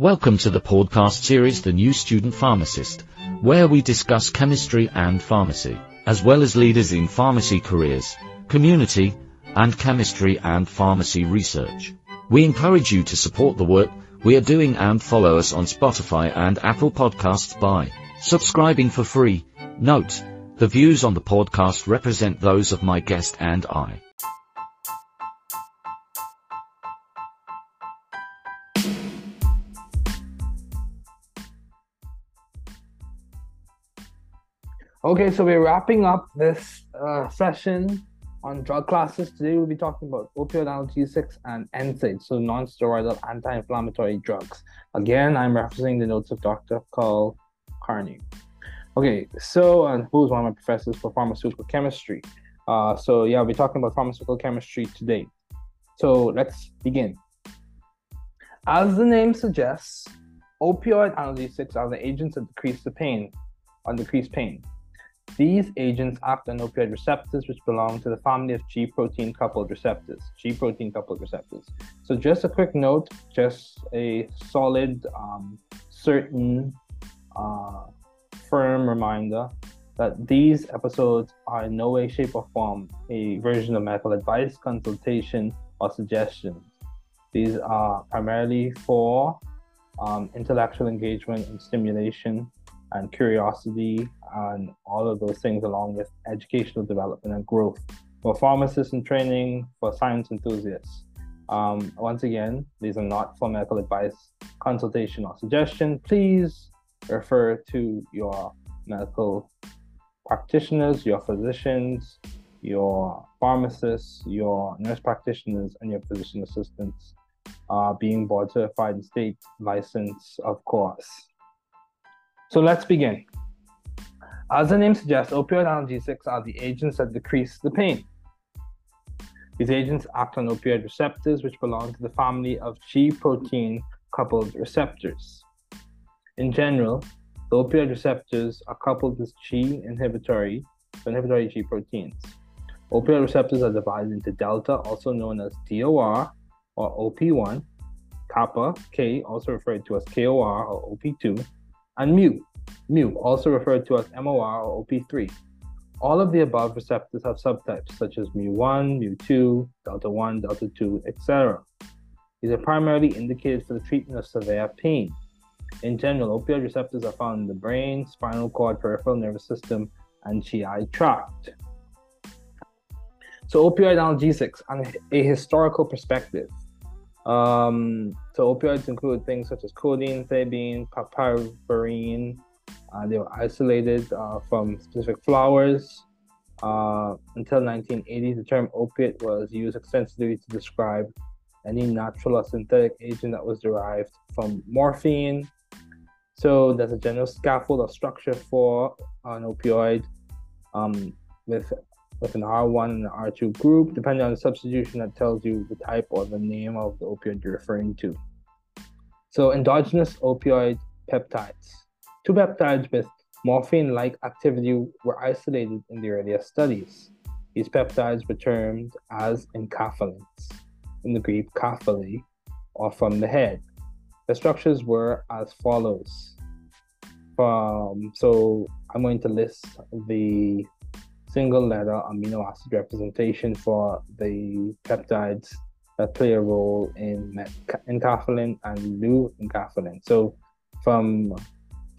Welcome to the podcast series The New Student Pharmacist, where we discuss chemistry and pharmacy, as well as leaders in pharmacy careers, community, and chemistry and pharmacy research. We encourage you to support the work we are doing and follow us on Spotify and Apple Podcasts by subscribing for free. Note, the views on the podcast represent those of my guest and I. Okay, so we're wrapping up this session on drug classes. Today we'll be talking about opioid analgesics and NSAIDs, so non-steroidal anti-inflammatory drugs. Again, I'm referencing the notes of Dr. Carl Carney. Okay, so who's one of my professors for pharmaceutical chemistry. We're talking about pharmaceutical chemistry today. So let's begin. As the name suggests, opioid analgesics are the agents that decrease pain. These agents act on opioid receptors, which belong to the family of G protein coupled receptors. So just a quick note, just a solid, certain, firm reminder that these episodes are in no way, shape, or form a version of medical advice, consultation, or suggestions. These are primarily for intellectual engagement and stimulation and curiosity and all of those things, along with educational development and growth for pharmacists in training, for science enthusiasts. Once again, these are not for medical advice, consultation, or suggestion. Please refer to your medical practitioners, your physicians, your pharmacists, your nurse practitioners, and your physician assistants, being board certified and state licensed, of course. So let's begin. As the name suggests, opioid analgesics are the agents that decrease the pain. These agents act on opioid receptors, which belong to the family of G protein coupled receptors. In general, the opioid receptors are coupled with inhibitory G proteins. Opioid receptors are divided into delta, also known as DOR or OP1, kappa, K, also referred to as KOR or OP2, and mu, also referred to as MOR or OP3. All of the above receptors have subtypes such as mu1, mu2, delta1, delta2, etc. These are primarily indicated for the treatment of severe pain. In general, opioid receptors are found in the brain, spinal cord, peripheral nervous system, and GI tract. So opioid analgesics on a historical perspective. So opioids include things such as codeine, theanine, papaverine. They were isolated from specific flowers. Until 1980, the term opiate was used extensively to describe any natural or synthetic agent that was derived from morphine. So there's a general scaffold or structure for an opioid with an R1 and an R2 group, depending on the substitution that tells you the type or the name of the opioid you're referring to. So endogenous opioid peptides. Two peptides with morphine-like activity were isolated in the earlier studies. These peptides were termed as enkephalins, in the Greek kephali, or from the head. The structures were as follows. So I'm going to list the single letter amino acid representation for the peptides that play a role in enkephalin and leukenkephalin. So from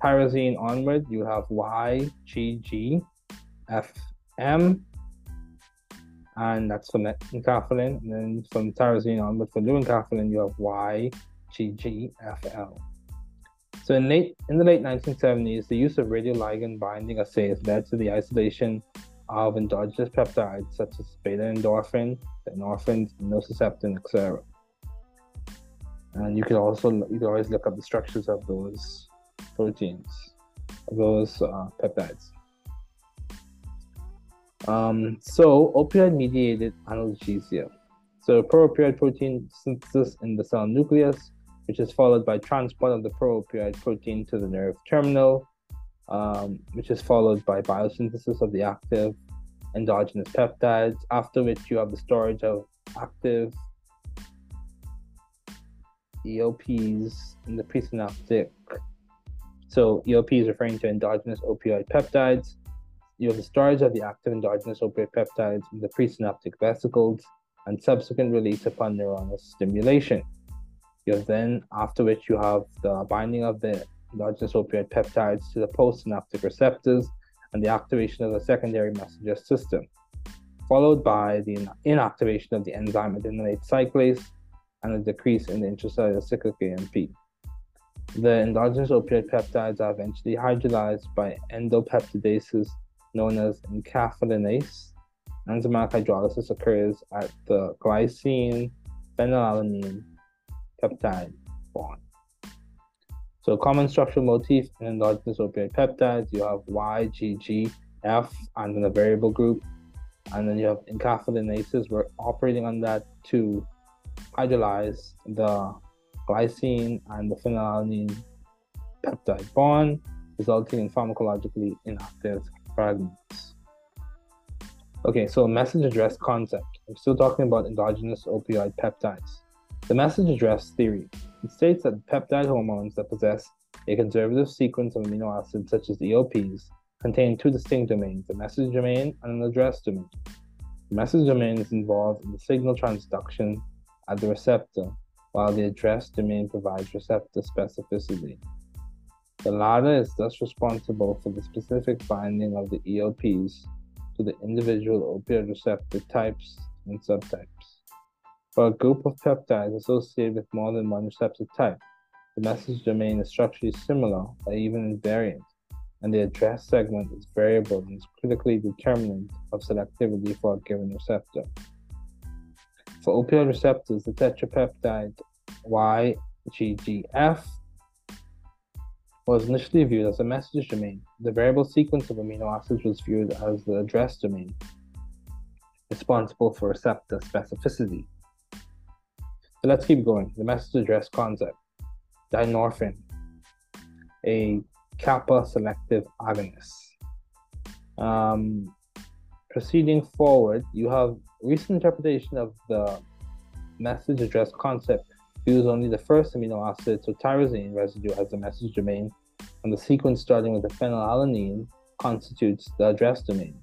tyrosine onward, you have Y, GG, FM, and that's for enkephalin. And then from tyrosine onward for leukenkephalin, you have Y, GG, FL. So in the late 1970s, the use of radioligand binding assays led to the isolation of endogenous peptides such as beta-endorphin, dynorphin, nociceptin, etc. And you can always look up the structures of those proteins, of those peptides. So opioid-mediated analgesia. So pro-opioid protein synthesis in the cell nucleus, which is followed by transport of the pro-opioid protein to the nerve terminal, which is followed by biosynthesis of the active endogenous peptides, after which you have the storage of active EOPs in the presynaptic. So EOP is referring to endogenous opioid peptides. You have the storage of the active endogenous opioid peptides in the presynaptic vesicles and subsequent release upon neuronal stimulation. You have then, after which you have the binding of the endogenous opioid peptides to the postsynaptic receptors and the activation of the secondary messenger system, followed by the inactivation of the enzyme adenylate cyclase and a decrease in the intracellular cyclic AMP. The endogenous opioid peptides are eventually hydrolyzed by endopeptidases known as encaphylinase. Enzymatic hydrolysis occurs at the glycine phenylalanine peptide bond. So common structural motif in endogenous opioid peptides, you have Y, G, G, F, and then a variable group. And then you have encapsulases. We're operating on that to hydrolyze the glycine and the phenylalanine peptide bond, resulting in pharmacologically inactive fragments. Okay, so message address concept. We're still talking about endogenous opioid peptides. The message address theory. It states that peptide hormones that possess a conservative sequence of amino acids, such as EOPs, contain two distinct domains, a message domain and an address domain. The message domain is involved in the signal transduction at the receptor, while the address domain provides receptor specificity. The latter is thus responsible for the specific binding of the EOPs to the individual opioid receptor types and subtypes. For a group of peptides associated with more than one receptor type, the message domain is structurally similar or even invariant, and the address segment is variable and is critically determinant of selectivity for a given receptor. For opioid receptors, the tetrapeptide YGGF was initially viewed as a message domain. The variable sequence of amino acids was viewed as the address domain, responsible for receptor specificity. So let's keep going. The message address concept. Dynorphin, a kappa selective agonist. Proceeding forward, you have recent interpretation of the message address concept views only the first amino acid, so tyrosine residue, as the message domain, and the sequence starting with the phenylalanine constitutes the address domain.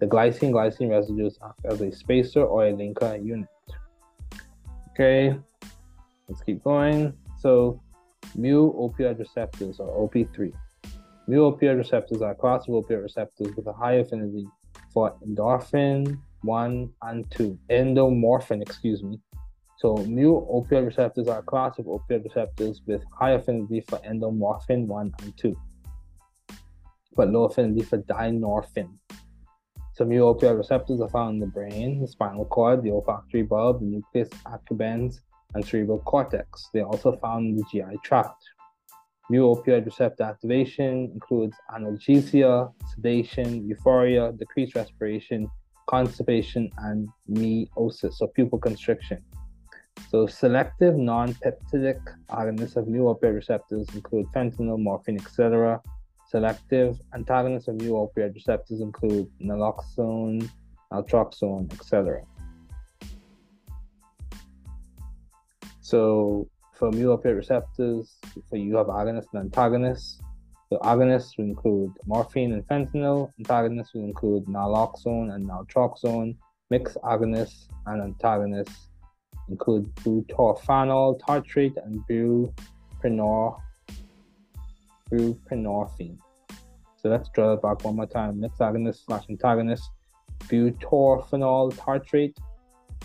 The glycine-glycine residues act as a spacer or a linker unit. Okay, let's keep going. So, mu opioid receptors, or OP3. Mu opioid receptors are a class of opioid receptors with a high affinity for endorphin 1 and 2, endomorphin, So mu opioid receptors are a class of opioid receptors with high affinity for endomorphin 1 and 2, but low affinity for dynorphin. So mu opioid receptors are found in the brain, the spinal cord, the olfactory bulb, the nucleus accumbens, and cerebral cortex. They are also found in the GI tract. Mu opioid receptor activation includes analgesia, sedation, euphoria, decreased respiration, constipation, and meiosis, or pupil constriction. So selective non-peptidic agonists of mu opioid receptors include fentanyl, morphine, etc. Selective antagonists of mu opioid receptors include naloxone, naltrexone, etc. So for mu opioid receptors, you have agonists and antagonists. So agonists will include morphine and fentanyl. Antagonists will include naloxone and naltrexone. Mixed agonists and antagonists include butorphanol, tartrate, and buprenorphine. So let's draw it back one more time. Mixed agonists / antagonists, butorphanol, tartrate,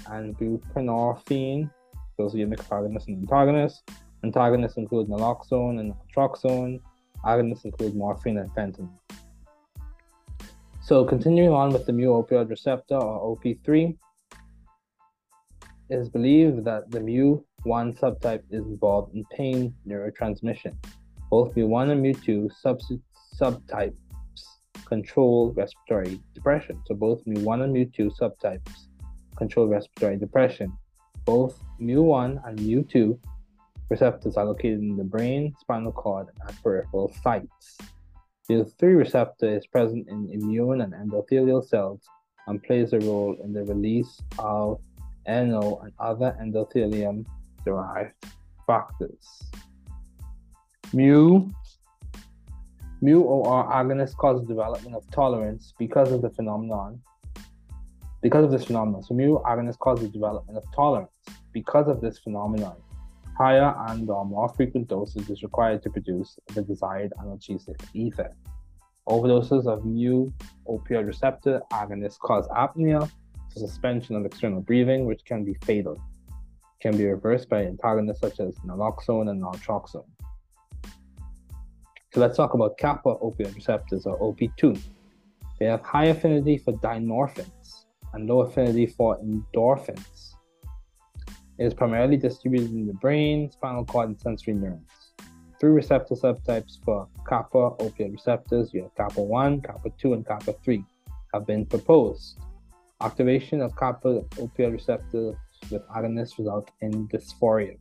and buprenorphine. Those are your mixed agonists and antagonists. Antagonists include naloxone and naltrexone. Agonists include morphine and fentanyl. So continuing on with the mu opioid receptor, or OP3, it is believed that the mu1 subtype is involved in pain neurotransmission. Both mu1 and mu2 subtypes control respiratory depression. So both mu1 and mu2 subtypes control respiratory depression. Both mu1 and mu2 receptors are located in the brain, spinal cord, and at peripheral sites. The mu3 receptor is present in immune and endothelial cells and plays a role in the release of NO and other endothelium-derived factors. Mu-OR agonists cause development of tolerance because of this phenomenon. So mu agonists cause the development of tolerance because of this phenomenon. Higher and or more frequent doses is required to produce the desired analgesic effect. Overdoses of mu opioid receptor agonists cause apnea, so suspension of external breathing, which can be fatal. It can be reversed by antagonists such as naloxone and naltrexone. So let's talk about kappa opioid receptors, or OP2. They have high affinity for dynorphins and low affinity for endorphins. It is primarily distributed in the brain, spinal cord, and sensory neurons. Three receptor subtypes for kappa opioid receptors, you have kappa 1, kappa 2, and kappa 3, have been proposed. Activation of kappa opioid receptors with agonists results in dysphoria,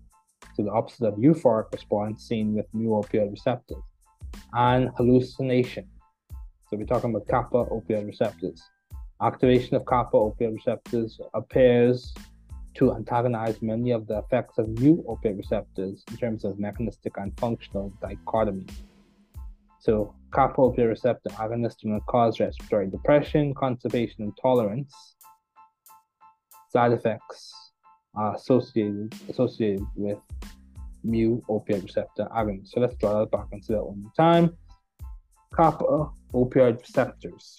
so the opposite of euphoric response seen with mu opioid receptors, and hallucination. So we're talking about kappa opioid receptors. Activation of kappa opioid receptors appears to antagonize many of the effects of mu opioid receptors in terms of mechanistic and functional dichotomy. So kappa opioid receptor agonists do not cause respiratory depression, constipation, and tolerance. Side effects are associated with mu opioid receptor agonists. So let's draw that back into that one more time. Kappa opioid receptors.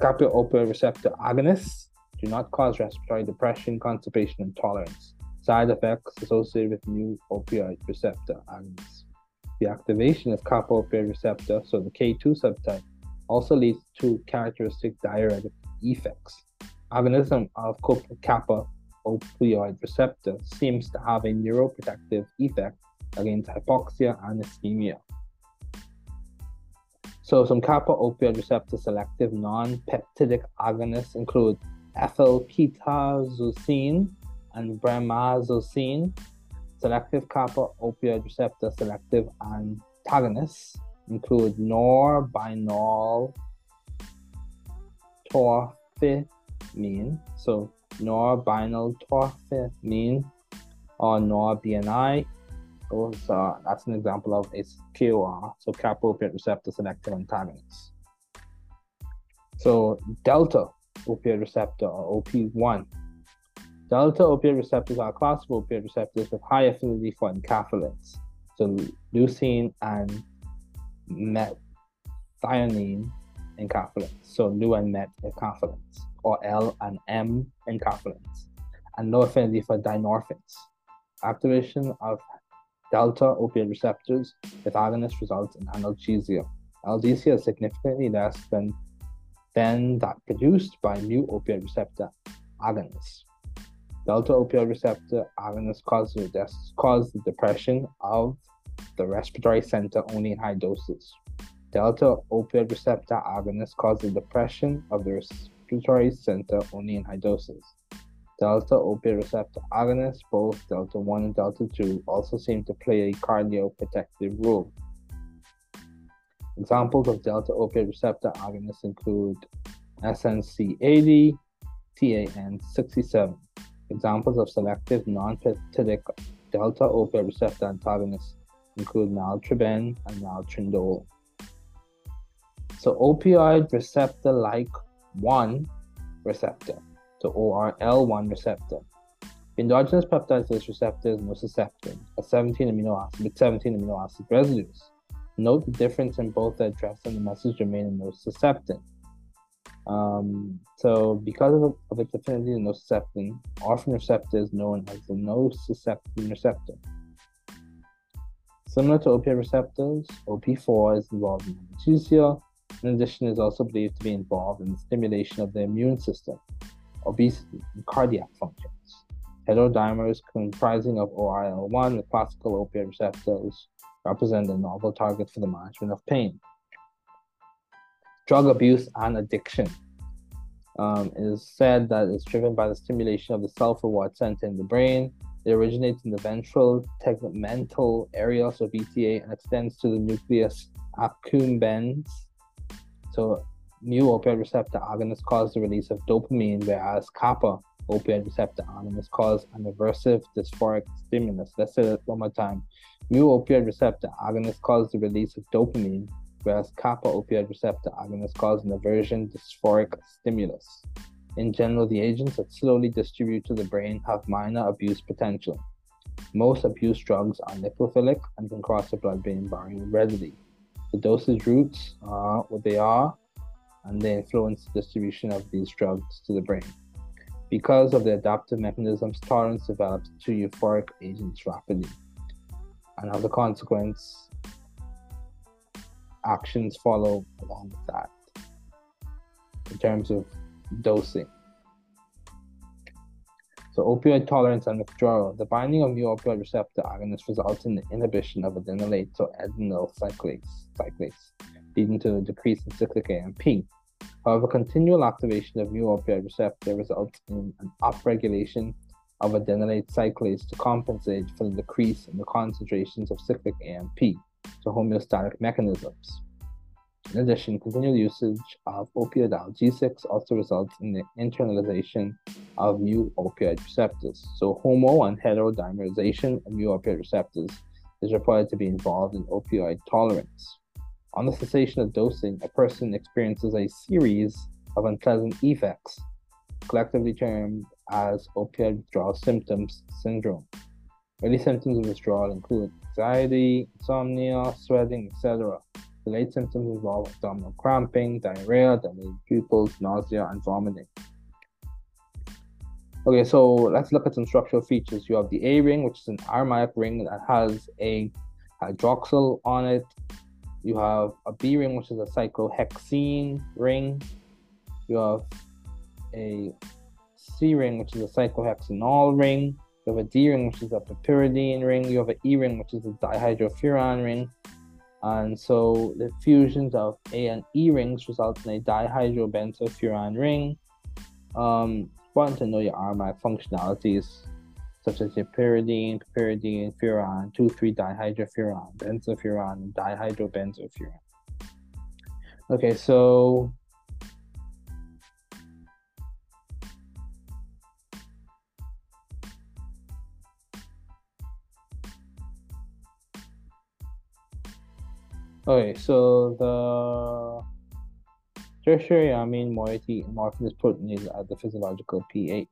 Kappa opioid receptor agonists do not cause respiratory depression, constipation, and tolerance. Side effects associated with mu opioid receptor agonists. The activation of kappa opioid receptor, so the K2 subtype, also leads to characteristic diuretic effects. Agonism of kappa opioid receptor seems to have a neuroprotective effect against hypoxia and ischemia. So some kappa opioid receptor selective non-peptidic agonists include ethylpentazocine and bramazocine. Selective kappa opioid receptor selective antagonists include norbinol torphamine, so norbinyl torphamine, or NorBNI. That's an example of a KOR, so kappa opioid receptor selective antagonists. So delta opioid receptor, or OP1. Delta opioid receptors are a class of opioid receptors with high affinity for encapsulates, so leucine and methionine encapsulates, so lu and met encapsulates, or L and M encapsulates, and low affinity for dynorphins. Activation of delta opioid receptors with agonists results in analgesia. Analgesia is significantly less than that produced by mu opioid receptor agonists. Delta opioid receptor agonists cause the depression of the respiratory center only in high doses. Delta opioid receptor agonists cause the depression of the respiratory center only in high doses. Delta opioid receptor agonists, both delta 1 and delta 2, also seem to play a cardioprotective role. Examples of delta opioid receptor agonists include SNC80, TAN67. Examples of selective non-peptidic delta opioid receptor antagonists include naltrexone and naltrexone. So opioid receptor like 1 receptor, so ORL1 receptor. The endogenous peptide to this receptor is nociceptin, with 17 amino acid residues. Note the difference in both the address and the message domain in nociceptin. So because of its affinity to nociceptin, orphan receptor is known as the nociceptin receptor. Similar to opioid receptors, OP4 is involved in analgesia. In addition, it is also believed to be involved in the stimulation of the immune system, obesity, and cardiac functions. Heterodimers comprising of ORL1 with classical opioid receptors represent a novel target for the management of pain. Drug abuse and addiction. It is said that it's driven by the stimulation of the self-reward center in the brain. It originates in the ventral tegmental area, so VTA, and extends to the nucleus accumbens. So mu opioid receptor agonists cause the release of dopamine, whereas kappa opioid receptor arm and is caused an aversive dysphoric stimulus. Let's say that one more time. Mu opioid receptor agonists cause the release of dopamine, whereas kappa opioid receptor agonists cause an aversion dysphoric stimulus. In general, the agents that slowly distribute to the brain have minor abuse potential. Most abuse drugs are lipophilic and can cross the blood-brain barrier readily. The dosage routes are what they are, and they influence the distribution of these drugs to the brain. Because of the adaptive mechanisms, tolerance develops to euphoric agents rapidly. And as a consequence, actions follow along with that in terms of dosing. So opioid tolerance and withdrawal. The binding of mu opioid receptor agonists results in the inhibition of adenylate or adenyl cyclase, leading to a decrease in cyclic AMP. However, continual activation of mu opioid receptor results in an upregulation of adenylate cyclase to compensate for the decrease in the concentrations of cyclic AMP, so homeostatic mechanisms. In addition, continual usage of opioid analgesics also results in the internalization of mu opioid receptors. So homo and heterodimerization of mu opioid receptors is reported to be involved in opioid tolerance. On the cessation of dosing, a person experiences a series of unpleasant effects, collectively termed as opioid withdrawal symptoms syndrome. Early symptoms of withdrawal include anxiety, insomnia, sweating, etc. The late symptoms involve abdominal cramping, diarrhea, dilated pupils, nausea, and vomiting. Okay, so let's look at some structural features. You have the A ring, which is an aromatic ring that has a hydroxyl on it. You have a B ring, which is a cyclohexene ring. You have a C ring, which is a cyclohexanol ring. You have a D ring, which is a piperidine ring. You have an E ring, which is a dihydrofuran ring. And so the fusions of A and E rings result in a dihydrobenzofuran ring. Important to know your aromatic functionalities, such as your pyridine, piperidine, furan, 2,3-dihydrofuran, benzofuran, and dihydrobenzofuran. Okay, so the tertiary amine moiety and morphine is protonase at the physiological pH.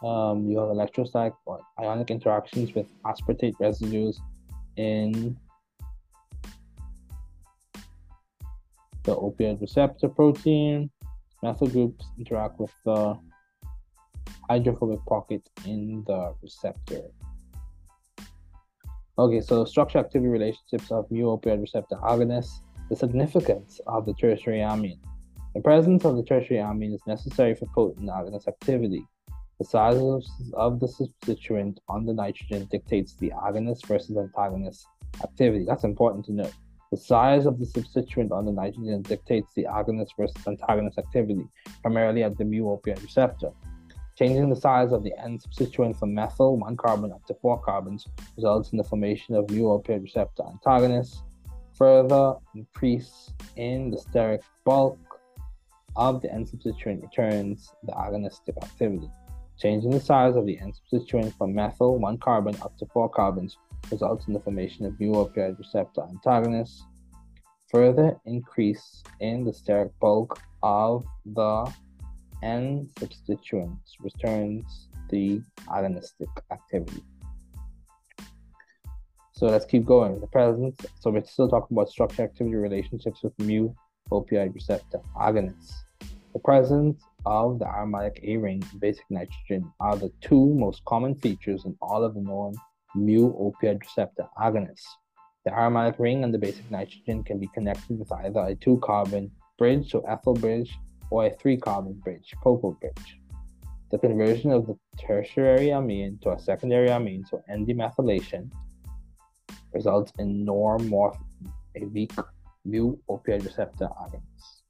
You have electrostatic or ionic interactions with aspartate residues in the opioid receptor protein. Methyl groups interact with the hydrophobic pocket in the receptor. Okay, so structure-activity relationships of mu opioid receptor agonists, the significance of the tertiary amine. The presence of the tertiary amine is necessary for potent agonist activity. The size of the substituent on the nitrogen dictates the agonist versus antagonist activity. That's important to note. The size of the substituent on the nitrogen dictates the agonist versus antagonist activity, primarily at the mu opioid receptor. Changing the size of the N substituent from methyl, 1 carbon up to 4 carbons, results in the formation of mu opioid receptor antagonists. Further increase in the steric bulk of the N substituent returns the agonistic activity. Changing the size of the N substituent from methyl, 1 carbon up to 4 carbons, results in the formation of mu opioid receptor antagonists. Further increase in the steric bulk of the N substituents returns the agonistic activity. So let's keep going. The presence, so we're still talking about structure activity relationships with mu opioid receptor agonists. The presence of the aromatic A ring and basic nitrogen are the two most common features in all of the known mu opioid receptor agonists. The aromatic ring and the basic nitrogen can be connected with either a 2-carbon bridge, so ethyl bridge, or a 3-carbon bridge, propyl bridge. The conversion of the tertiary amine to a secondary amine, so N-demethylation, results in normorphin, a weak mu opioid receptor agonist.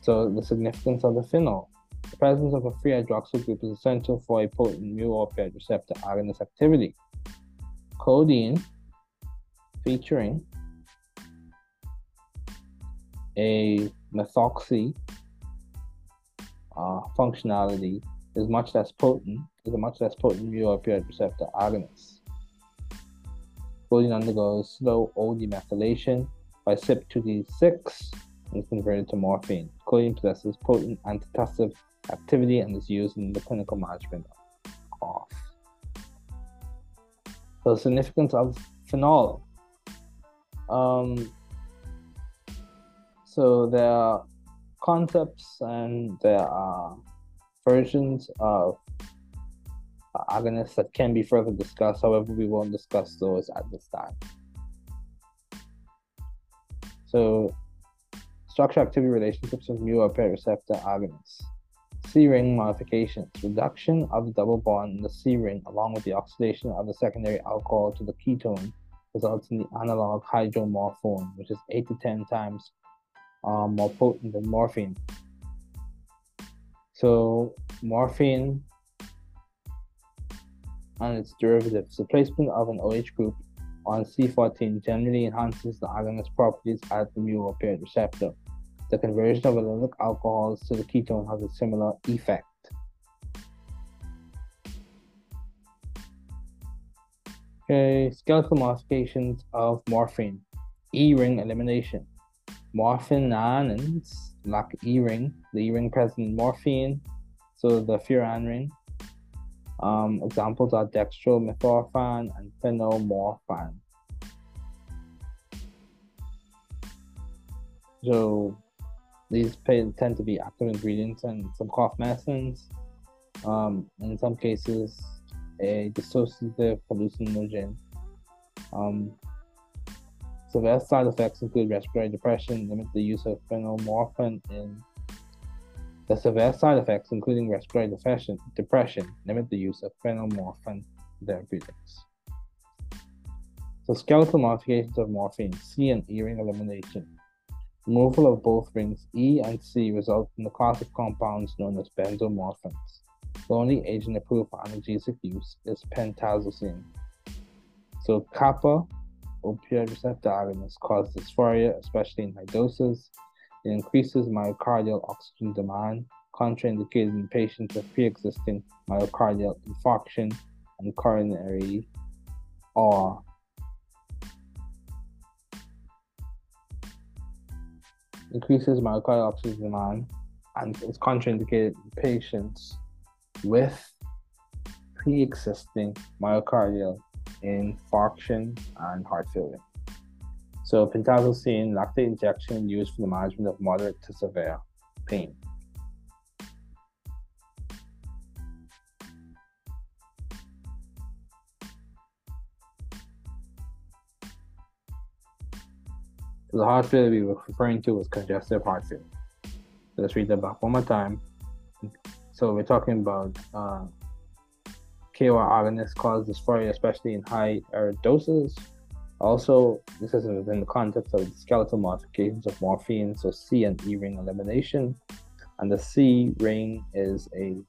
So the significance of the phenol. The presence of a free hydroxyl group is essential for a potent mu opioid receptor agonist activity. Codeine, featuring a methoxy functionality is a much less potent mu-opioid receptor agonist. Choline undergoes slow O-demethylation by CYP2D6 and is converted to morphine. Choline possesses potent antitussive activity and is used in the clinical management of cough. So the significance of phenol. So there are concepts and there are versions of agonists that can be further discussed. However, we won't discuss those at this time. So, structure-activity relationships with mu-opioid receptor agonists. C-ring modifications, reduction of the double bond in the C-ring along with the oxidation of the secondary alcohol to the ketone results in the analog hydromorphone, which is 8 to 10 times more potent than morphine. So morphine and its derivatives. The placement of an OH group on C14 generally enhances the agonist properties at the mu-opioid receptor. The conversion of allylic alcohols to the ketone has a similar effect. Okay, skeletal modifications of morphine. E-ring elimination. Morphine nanins lack E-ring, the E-ring present in morphine, so the furan ring. Examples are dextromethorphan and phenomorphan. So these tend to be active ingredients in some cough medicines. In some cases, a dissociative hallucinogen. Severe side effects include respiratory depression. Limit the use of phenomorphan in the severe side effects, including respiratory depression. Limit the use of phenomorphan therapeutics. So skeletal modifications of morphine, C and E-ring elimination. Removal of both rings E and C results in the class of compounds known as benzomorphins. The only agent approved for analgesic use is pentazocine. So kappa opioid receptor agonist causes dysphoria, especially in high doses. It increases myocardial oxygen demand, contraindicated in patients with pre-existing myocardial infarction and coronary or increases myocardial oxygen demand, and it's contraindicated in patients with pre-existing myocardial infarction and heart failure. So pentazocine lactate injection used for the management of moderate to severe pain. So the heart failure we were referring to was congestive heart failure. So let's read that back one more time. So we're talking about KOR agonists cause dysphoria, especially in high doses. Also, this is within the context of the skeletal modifications of morphine, so C and E ring elimination. And the C ring is a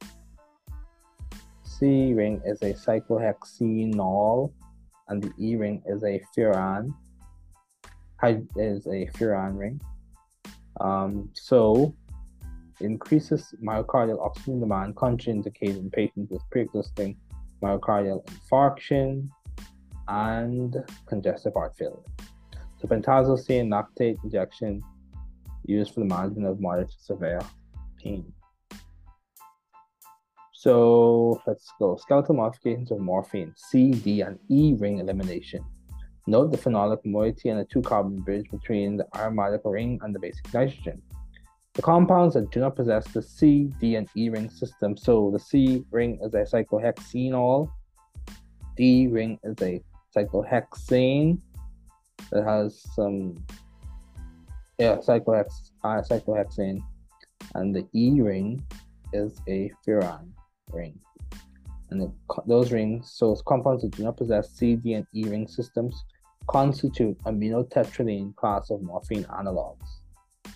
cyclohexenol, and the E ring is a furan ring. So increases myocardial oxygen demand, contraindicated in patients with pre-existing myocardial infarction and congestive heart failure. So pentazocine lactate injection used for the management of moderate to severe pain. So let's go. Skeletal modifications of morphine, C, D, and E ring elimination. Note the phenolic moiety and a 2-carbon bridge between the aromatic ring and the basic nitrogen. The compounds that do not possess the C, D, and E ring system. So the C ring is a cyclohexenol. D ring is a cyclohexane that has some cyclohexane, and the E ring is a furan ring. And those rings, so compounds that do not possess C, D, and E ring systems, constitute aminotetraline class of morphine analogs.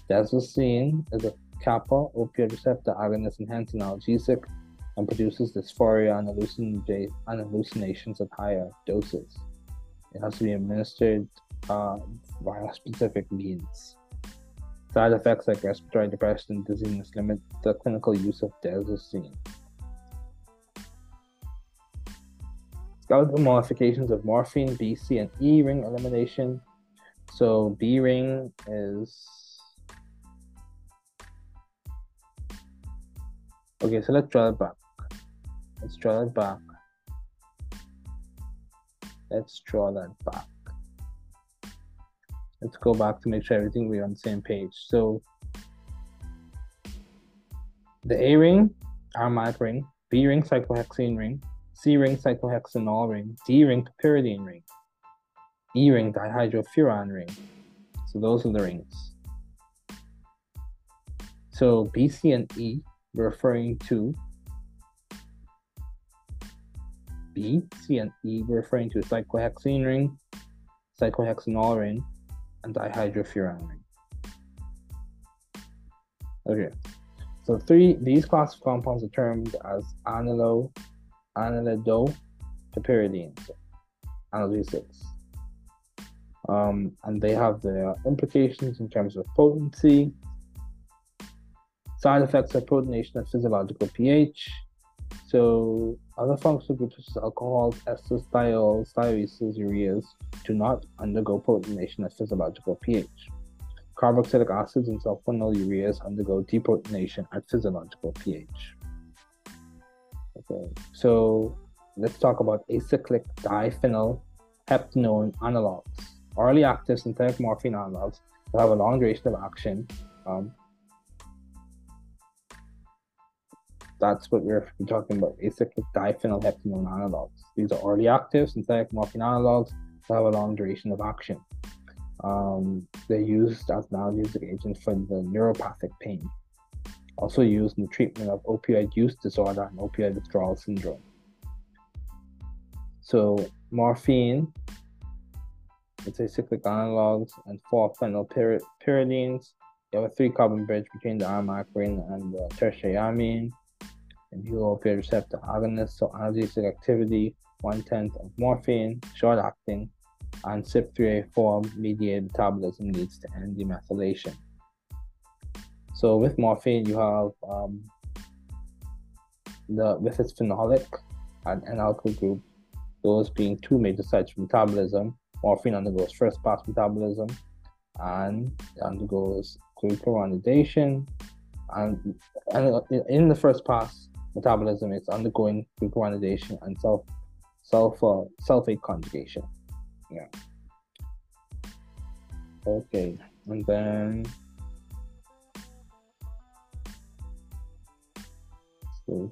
Desocine is a kappa opioid receptor agonist, enhanced analgesic, and produces dysphoria and hallucinations at higher doses. It has to be administered via specific means. Side effects like respiratory depression and dizziness limit the clinical use of desosine. Skeletal modifications of morphine, B, C, and E ring elimination. So B ring is... Okay, so let's draw that back. Let's go back to make sure everything we're on the same page. So the A ring, aromatic ring, B ring, cyclohexane ring, C ring, cyclohexanol ring, D ring, piperidine ring, E ring, dihydrofuran ring. So those are the rings. So B, C, and E, we're referring to B, C, and E, we're referring to cyclohexane ring, cyclohexanol ring, and dihydrofuran ring. Okay, so these class of compounds are termed as anilidopyridines, anilid-6. And they have their implications in terms of potency, side effects are protonation at physiological pH. So other functional groups such as alcohols, esters, thiols, thioesters, ureas do not undergo protonation at physiological pH. Carboxylic acids and sulfonylureas undergo deprotonation at physiological pH. Okay, so let's talk about acyclic diphenyl heptanone analogs. Orally active synthetic morphine analogs that have a long duration of action. That's what we're talking about, acyclic diphenyl heptanone analogs. These are orally active synthetic morphine analogs that have a long duration of action. They're used as an analgesic agent for the neuropathic pain. Also used in the treatment of opioid use disorder and opioid withdrawal syndrome. So morphine, it's acyclic analogs, and 4-phenylpyridines. You have a 3-carbon bridge between the aromatic ring and the tertiamine. And you opioid receptor agonists, so analgesic activity, 1/10 of morphine, short acting, and CYP3A4 mediated metabolism leads to N-demethylation. So with morphine, you have with its phenolic and alkyl group, those being two major sites for metabolism. Morphine undergoes first pass metabolism, and it undergoes glucuronidation, and in the first pass metabolism, it's undergoing glucuronidation and sulfate conjugation. Yeah. Okay, and then so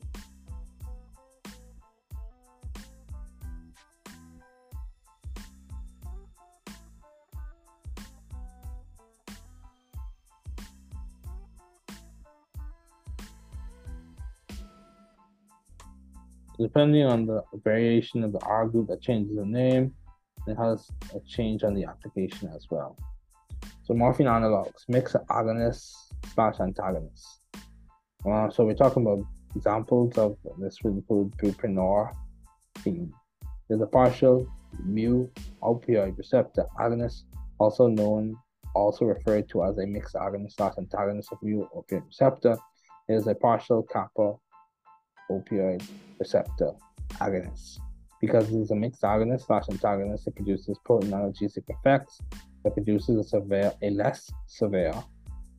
depending on the variation of the R group that changes the name, it has a change on the application as well. So morphine analogs, mix agonists / antagonists. So we're talking about examples of this would include buprenorphine. There's a partial mu opioid receptor agonist, also referred to as a mixed agonist / antagonist of mu opioid receptor. There's a partial kappa opioid receptor agonist. Because it is a mixed agonist / antagonist, it produces potent analgesic effects that produces a less severe.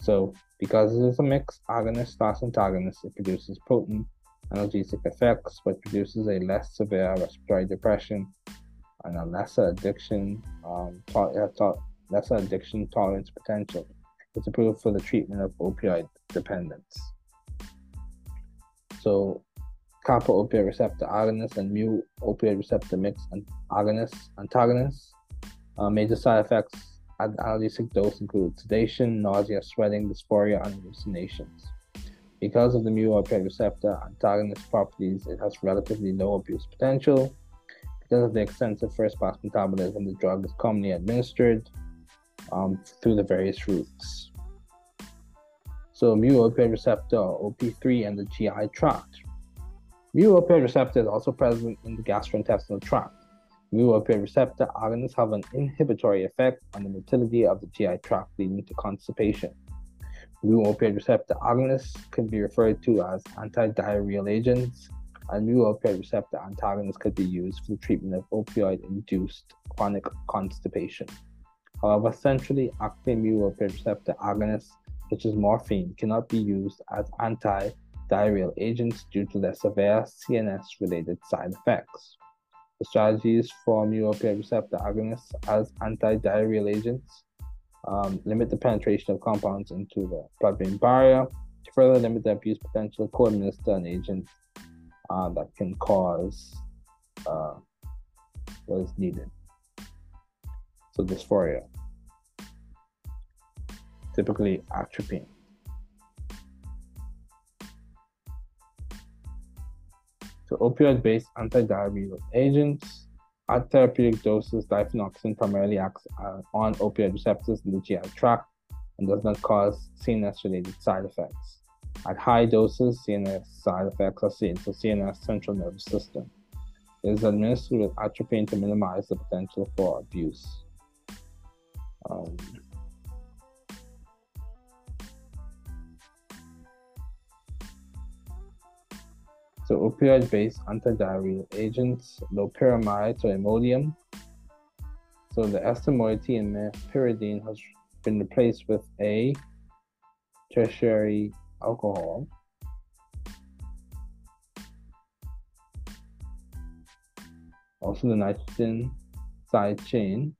So because it is a mixed agonist / antagonist, it produces potent analgesic effects but produces a less severe respiratory depression and a lesser addiction tolerance potential. It's approved for the treatment of opioid dependence. So kappa opioid receptor agonists and mu opioid receptor mixed antagonists. Major side effects at the analgesic dose include sedation, nausea, sweating, dysphoria, and hallucinations. Because of the mu opioid receptor antagonist properties, it has relatively low abuse potential. Because of the extensive first-pass metabolism, the drug is commonly administered through the various routes. So mu opioid receptor, OP3, and the GI tract. Mu opioid receptor is also present in the gastrointestinal tract. Mu opioid receptor agonists have an inhibitory effect on the motility of the GI tract, leading to constipation. mu opioid receptor agonists could be referred to as antidiarrheal agents, and mu opioid receptor antagonists could be used for the treatment of opioid-induced chronic constipation. However, centrally acting mu opioid receptor agonists, such as morphine, cannot be used as antidiarrheal agents due to their severe CNS-related side effects. The strategies for mu opioid receptor agonists as antidiarrheal agents limit the penetration of compounds into the blood-brain barrier to further limit the abuse potential, co-administer an agent that can cause what is needed. So dysphoria, typically atropine. So opioid-based antidiarrheal agents at therapeutic doses, diphenoxine primarily acts on opioid receptors in the GI tract and does not cause CNS-related side effects. At high doses, CNS side effects are seen, so CNS central nervous system. It is administered with atropine to minimize the potential for abuse. So opioid-based antidiarrheal agents, loperamide or Imodium. So the ester moiety in mepiridine has been replaced with a tertiary alcohol. Also the nitrogen side chain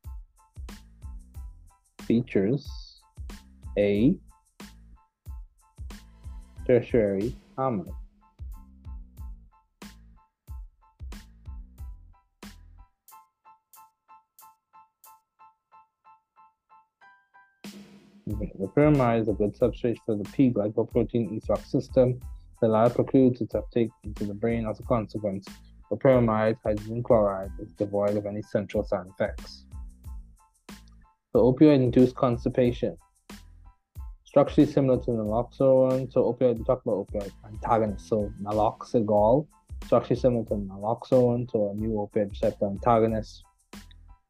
features a tertiary amide. Loperamide is a good substrate for the P-glycoprotein efflux system. The latter precludes its uptake into the brain. As a consequence, loperamide hydrogen chloride is devoid of any central side effects. So opioid-induced constipation, structurally similar to naloxone. So opioid, we talk about opioid antagonists. So naloxegol, structurally similar to naloxone, so a new opioid receptor antagonist.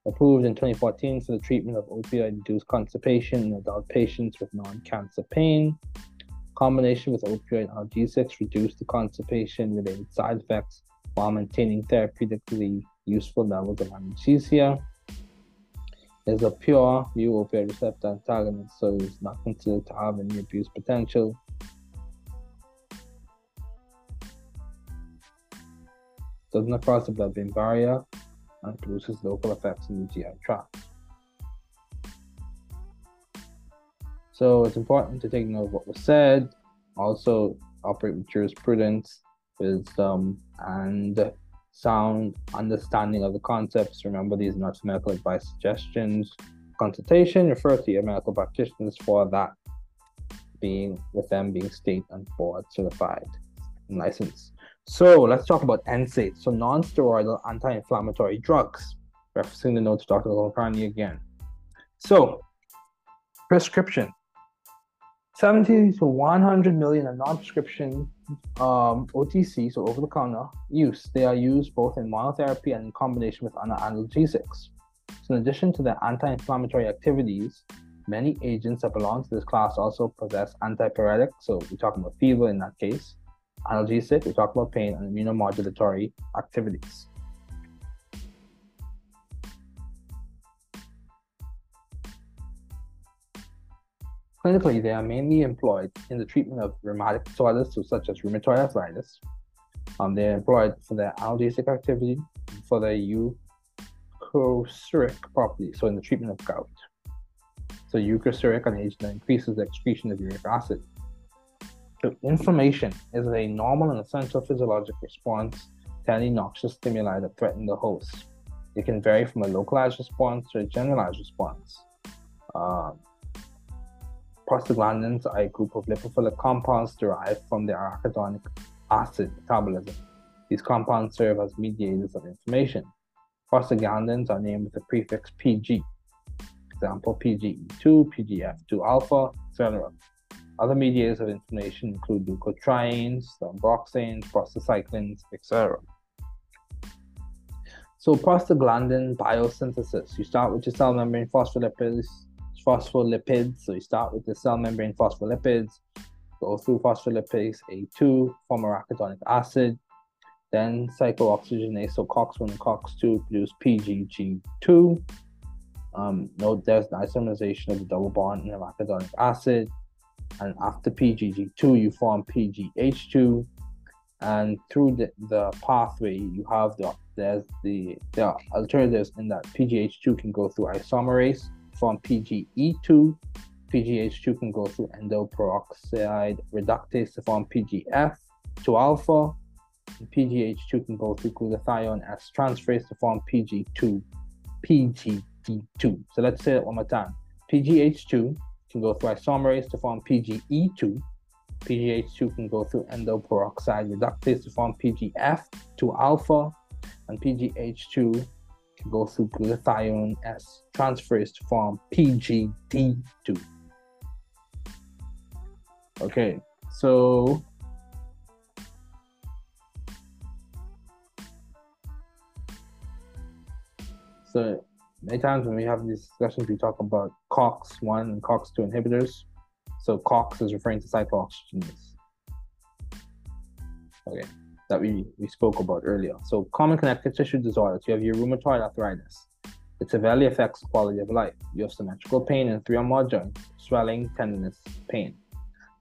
Approved in 2014 for the treatment of opioid-induced constipation in adult patients with non-cancer pain. Combination with opioid analgesics reduced the constipation-related side effects while maintaining therapeutically useful levels of analgesia. There's a pure mu opioid receptor antagonist, so it's not considered to have any abuse potential. Does not cross the blood-brain barrier and produces local effects in the GI tract. So it's important to take note of what was said. Also, operate with jurisprudence, wisdom, and sound understanding of the concepts. Remember, these are not medical advice suggestions. Consultation, refer to your medical practitioners for that, being with them being state and board certified and licensed. So let's talk about NSAIDs, so non-steroidal anti-inflammatory drugs, referencing the notes of Dr. Lohokani again. So, prescription. 70 to 100 million are non-prescription OTC, so over-the-counter use. They are used both in monotherapy and in combination with analgesics. So in addition to their anti-inflammatory activities, many agents that belong to this class also possess antipyretic, so we're talking about fever in that case, analgesic, we talk about pain, and immunomodulatory activities. Clinically, they are mainly employed in the treatment of rheumatic disorders, so such as rheumatoid arthritis. They are employed for their analgesic activity and for their euchrocytic property, so in the treatment of gout. So euchrocytic, an agent that increases the excretion of uric acid. So inflammation is a normal and essential physiologic response to any noxious stimuli that threaten the host. It can vary from a localized response to a generalized response. Prostaglandins are a group of lipophilic compounds derived from the arachidonic acid metabolism. These compounds serve as mediators of inflammation. Prostaglandins are named with the prefix PG, example PGE2, PGF2-alpha, etc. Other mediators of inflammation include leukotrienes, thromboxanes, prostacyclins, etc. So prostaglandin biosynthesis. You start with your cell membrane phospholipase phospholipids. So you start with the cell membrane phospholipids, go through phospholipase A2, form arachidonic acid, then cyclooxygenase, so COX-1 and COX-2 produce PGG2. Note there's an isomerization of the double bond in arachidonic acid, and after PGG2 you form PGH2, and through the pathway you have there are alternatives in that PGH2 can go through isomerase, form PGE2, PGH2 can go through endoperoxide reductase to form PGF2-alpha, and PGH2 can go through glutathione S transferase to form PGD2. So let's say that one more time. PGH2 can go through isomerase to form PGE2. PGH2 can go through endoperoxide reductase to form PGF2-alpha. And PGH2 can go through glutathione S transferase to form PGD2. Okay, so many times when we have these discussions, we talk about COX-1 and COX-2 inhibitors. So COX is referring to cyclooxygenase, okay, that we spoke about earlier. So common connective tissue disorders. You have your rheumatoid arthritis. It severely affects quality of life. You have symmetrical pain in three or more joints, swelling, tenderness, pain.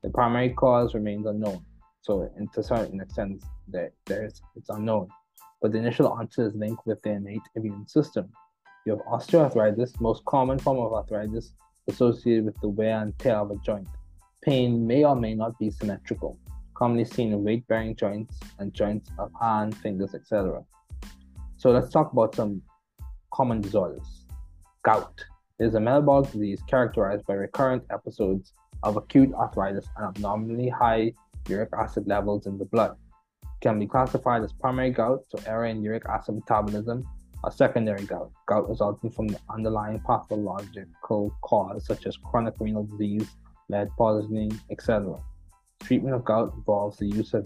The primary cause remains unknown. So to a certain extent, it's unknown. But the initial onset is linked with the innate immune system. You have osteoarthritis, most common form of arthritis associated with the wear and tear of a joint. Pain may or may not be symmetrical, commonly seen in weight-bearing joints and joints of hand, fingers, etc. So let's talk about some common disorders. Gout is a metabolic disease characterized by recurrent episodes of acute arthritis and abnormally high uric acid levels in the blood. It can be classified as primary gout, so error in uric acid metabolism, or secondary gout. Gout resulting from the underlying pathological cause such as chronic renal disease, lead poisoning, etc. Treatment of gout involves the use of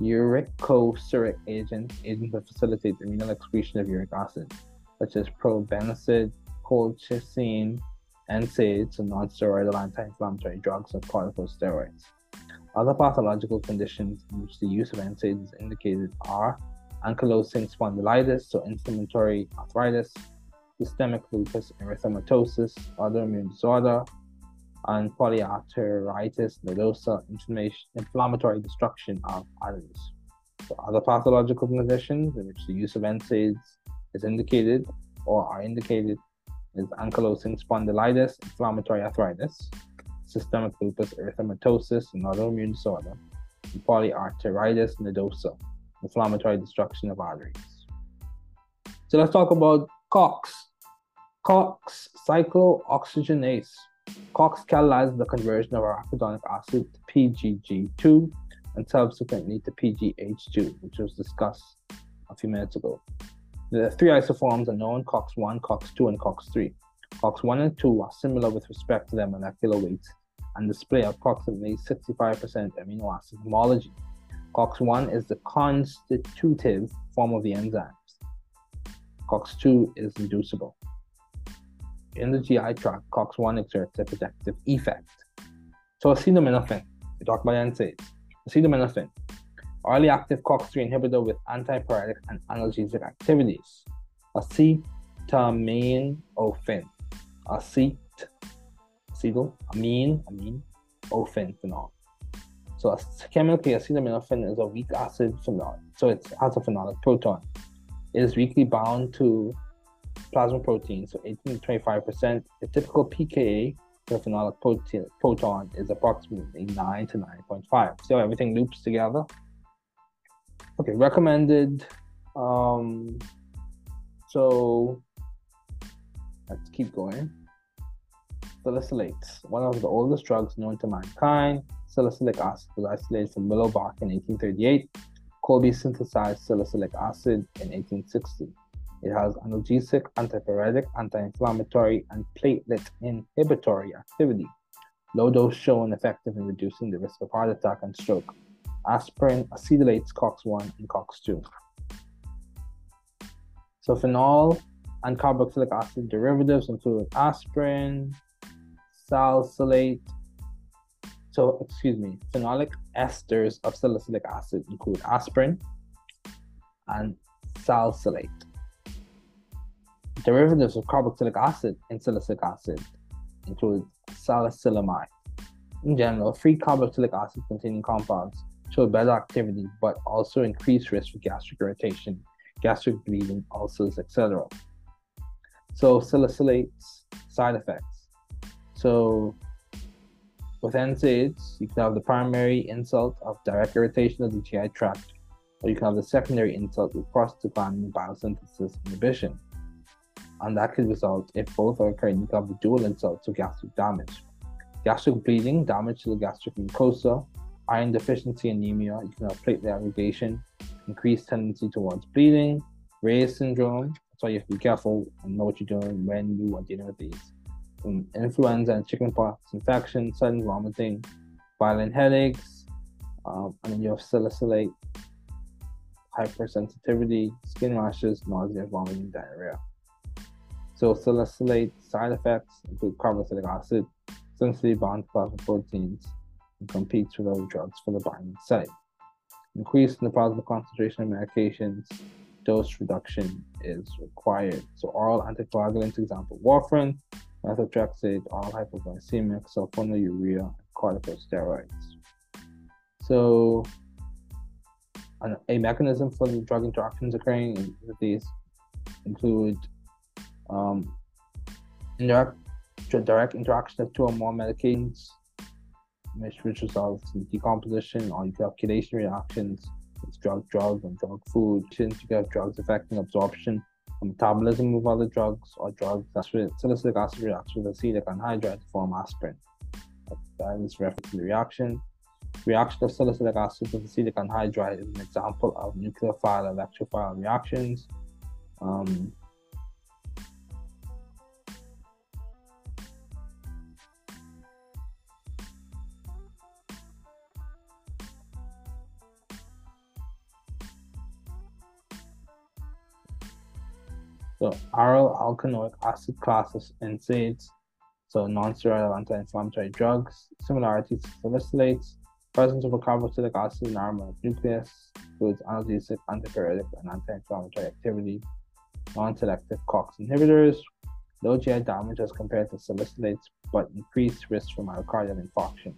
uricosuric agents that facilitate the renal excretion of uric acid, such as probenecid, colchicine, NSAIDs, and non-steroidal anti-inflammatory drugs, and corticosteroids. Other pathological conditions in which the use of NSAIDs is indicated are ankylosing spondylitis, so inflammatory arthritis, systemic lupus erythematosus, autoimmune disorder, and polyarteritis nodosa, inflammatory destruction of arteries. So other pathological conditions in which the use of NSAIDs is indicated or are indicated is ankylosing spondylitis, inflammatory arthritis, systemic lupus erythematosus, and autoimmune disorder, and polyarteritis nodosa, inflammatory destruction of arteries. So let's talk about COX. COX cyclooxygenase. COX catalyzes the conversion of arachidonic acid to PGG2 and subsequently to PGH2, which was discussed a few minutes ago. The three isoforms are known: COX-1, COX-2, and COX-3. COX-1 and 2 are similar with respect to their molecular weights and display approximately 65% amino acid homology. COX-1 is the constitutive form of the enzymes. COX-2 is inducible. In the GI tract, COX-1 exerts a protective effect. So acetaminophen, we talk about NSAIDs. Acetaminophen, orally active COX-3 inhibitor with antipyretic and analgesic activities. Acetaminophen. Acetaminophen phenol. So chemically, acetaminophen is a weak acid phenol, so it has a phenolic proton. It is weakly bound to plasma protein, so 18 to 25%. The typical pKa for phenolic proton is approximately 9 to 9.5. So everything loops together. Okay, recommended. So let's keep going. Salicylates, one of the oldest drugs known to mankind. Salicylic acid was isolated from willow bark in 1838. Colby synthesized salicylic acid in 1860. It has analgesic, antipyretic, anti-inflammatory, and platelet inhibitory activity. Low dose shown effective in reducing the risk of heart attack and stroke. Aspirin acetylates COX-1 and COX-2. So phenol and carboxylic acid derivatives, including aspirin, salicylate. So, phenolic esters of salicylic acid include aspirin and salicylate. Derivatives of carboxylic acid and salicylic acid include salicylamide. In general, free carboxylic acid-containing compounds show better activity, but also increased risk for gastric irritation, gastric bleeding, ulcers, etc. So, salicylate's side effects. So, with NSAIDs, you can have the primary insult of direct irritation of the GI tract, or you can have the secondary insult with prostaglandin biosynthesis inhibition. And that could result, if both are occurring, you can have the dual insult to gastric damage. Gastric bleeding, damage to the gastric mucosa, iron deficiency anemia, you can have platelet aggregation, increased tendency towards bleeding, Reyes syndrome. That's why you have to be careful and know what you're doing when you are dealing with these. Influenza and chickenpox infection, sudden vomiting, violent headaches, and then you have salicylate, hypersensitivity, skin rashes, nausea, vomiting, diarrhea. So salicylate side effects include carboxylic acid, sensitively bound to plasma proteins, and competes with other drugs for the binding site. Increase in the plasma concentration of medications, dose reduction is required. So oral anticoagulants, example warfarin, methotrexate, oral hypoglycemic, sulfonylurea, and corticosteroids. So a mechanism for the drug interactions occurring with these include direct interaction of two or more medications, which results in decomposition, or you could have chelation reactions. It's drug-drug and drug-food. You could have drugs affecting absorption and metabolism of other drugs, or drugs that salicylic acid reacts with acetic anhydride to form aspirin. That is reference to the reaction. Reaction of salicylic acid with acetic anhydride is an example of nucleophile and electrophile reactions. So, aryl alkanoic acid class of NSAIDs, so non-steroidal anti-inflammatory drugs, similarities to salicylates, presence of a carboxylic acid in aromatic nucleus, includes analgesic, antipyretic, and anti-inflammatory activity, non-selective COX inhibitors, low GI damage as compared to salicylates, but increased risk for myocardial infarction.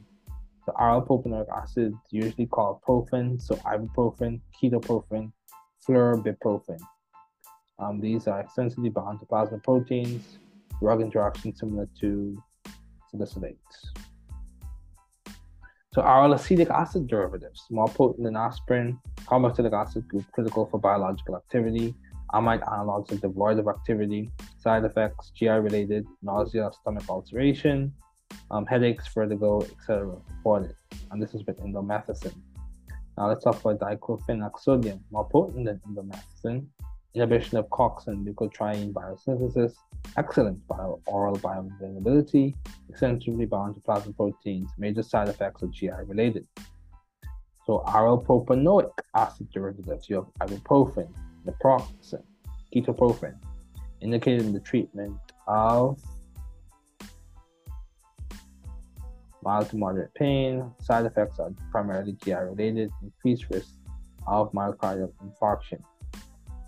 So, aryl propanoic acid, usually called profen, so ibuprofen, ketoprofen, fluorobiprofen. These are extensively bound to plasma proteins, drug interactions similar to salicylates. So aryl acetic acid derivatives, more potent than aspirin, carboxylic acid group critical for biological activity, amide analogs are devoid of activity, side effects, GI-related, nausea, stomach ulceration, headaches, vertigo, etc. reported. And this is with indomethacin. Now let's talk about diclofenac sodium, more potent than indomethacin. Inhibition of COX and leukotriene biosynthesis, excellent oral bioavailability, extensively bound to plasma proteins, major side effects are GI related. So aryl propanoic acid derivatives, you have ibuprofen, naproxen, ketoprofen, indicated in the treatment of mild to moderate pain. Side effects are primarily GI related, increased risk of myocardial infarction.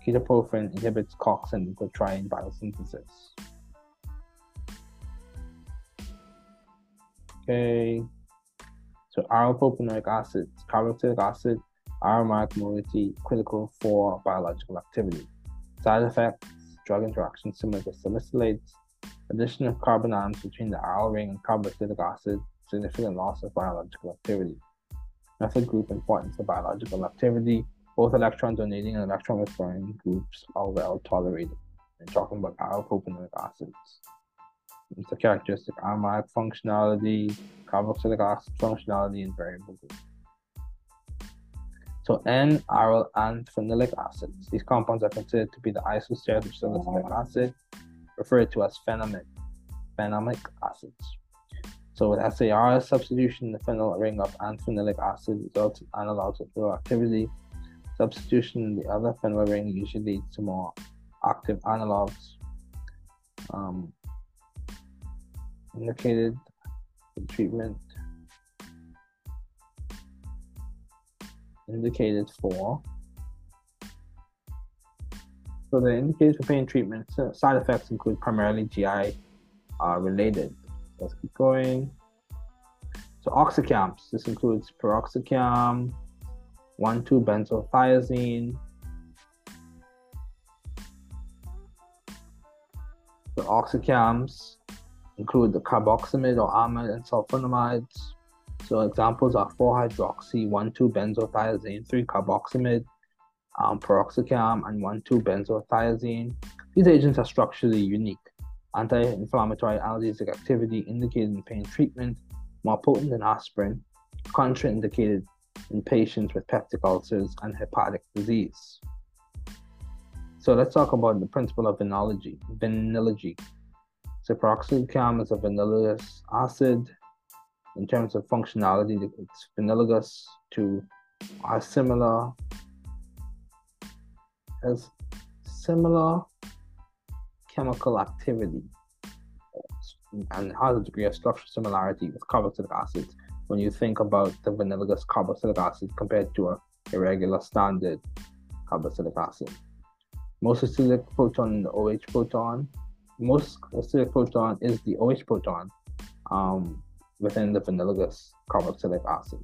Ketoprofen inhibits COX and leukotriene biosynthesis. Okay, so aryl propanoic acid, carboxylic acid, aromatic moiety, critical for biological activity. Side effects, drug interactions similar to salicylates, addition of carbon atoms between the aryl ring and carboxylic acid, significant loss of biological activity. Method group important for biological activity. Both electron donating and electron withdrawing groups are well tolerated. We're talking about aryl propanoic acids. It's a characteristic aromatic functionality, carboxylic acid functionality, and variable group. So N-aryl and phenolic acids. These compounds are considered to be the isosters of salicylic acid, referred to as phenomic acids. So with SAR substitution, the phenyl ring of and phenolic acid results in analogs of low activity. Substitution in the other phenyl ring usually leads to more active analogs. indicated for treatment indicated for. So the indicators for pain treatment side effects include primarily GI related. Let's keep going. So oxycams. This includes piroxicam, 1,2-benzothiazine. The oxycams include the carboxamide or amide and sulfonamides. So examples are 4-hydroxy, 1,2-benzothiazine, 3-carboxamide, piroxicam, and 1,2-benzothiazine. These agents are structurally unique. Anti-inflammatory analgesic activity indicated in pain treatment, more potent than aspirin, contraindicated in patients with peptic ulcers and hepatic disease. So let's talk about the principle of Vanillology. So piroxicam is a vanillus acid. In terms of functionality, it's vanillus to are similar chemical activity and has a degree of structural similarity with carboxylic acid. When you think about the vanillus carboxylic acid compared to a irregular standard carboxylic acid, most acidic proton, the OH proton, is the OH proton within the vanillus carboxylic acid.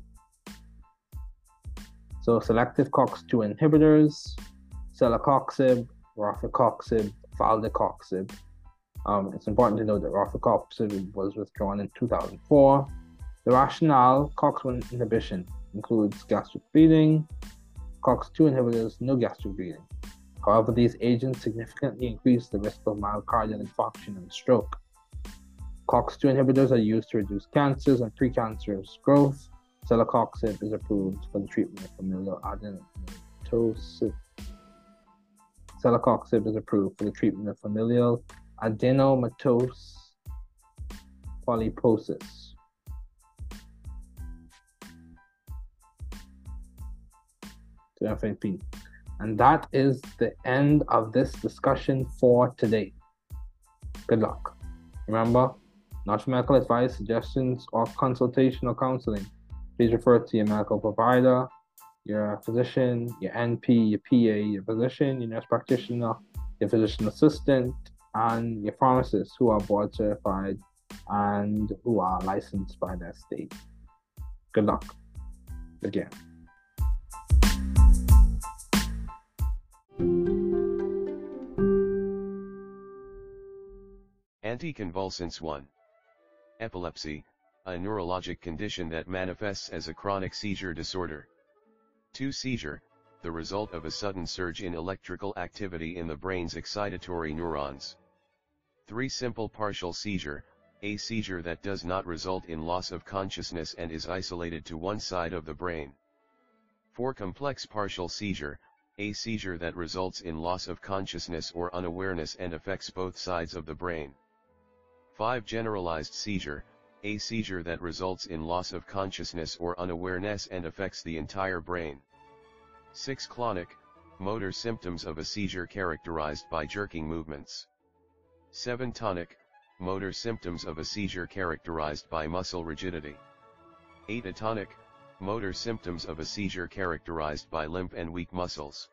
So selective COX-2 inhibitors, celecoxib, rofecoxib, valdecoxib. It's important to note that rofecoxib was withdrawn in 2004. The rationale, COX-1 inhibition includes gastric bleeding, COX-2 inhibitors, no gastric bleeding. However, these agents significantly increase the risk of myocardial infarction and stroke. COX-2 inhibitors are used to reduce cancers and precancerous growth. Celecoxib is approved for the treatment of familial adenomatosis. Celecoxib is approved for the treatment of familial adenomatous polyposis. FAP. And that is the end of this discussion for today. Good luck. Remember, not for medical advice, suggestions, or consultation or counseling. Please refer to your medical provider, your physician, your NP, your PA, your physician, your nurse practitioner, your physician assistant, and your pharmacists who are board certified and who are licensed by their state. Good luck. Again. Anticonvulsants 1. Epilepsy, a neurologic condition that manifests as a chronic seizure disorder. 2. Seizure, the result of a sudden surge in electrical activity in the brain's excitatory neurons. 3. Simple partial seizure, a seizure that does not result in loss of consciousness and is isolated to one side of the brain. 4. Complex partial seizure, a seizure that results in loss of consciousness or unawareness and affects both sides of the brain. 5. Generalized seizure, a seizure that results in loss of consciousness or unawareness and affects the entire brain. 6. Clonic, motor symptoms of a seizure characterized by jerking movements. 7. Tonic, motor symptoms of a seizure characterized by muscle rigidity. 8. Atonic, motor symptoms of a seizure characterized by limp and weak muscles.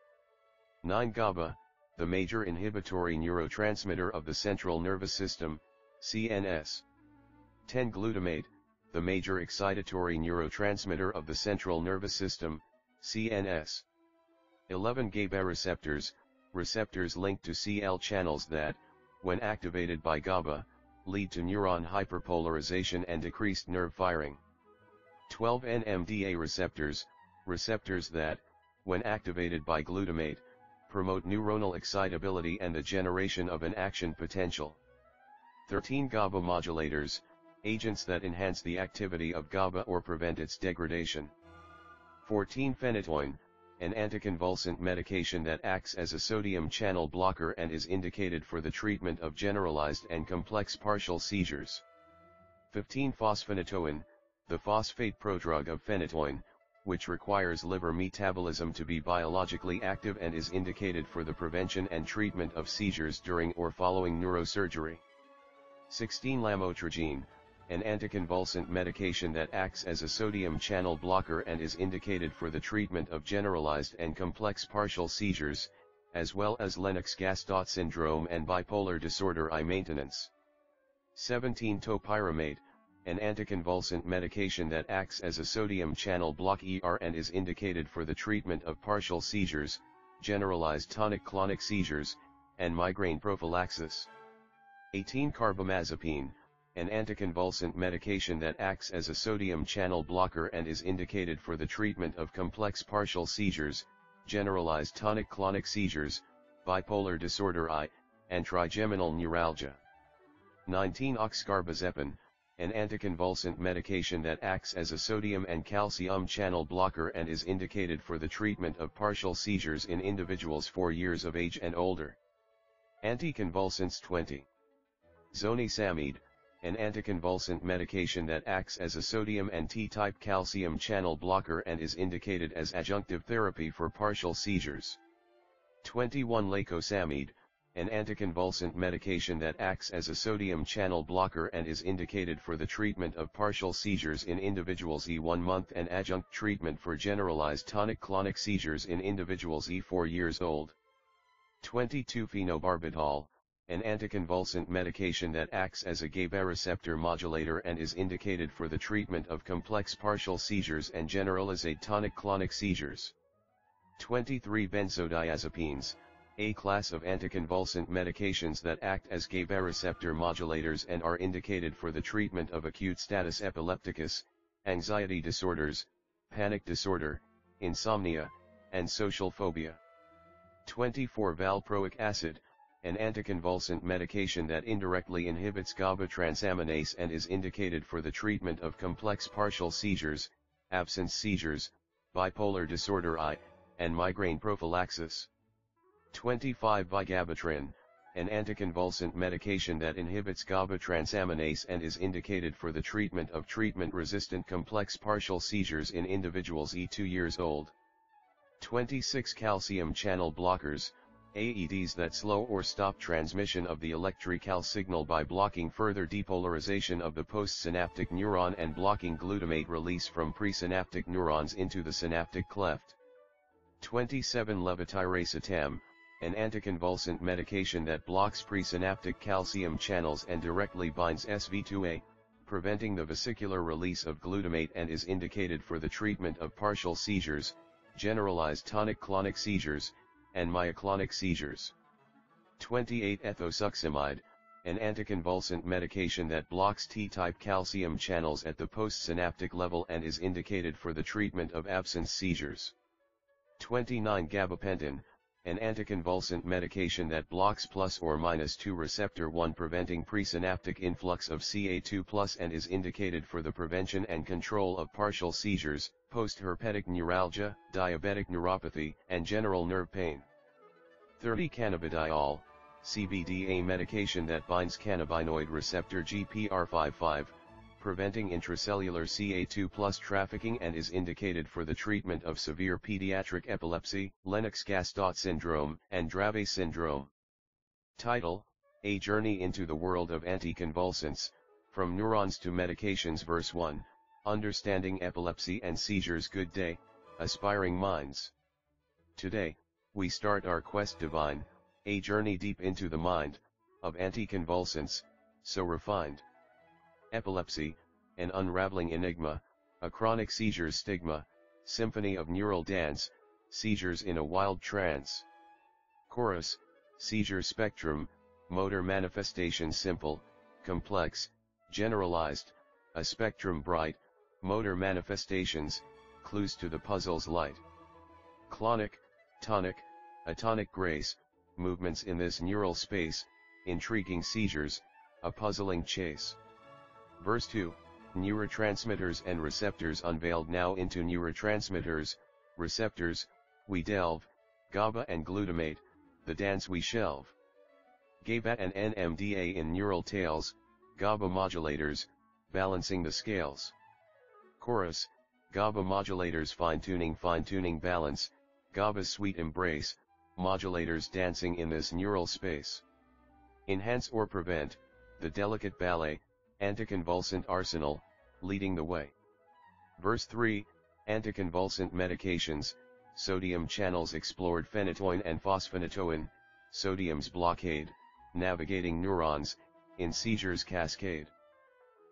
9. GABA, the major inhibitory neurotransmitter of the central nervous system, CNS. 10. Glutamate, the major excitatory neurotransmitter of the central nervous system, CNS. 11. GABA receptors linked to CL channels that, when activated by GABA, lead to neuron hyperpolarization and decreased nerve firing. 12. NMDA receptors that, when activated by glutamate, promote neuronal excitability and the generation of an action potential. 13. GABA modulators, agents that enhance the activity of GABA or prevent its degradation. 14. Phenytoin, an anticonvulsant medication that acts as a sodium channel blocker and is indicated for the treatment of generalized and complex partial seizures. 15. Phosphenytoin, the phosphate prodrug of phenytoin, which requires liver metabolism to be biologically active and is indicated for the prevention and treatment of seizures during or following neurosurgery. 16. Lamotrigine, an anticonvulsant medication that acts as a sodium channel blocker and is indicated for the treatment of generalized and complex partial seizures, as well as Lennox-Gastaut syndrome and bipolar disorder I maintenance. 17. Topiramate, an anticonvulsant medication that acts as a sodium channel block and is indicated for the treatment of partial seizures, generalized tonic-clonic seizures, and migraine prophylaxis. 18. Carbamazepine, an anticonvulsant medication that acts as a sodium channel blocker and is indicated for the treatment of complex partial seizures, generalized tonic-clonic seizures, bipolar disorder I, and trigeminal neuralgia. 19. Oxcarbazepine, an anticonvulsant medication that acts as a sodium and calcium channel blocker and is indicated for the treatment of partial seizures in individuals 4 years of age and older. Anticonvulsants. 20. Zonisamide, an anticonvulsant medication that acts as a sodium and T-type calcium channel blocker and is indicated as adjunctive therapy for partial seizures. 21. Lacosamide, an anticonvulsant medication that acts as a sodium channel blocker and is indicated for the treatment of partial seizures in individuals E1 month and adjunct treatment for generalized tonic-clonic seizures in individuals E4 years old. 22. Phenobarbital, an anticonvulsant medication that acts as a GABA receptor modulator and is indicated for the treatment of complex partial seizures and generalized tonic-clonic seizures. 23. Benzodiazepines, a class of anticonvulsant medications that act as GABA receptor modulators and are indicated for the treatment of acute status epilepticus, anxiety disorders, panic disorder, insomnia, and social phobia. 24. Valproic acid, an anticonvulsant medication that indirectly inhibits GABA transaminase and is indicated for the treatment of complex partial seizures, absence seizures, bipolar disorder I, and migraine prophylaxis. 25. Vigabatrin, an anticonvulsant medication that inhibits GABA transaminase and is indicated for the treatment of treatment-resistant complex partial seizures in individuals E2 years old. 26. Calcium channel blockers, AEDs that slow or stop transmission of the electrical signal by blocking further depolarization of the postsynaptic neuron and blocking glutamate release from presynaptic neurons into the synaptic cleft. 27. Levetiracetam, an anticonvulsant medication that blocks presynaptic calcium channels and directly binds SV2A, preventing the vesicular release of glutamate and is indicated for the treatment of partial seizures, generalized tonic-clonic seizures, and myoclonic seizures. 28. Ethosuximide, an anticonvulsant medication that blocks T-type calcium channels at the postsynaptic level and is indicated for the treatment of absence seizures. 29. Gabapentin, an anticonvulsant medication that blocks ±2 receptor 1 preventing presynaptic influx of Ca2+ and is indicated for the prevention and control of partial seizures, postherpetic neuralgia, diabetic neuropathy, and general nerve pain. 30. Cannabidiol, CBD, a medication that binds cannabinoid receptor GPR55, preventing intracellular Ca2+ trafficking and is indicated for the treatment of severe pediatric epilepsy, Lennox-Gastaut syndrome, and Dravet syndrome. Title: A Journey into the World of Anticonvulsants, From Neurons to Medications. Verse 1, Understanding Epilepsy and Seizures. Good day, aspiring minds. Today, we start our quest divine, a journey deep into the mind, of anticonvulsants, so refined. Epilepsy, an unraveling enigma, a chronic seizure stigma, symphony of neural dance, seizures in a wild trance. Chorus: seizure spectrum, motor manifestations simple, complex, generalized, a spectrum bright, motor manifestations, clues to the puzzle's light. Clonic, tonic, atonic grace, movements in this neural space, intriguing seizures, a puzzling chase. Verse 2, Neurotransmitters and Receptors. Unveiled now into neurotransmitters, receptors, we delve, GABA and glutamate, the dance we shelve. GABA and NMDA in neural tales, GABA modulators, balancing the scales. Chorus, GABA modulators fine-tuning balance, GABA sweet embrace, modulators dancing in this neural space. Enhance or prevent, the delicate ballet, anticonvulsant arsenal, leading the way. Verse 3, anticonvulsant medications, sodium channels explored, phenytoin and phosphonatoin, sodium's blockade, navigating neurons, in seizures cascade.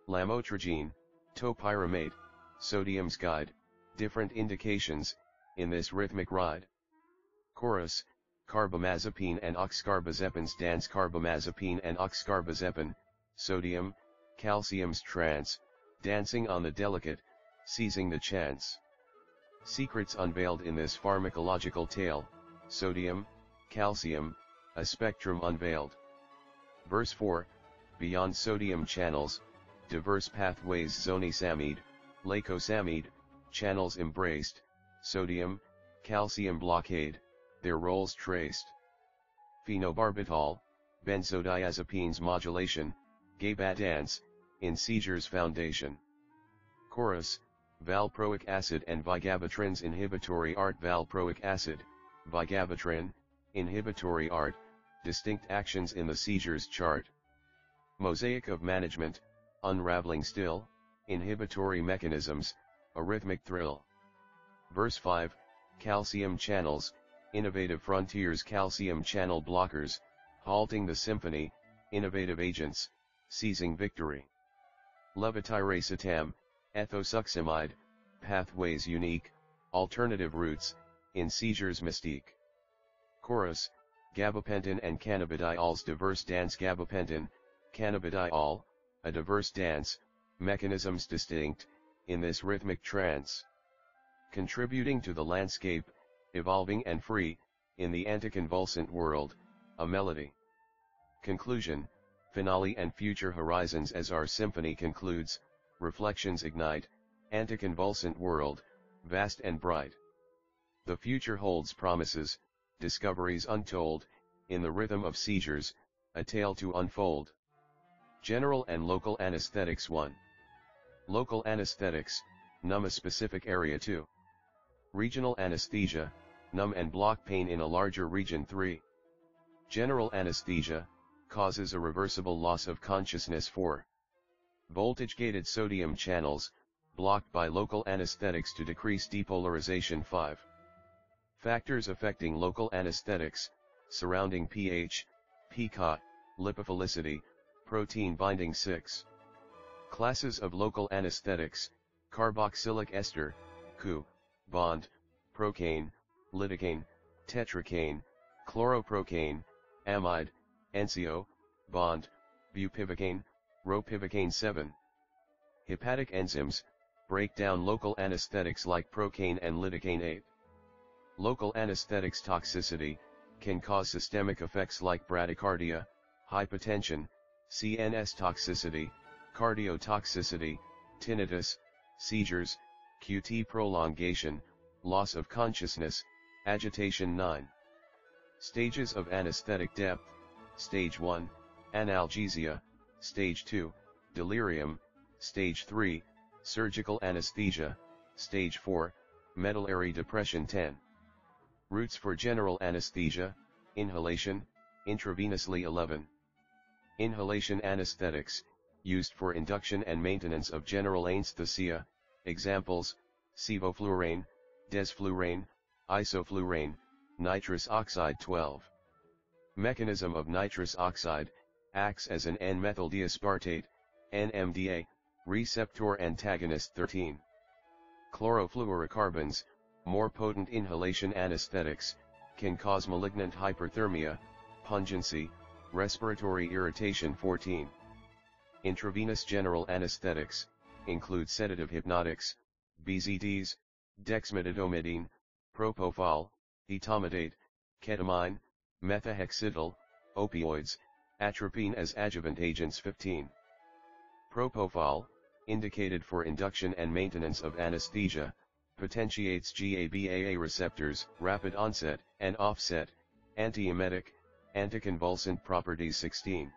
Lamotrigine, topiramate, sodium's guide, different indications, in this rhythmic ride. Chorus, carbamazepine and oxcarbazepines dance, carbamazepine and oxcarbazepine, sodium, calcium's trance, dancing on the delicate, seizing the chance. Secrets unveiled in this pharmacological tale, sodium, calcium, a spectrum unveiled. Verse 4, beyond sodium channels, diverse pathways, zonisamide, lacosamide, channels embraced, sodium, calcium blockade, their roles traced. Phenobarbital, benzodiazepines modulation, GABA dance, in seizures foundation. Chorus, valproic acid and vigabatrin's inhibitory art, valproic acid, vigabatrin, inhibitory art, distinct actions in the seizures chart. Mosaic of management, unraveling still, inhibitory mechanisms, a rhythmic thrill. Verse 5, calcium channels, innovative frontiers, calcium channel blockers, halting the symphony, innovative agents, seizing victory. Levetiracetam, ethosuximide, pathways unique, alternative routes, in seizures mystique. Chorus, gabapentin and cannabidiols diverse dance, gabapentin, cannabidiol, a diverse dance, mechanisms distinct, in this rhythmic trance. Contributing to the landscape, evolving and free, in the anticonvulsant world, a melody. Conclusion, finale and future horizons as our symphony concludes, reflections ignite, anticonvulsant world, vast and bright. The future holds promises, discoveries untold, in the rhythm of seizures, a tale to unfold. General and local anesthetics 1. Local anesthetics, numb a specific area 2. Regional anesthesia, numb and block pain in a larger region 3. General anesthesia, causes a reversible loss of consciousness 4. Voltage-gated sodium channels, blocked by local anesthetics to decrease depolarization 5. Factors affecting local anesthetics, surrounding pH, pKa, lipophilicity, protein binding 6. Classes of local anesthetics, carboxylic ester, Cu, bond, procaine, lidocaine, tetracaine, chloroprocaine, amide, NCO, bond, bupivacaine, ropivacaine 7. Hepatic enzymes, break down local anesthetics like procaine and lidocaine 8. Local anesthetics toxicity, can cause systemic effects like bradycardia, hypotension, CNS toxicity, cardiotoxicity, tinnitus, seizures, QT prolongation, loss of consciousness, agitation 9. Stages of anesthetic depth, Stage 1, analgesia, Stage 2, delirium, Stage 3, surgical anesthesia, Stage 4, medullary depression 10. Routes for general anesthesia, inhalation, intravenously 11. Inhalation anesthetics, used for induction and maintenance of general anesthesia, examples, sevoflurane, desflurane, isoflurane, nitrous oxide 12. Mechanism of nitrous oxide, acts as an N-methyldiaspartate, NMDA, receptor antagonist 13. Chlorofluorocarbons, more potent inhalation anesthetics, can cause malignant hyperthermia, pungency, respiratory irritation 14. Intravenous general anesthetics, include sedative hypnotics, BZDs, dexmedetomidine, propofol, etomidate, ketamine, methohexital, opioids, atropine as adjuvant agents 15. Propofol, indicated for induction and maintenance of anesthesia, potentiates GABAA receptors, rapid onset and offset, antiemetic, anticonvulsant properties 16.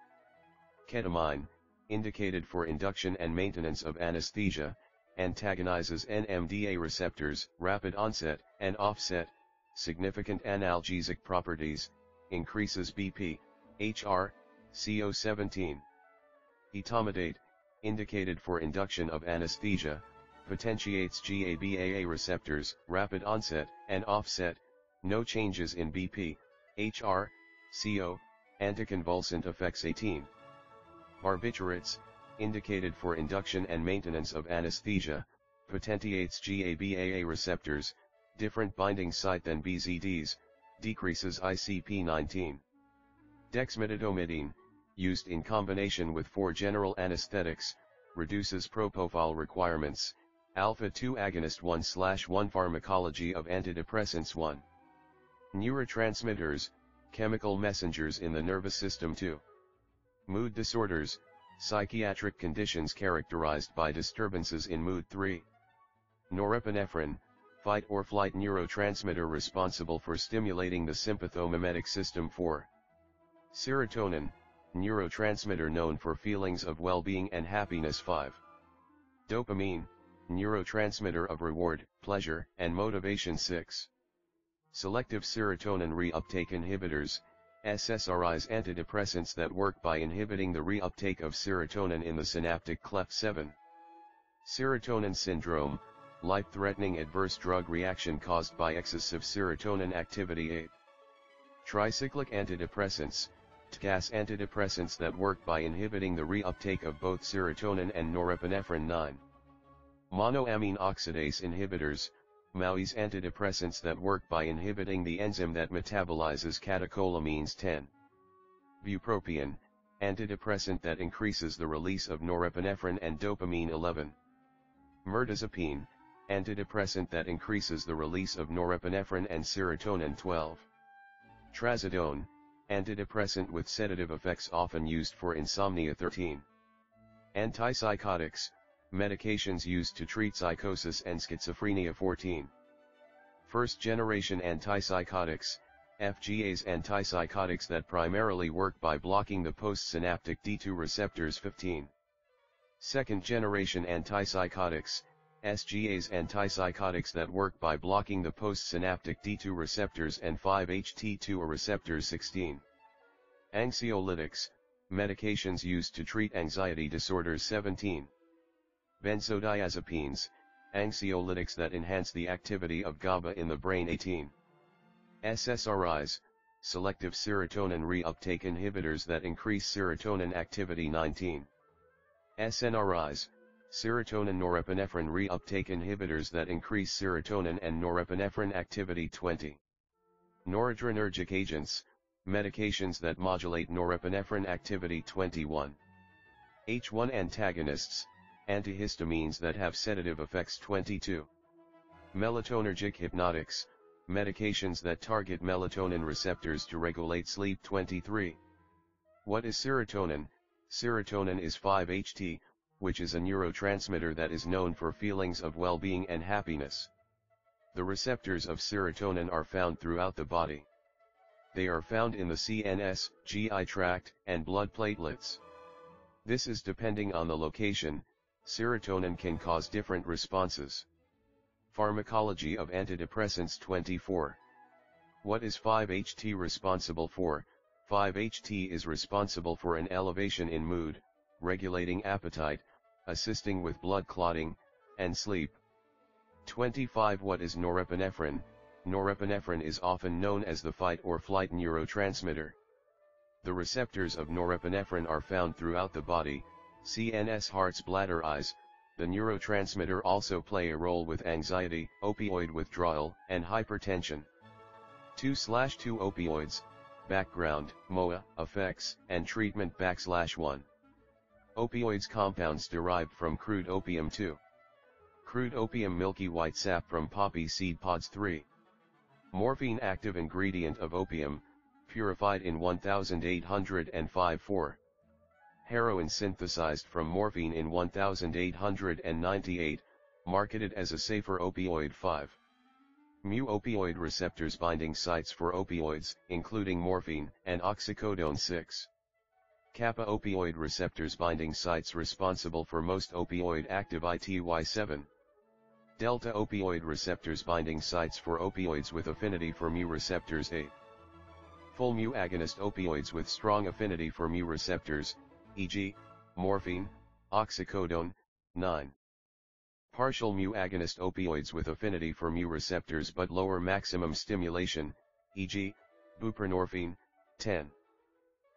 Ketamine, indicated for induction and maintenance of anesthesia, antagonizes NMDA receptors, rapid onset and offset, significant analgesic properties, increases BP, HR, CO17. Etomidate, indicated for induction of anesthesia, potentiates GABAA receptors, rapid onset and offset, no changes in BP, HR, CO, anticonvulsant effects 18. Barbiturates, indicated for induction and maintenance of anesthesia, potentiates GABAA receptors, different binding site than BZDs, decreases ICP-19. Dexmedetomidine, used in combination with 4 general anesthetics, reduces propofol requirements, alpha-2 agonist 1/1 pharmacology of antidepressants 1. Neurotransmitters, chemical messengers in the nervous system 2. Mood disorders, psychiatric conditions characterized by disturbances in mood 3. Norepinephrine, fight or flight neurotransmitter responsible for stimulating the sympathomimetic system 4. Serotonin, neurotransmitter known for feelings of well-being and happiness 5. Dopamine, neurotransmitter of reward, pleasure, and motivation 6. Selective serotonin reuptake inhibitors, SSRIs, antidepressants that work by inhibiting the reuptake of serotonin in the synaptic cleft 7. Serotonin syndrome, life-threatening adverse drug reaction caused by excessive serotonin activity 8. Tricyclic antidepressants, TCAS antidepressants that work by inhibiting the reuptake of both serotonin and norepinephrine 9. Monoamine oxidase inhibitors, MAOIs antidepressants that work by inhibiting the enzyme that metabolizes catecholamines 10. Bupropion, antidepressant that increases the release of norepinephrine and dopamine 11. Mirtazapine, antidepressant that increases the release of norepinephrine and serotonin 12. Trazodone, antidepressant with sedative effects often used for insomnia 13. Antipsychotics, medications used to treat psychosis and schizophrenia 14. First generation antipsychotics, FGAs, antipsychotics that primarily work by blocking the postsynaptic D2 receptors 15. Second generation antipsychotics, SGAs, antipsychotics that work by blocking the postsynaptic D2 receptors and 5-HT2A receptors 16. Anxiolytics, medications used to treat anxiety disorders 17. Benzodiazepines, anxiolytics that enhance the activity of GABA in the brain 18. SSRIs, selective serotonin reuptake inhibitors that increase serotonin activity 19. SNRIs, serotonin norepinephrine reuptake inhibitors that increase serotonin and norepinephrine activity 20. Noradrenergic agents, medications that modulate norepinephrine activity 21. H1 antagonists, antihistamines that have sedative effects 22. Melatonergic hypnotics, medications that target melatonin receptors to regulate sleep 23. What is serotonin? Serotonin is 5-HT, which is a neurotransmitter that is known for feelings of well-being and happiness. The receptors of serotonin are found throughout the body. They are found in the CNS, GI tract, and blood platelets. This is depending on the location. Serotonin can cause different responses. Pharmacology of antidepressants 24. What is 5-HT responsible for? 5-HT is responsible for an elevation in mood, regulating appetite, assisting with blood clotting, and sleep. 25. What is norepinephrine? Norepinephrine is often known as the fight or flight neurotransmitter. The receptors of norepinephrine are found throughout the body, CNS, hearts, bladder, eyes. The neurotransmitter also play a role with anxiety, opioid withdrawal, and hypertension. 2/2 opioids, background, MOA, effects, and treatment /1. Opioids, compounds derived from crude opium 2. Crude opium, milky white sap from poppy seed pods 3. Morphine, active ingredient of opium, purified in 1805-4. Heroin, synthesized from morphine in 1898, marketed as a safer opioid 5. Mu-opioid receptors, binding sites for opioids, including morphine and oxycodone 6. Kappa opioid receptors binding sites responsible for most opioid active ITY7. Delta opioid receptors binding sites for opioids with affinity for mu receptors 8. Full mu agonist opioids with strong affinity for mu receptors, e.g., morphine, oxycodone, 9. Partial mu agonist opioids with affinity for mu receptors but lower maximum stimulation, e.g., buprenorphine, 10.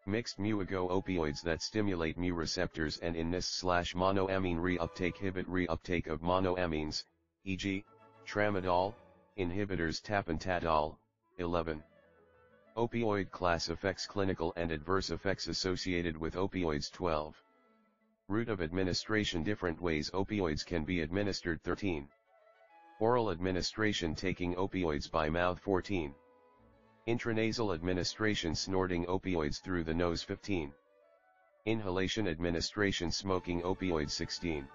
Mixed mu-ago opioids that stimulate mu receptors and in nis/monoamine reuptake inhibit reuptake of monoamines, e.g., tramadol, inhibitors tapentadol, 11. Opioid class effects, clinical and adverse effects associated with opioids 12. Route of administration, different ways opioids can be administered 13. Oral administration, taking opioids by mouth 14. Intranasal administration, snorting opioids through the nose 15. Inhalation administration, smoking opioids 16.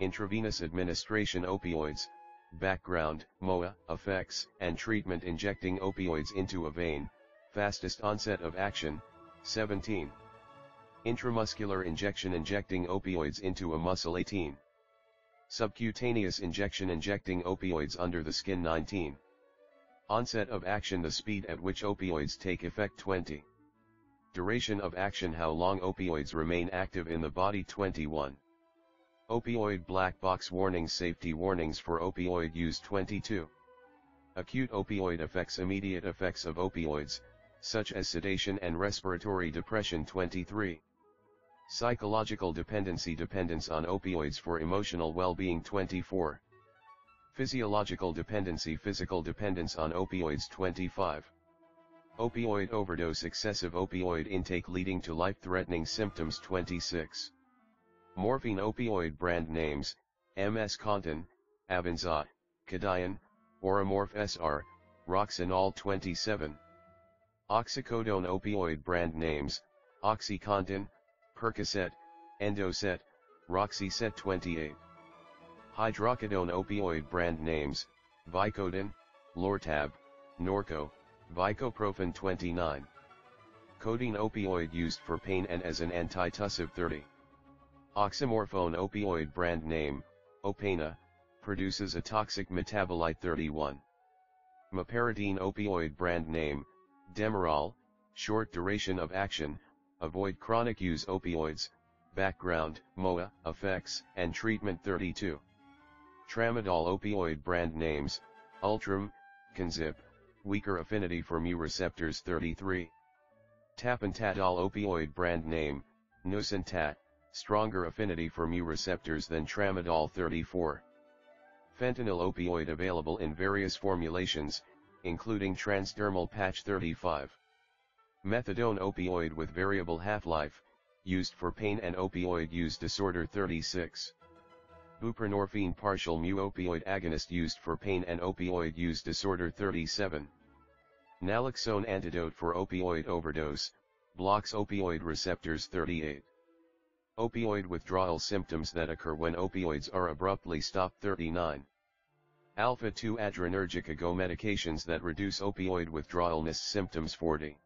Intravenous administration, opioids, background, MOA, effects, and treatment, injecting opioids into a vein, fastest onset of action, 17. Intramuscular injection, injecting opioids into a muscle 18. Subcutaneous injection, injecting opioids under the skin 19. Onset of action, the speed at which opioids take effect 20. Duration of action, how long opioids remain active in the body 21. Opioid black box warnings, safety warnings for opioid use 22. Acute opioid effects, immediate effects of opioids, such as sedation and respiratory depression 23. Psychological dependency, dependence on opioids for emotional well-being 24. Physiological dependency, physical dependence on opioids 25. Opioid overdose, excessive opioid intake leading to life-threatening symptoms 26. Morphine opioid brand names, MS-Contin, Avanza, Kadian, Oromorph SR, Roxanol 27. Oxycodone opioid brand names, OxyContin, Percocet, Endocet, Roxycet 28. Hydrocodone opioid brand names, Vicodin, Lortab, Norco, Vicoprofen 29. Codeine opioid used for pain and as an antitussive 30. Oxymorphone opioid brand name, Opana, produces a toxic metabolite 31. Meperidine opioid brand name, Demerol, short duration of action, avoid chronic use opioids, background, MOA, effects, and treatment 32. Tramadol opioid brand names, Ultram, Kanzip, weaker affinity for mu receptors 33. Tapentadol opioid brand name, Nucentat, stronger affinity for mu receptors than tramadol 34. Fentanyl opioid, available in various formulations, including transdermal patch 35. Methadone opioid with variable half-life, used for pain and opioid use disorder 36. Buprenorphine partial mu opioid agonist used for pain and opioid use disorder 37. Naloxone antidote for opioid overdose, blocks opioid receptors 38. Opioid withdrawal symptoms that occur when opioids are abruptly stopped 39. Alpha-2 adrenergic ago medications that reduce opioid withdrawalness symptoms 40.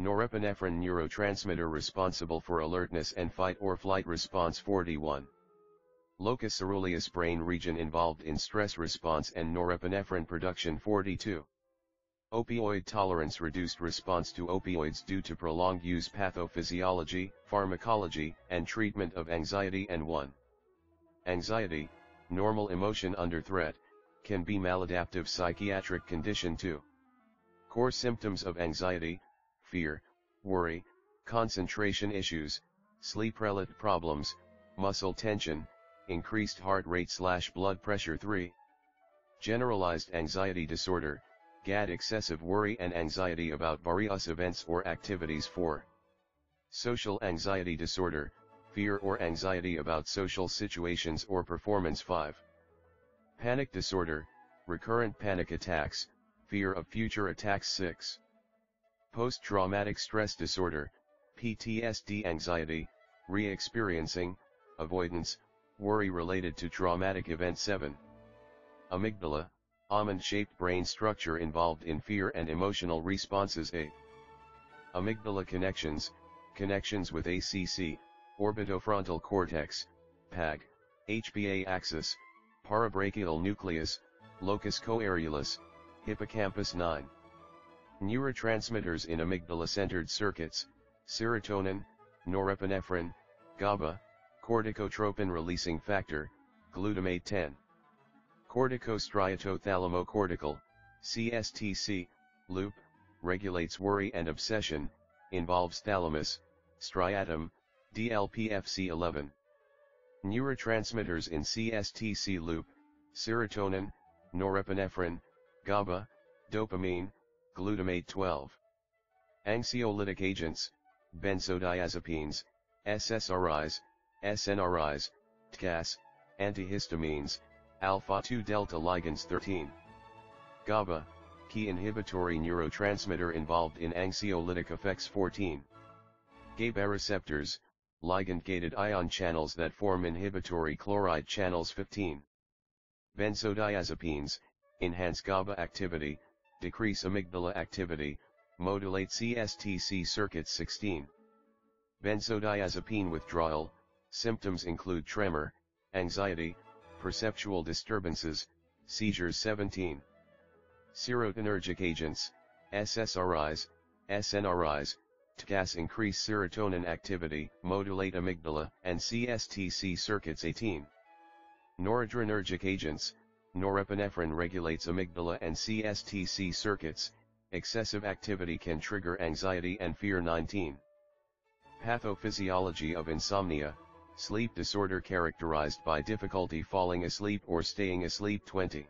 Norepinephrine neurotransmitter responsible for alertness and fight or flight response 41. Locus coeruleus brain region involved in stress response and norepinephrine production 42. Opioid tolerance, reduced response to opioids due to prolonged use, pathophysiology, pharmacology, and treatment of anxiety and 1. Anxiety, normal emotion under threat, can be maladaptive psychiatric condition 2. Core symptoms of anxiety, fear, worry, concentration issues, sleep-related problems, muscle tension, increased heart rate/blood pressure 3. Generalized anxiety disorder, GAD, excessive worry and anxiety about various events or activities 4. Social anxiety disorder, fear or anxiety about social situations or performance 5. Panic disorder, recurrent panic attacks, fear of future attacks 6. Post-traumatic stress disorder, PTSD, anxiety, re-experiencing, avoidance, worry related to traumatic event 7. Amygdala, almond-shaped brain structure involved in fear and emotional responses 8. Amygdala connections, connections with ACC, orbitofrontal cortex, PAG, HPA axis, parabrachial nucleus, locus coerulus, hippocampus 9. Neurotransmitters in amygdala-centered circuits, serotonin, norepinephrine, GABA, corticotropin-releasing factor, glutamate 10. Corticostriatothalamo-cortical, CSTC, loop, regulates worry and obsession, involves thalamus, striatum, DLPFC11. Neurotransmitters in CSTC loop, serotonin, norepinephrine, GABA, dopamine, glutamate 12. Anxiolytic agents, benzodiazepines, SSRIs, SNRIs, TCAS, antihistamines, alpha-2 delta ligands 13. GABA, key inhibitory neurotransmitter involved in anxiolytic effects 14. GABA receptors, ligand-gated ion channels that form inhibitory chloride channels 15. Benzodiazepines, enhance GABA activity, decrease amygdala activity, modulate CSTC circuits 16. Benzodiazepine withdrawal, symptoms include tremor, anxiety, perceptual disturbances, seizures 17. Serotonergic agents, SSRIs, SNRIs, TCAS increase serotonin activity, modulate amygdala and CSTC circuits 18. Noradrenergic agents, norepinephrine regulates amygdala and CSTC circuits, excessive activity can trigger anxiety and fear 19. Pathophysiology of insomnia, sleep disorder characterized by difficulty falling asleep or staying asleep 20.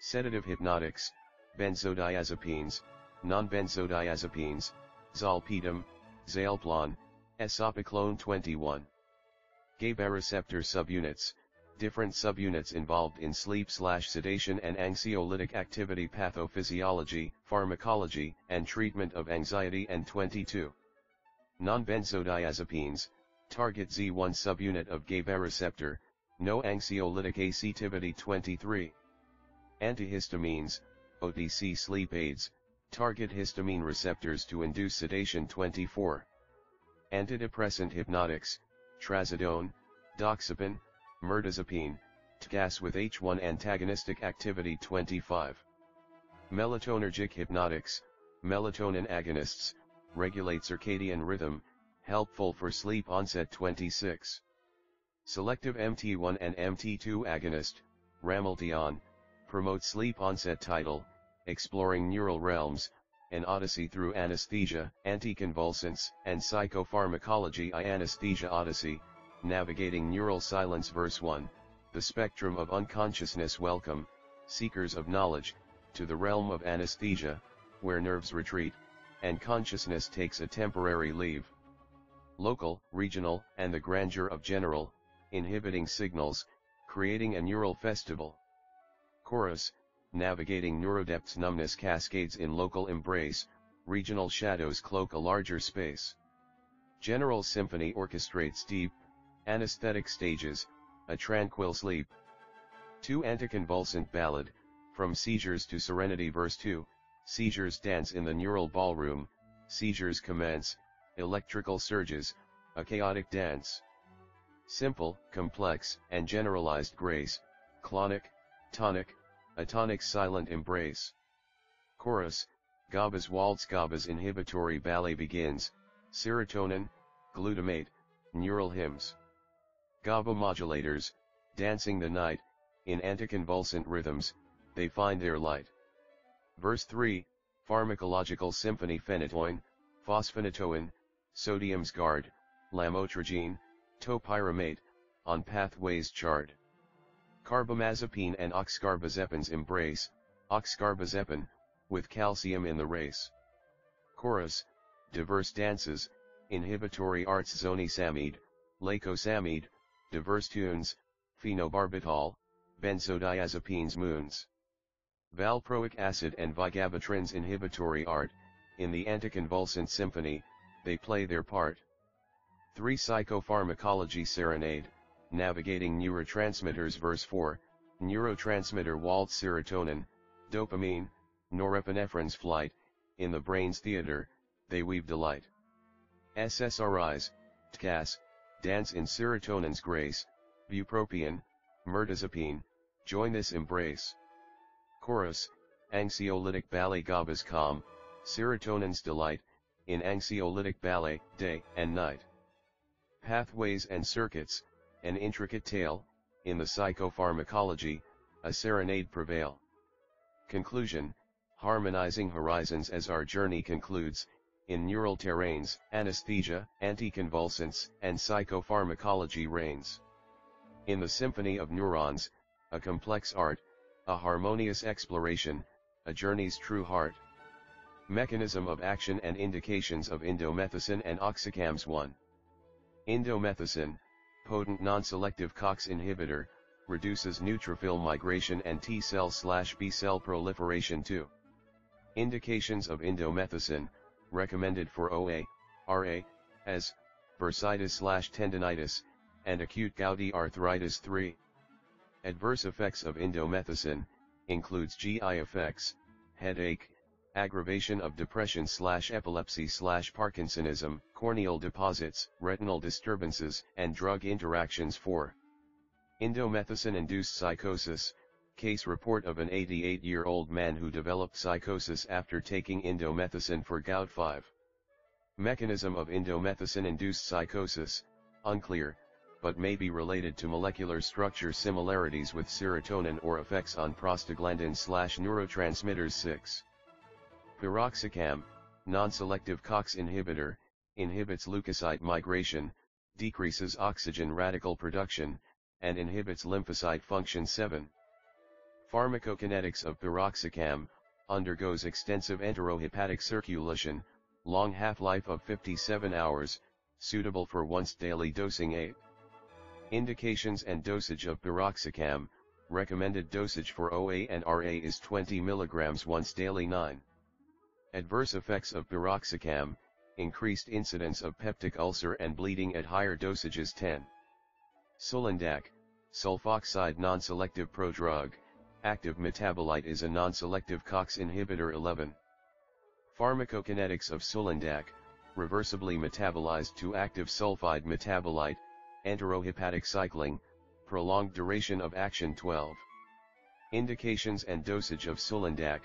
Sedative hypnotics, benzodiazepines, non-benzodiazepines, zolpidem, Zalplon, esopiclone 21. GABA receptor subunits, different subunits involved in sleep/sedation and anxiolytic activity, pathophysiology, pharmacology, and treatment of anxiety and 22. Non-benzodiazepines, target Z1 subunit of GABA receptor, no anxiolytic activity 23. Antihistamines, OTC sleep aids, target histamine receptors to induce sedation 24. Antidepressant hypnotics, trazodone, doxepin, mirtazapine, TCAS with H1 antagonistic activity 25. Melatonergic hypnotics, melatonin agonists, regulate circadian rhythm, helpful for sleep onset 26. Selective MT1 and MT2 agonist, ramelteon, promote sleep onset title, exploring neural realms, an odyssey through anesthesia, anticonvulsants, and psychopharmacology. I Anesthesia Odyssey, Navigating Neural Silence Verse 1, The Spectrum of Unconsciousness. Welcome, seekers of knowledge, to the realm of anesthesia, where nerves retreat, and consciousness takes a temporary leave. Local, regional, and the grandeur of general, inhibiting signals, creating a neural festival. Chorus, Navigating Neurodepths. Numbness cascades in local embrace, regional shadows cloak a larger space. General symphony orchestrates deep, anesthetic stages, a tranquil sleep. 2. Anticonvulsant ballad, From Seizures to Serenity Verse 2, Seizures dance in the neural ballroom, seizures commence, electrical surges, a chaotic dance. Simple, complex, and generalized grace, clonic, tonic, a tonic silent embrace. Chorus, GABA's waltz. GABA's inhibitory ballet begins, serotonin, glutamate, neural hymns. GABA modulators, dancing the night, in anticonvulsant rhythms, they find their light. Verse 3, Pharmacological Symphony. Phenytoin, phosphonatoin, sodium's guard, lamotrigine, topiramate, on pathways charred. Carbamazepine and oxcarbazepin's embrace, oxcarbazepin, with calcium in the race. Chorus, diverse dances, inhibitory arts. Zonisamide, lacosamide, diverse tunes, phenobarbital, benzodiazepines. Moons, valproic acid and vigabatrin's inhibitory art, in the anticonvulsant symphony, they play their part. 3. Psychopharmacology Serenade, Navigating Neurotransmitters Verse 4, Neurotransmitter waltz. Serotonin, dopamine, norepinephrine's flight, in the brain's theater, they weave delight. SSRIs, TCAS, dance in serotonin's grace, bupropion, mirtazapine, join this embrace. Chorus, anxiolytic ballet GABA's calm, serotonin's delight, in anxiolytic ballet, day and night. Pathways and circuits, an intricate tale, in the psychopharmacology, a serenade prevail. Conclusion, harmonizing horizons as our journey concludes, in neural terrains, anesthesia, anticonvulsants, and psychopharmacology reigns. In the symphony of neurons, a complex art, a harmonious exploration, a journey's true heart. Mechanism of action and indications of indomethacin and oxycams 1. Indomethacin, potent non-selective COX inhibitor, reduces neutrophil migration and T-cell/B-cell proliferation 2. Indications of indomethacin, recommended for OA, RA, as, bursitis/tendinitis, and acute gouty arthritis 3. Adverse effects of indomethacin, includes GI effects, headache, aggravation of depression/epilepsy/Parkinsonism, corneal deposits, retinal disturbances, and drug interactions 4. Indomethacin-induced psychosis, case report of an 88-year-old man who developed psychosis after taking indomethacin for gout 5. Mechanism of indomethacin-induced psychosis, unclear, but may be related to molecular structure similarities with serotonin or effects on prostaglandin/neurotransmitters 6. Piroxicam, non-selective COX inhibitor, inhibits leukocyte migration, decreases oxygen radical production, and inhibits lymphocyte function 7. Pharmacokinetics of piroxicam, undergoes extensive enterohepatic circulation, long half-life of 57 hours, suitable for once daily dosing 8. Indications and dosage of piroxicam, recommended dosage for OA and RA is 20 mg once daily 9. Adverse effects of piroxicam, increased incidence of peptic ulcer and bleeding at higher dosages 10. Sulindac, sulfoxide non-selective prodrug, active metabolite is a non-selective COX inhibitor 11. Pharmacokinetics of sulindac, reversibly metabolized to active sulfide metabolite, enterohepatic cycling, prolonged duration of action 12. Indications and dosage of sulindac,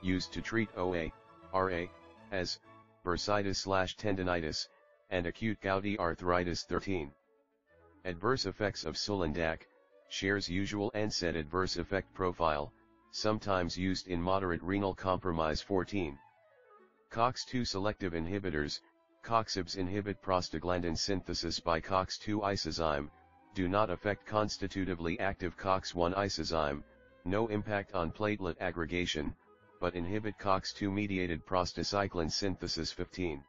used to treat OA, RA, as, bursitis/tendinitis, and acute gouty arthritis 13. Adverse effects of sulindac, shares usual NSAID adverse effect profile, sometimes used in moderate renal compromise 14. COX-2 selective inhibitors, COXIBs inhibit prostaglandin synthesis by COX-2 isozyme, do not affect constitutively active COX-1 isozyme, no impact on platelet aggregation, but inhibit COX-2 mediated prostacyclin synthesis 15.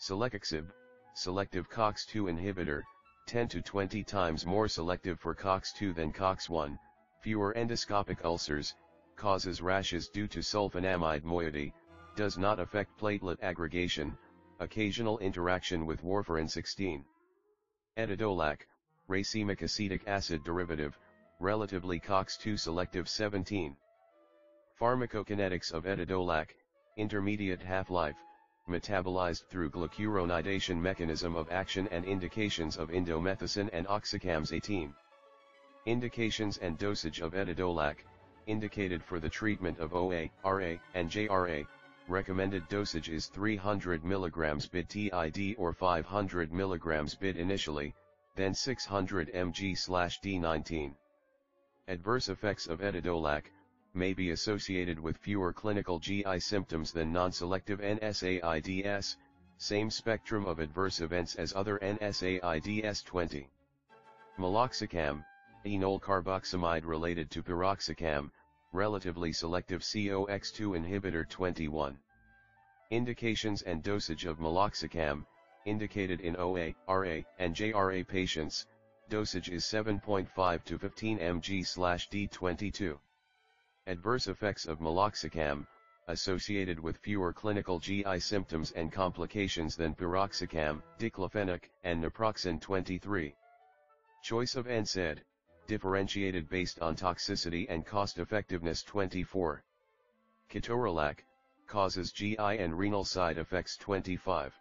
Selexicib, selective COX-2 inhibitor, 10 to 20 times more selective for COX-2 than COX-1, fewer endoscopic ulcers, causes rashes due to sulfonamide moiety, does not affect platelet aggregation, occasional interaction with warfarin 16. Etidolac, racemic acetic acid derivative, relatively COX-2 selective 17. Pharmacokinetics of etidolac, intermediate half-life, metabolized through glucuronidation mechanism of action and indications of indomethacin and oxycams 18. Indications and dosage of etidolac, indicated for the treatment of OA, RA, and JRA, recommended dosage is 300 mg BID TID or 500 mg BID initially, then 600 mg/d19. Adverse effects of etidolac, may be associated with fewer clinical GI symptoms than non-selective NSAIDs, same spectrum of adverse events as other NSAIDs 20. Meloxicam, enol carboxamide related to piroxicam, relatively selective COX-2 inhibitor 21. Indications and dosage of meloxicam, indicated in OA, RA, and JRA patients, dosage is 7.5 to 15 mg/d22. Adverse effects of meloxicam, associated with fewer clinical GI symptoms and complications than piroxicam, diclofenac, and naproxen 23. Choice of NSAID, differentiated based on toxicity and cost-effectiveness 24. Ketorolac, causes GI and renal side effects 25.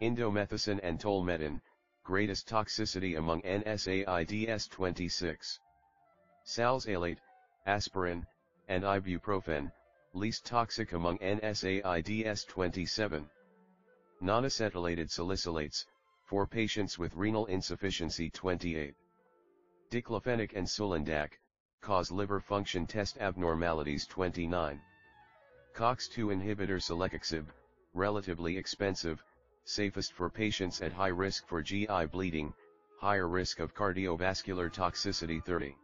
Indomethacin and tolmetin, greatest toxicity among NSAIDs 26. Salzalate, aspirin, and ibuprofen, least toxic among NSAIDs 27. Non-acetylated salicylates, for patients with renal insufficiency 28. Diclofenac and sulindac, cause liver function test abnormalities 29. COX-2 inhibitor selexipag, relatively expensive, safest for patients at high risk for GI bleeding, higher risk of cardiovascular toxicity 30.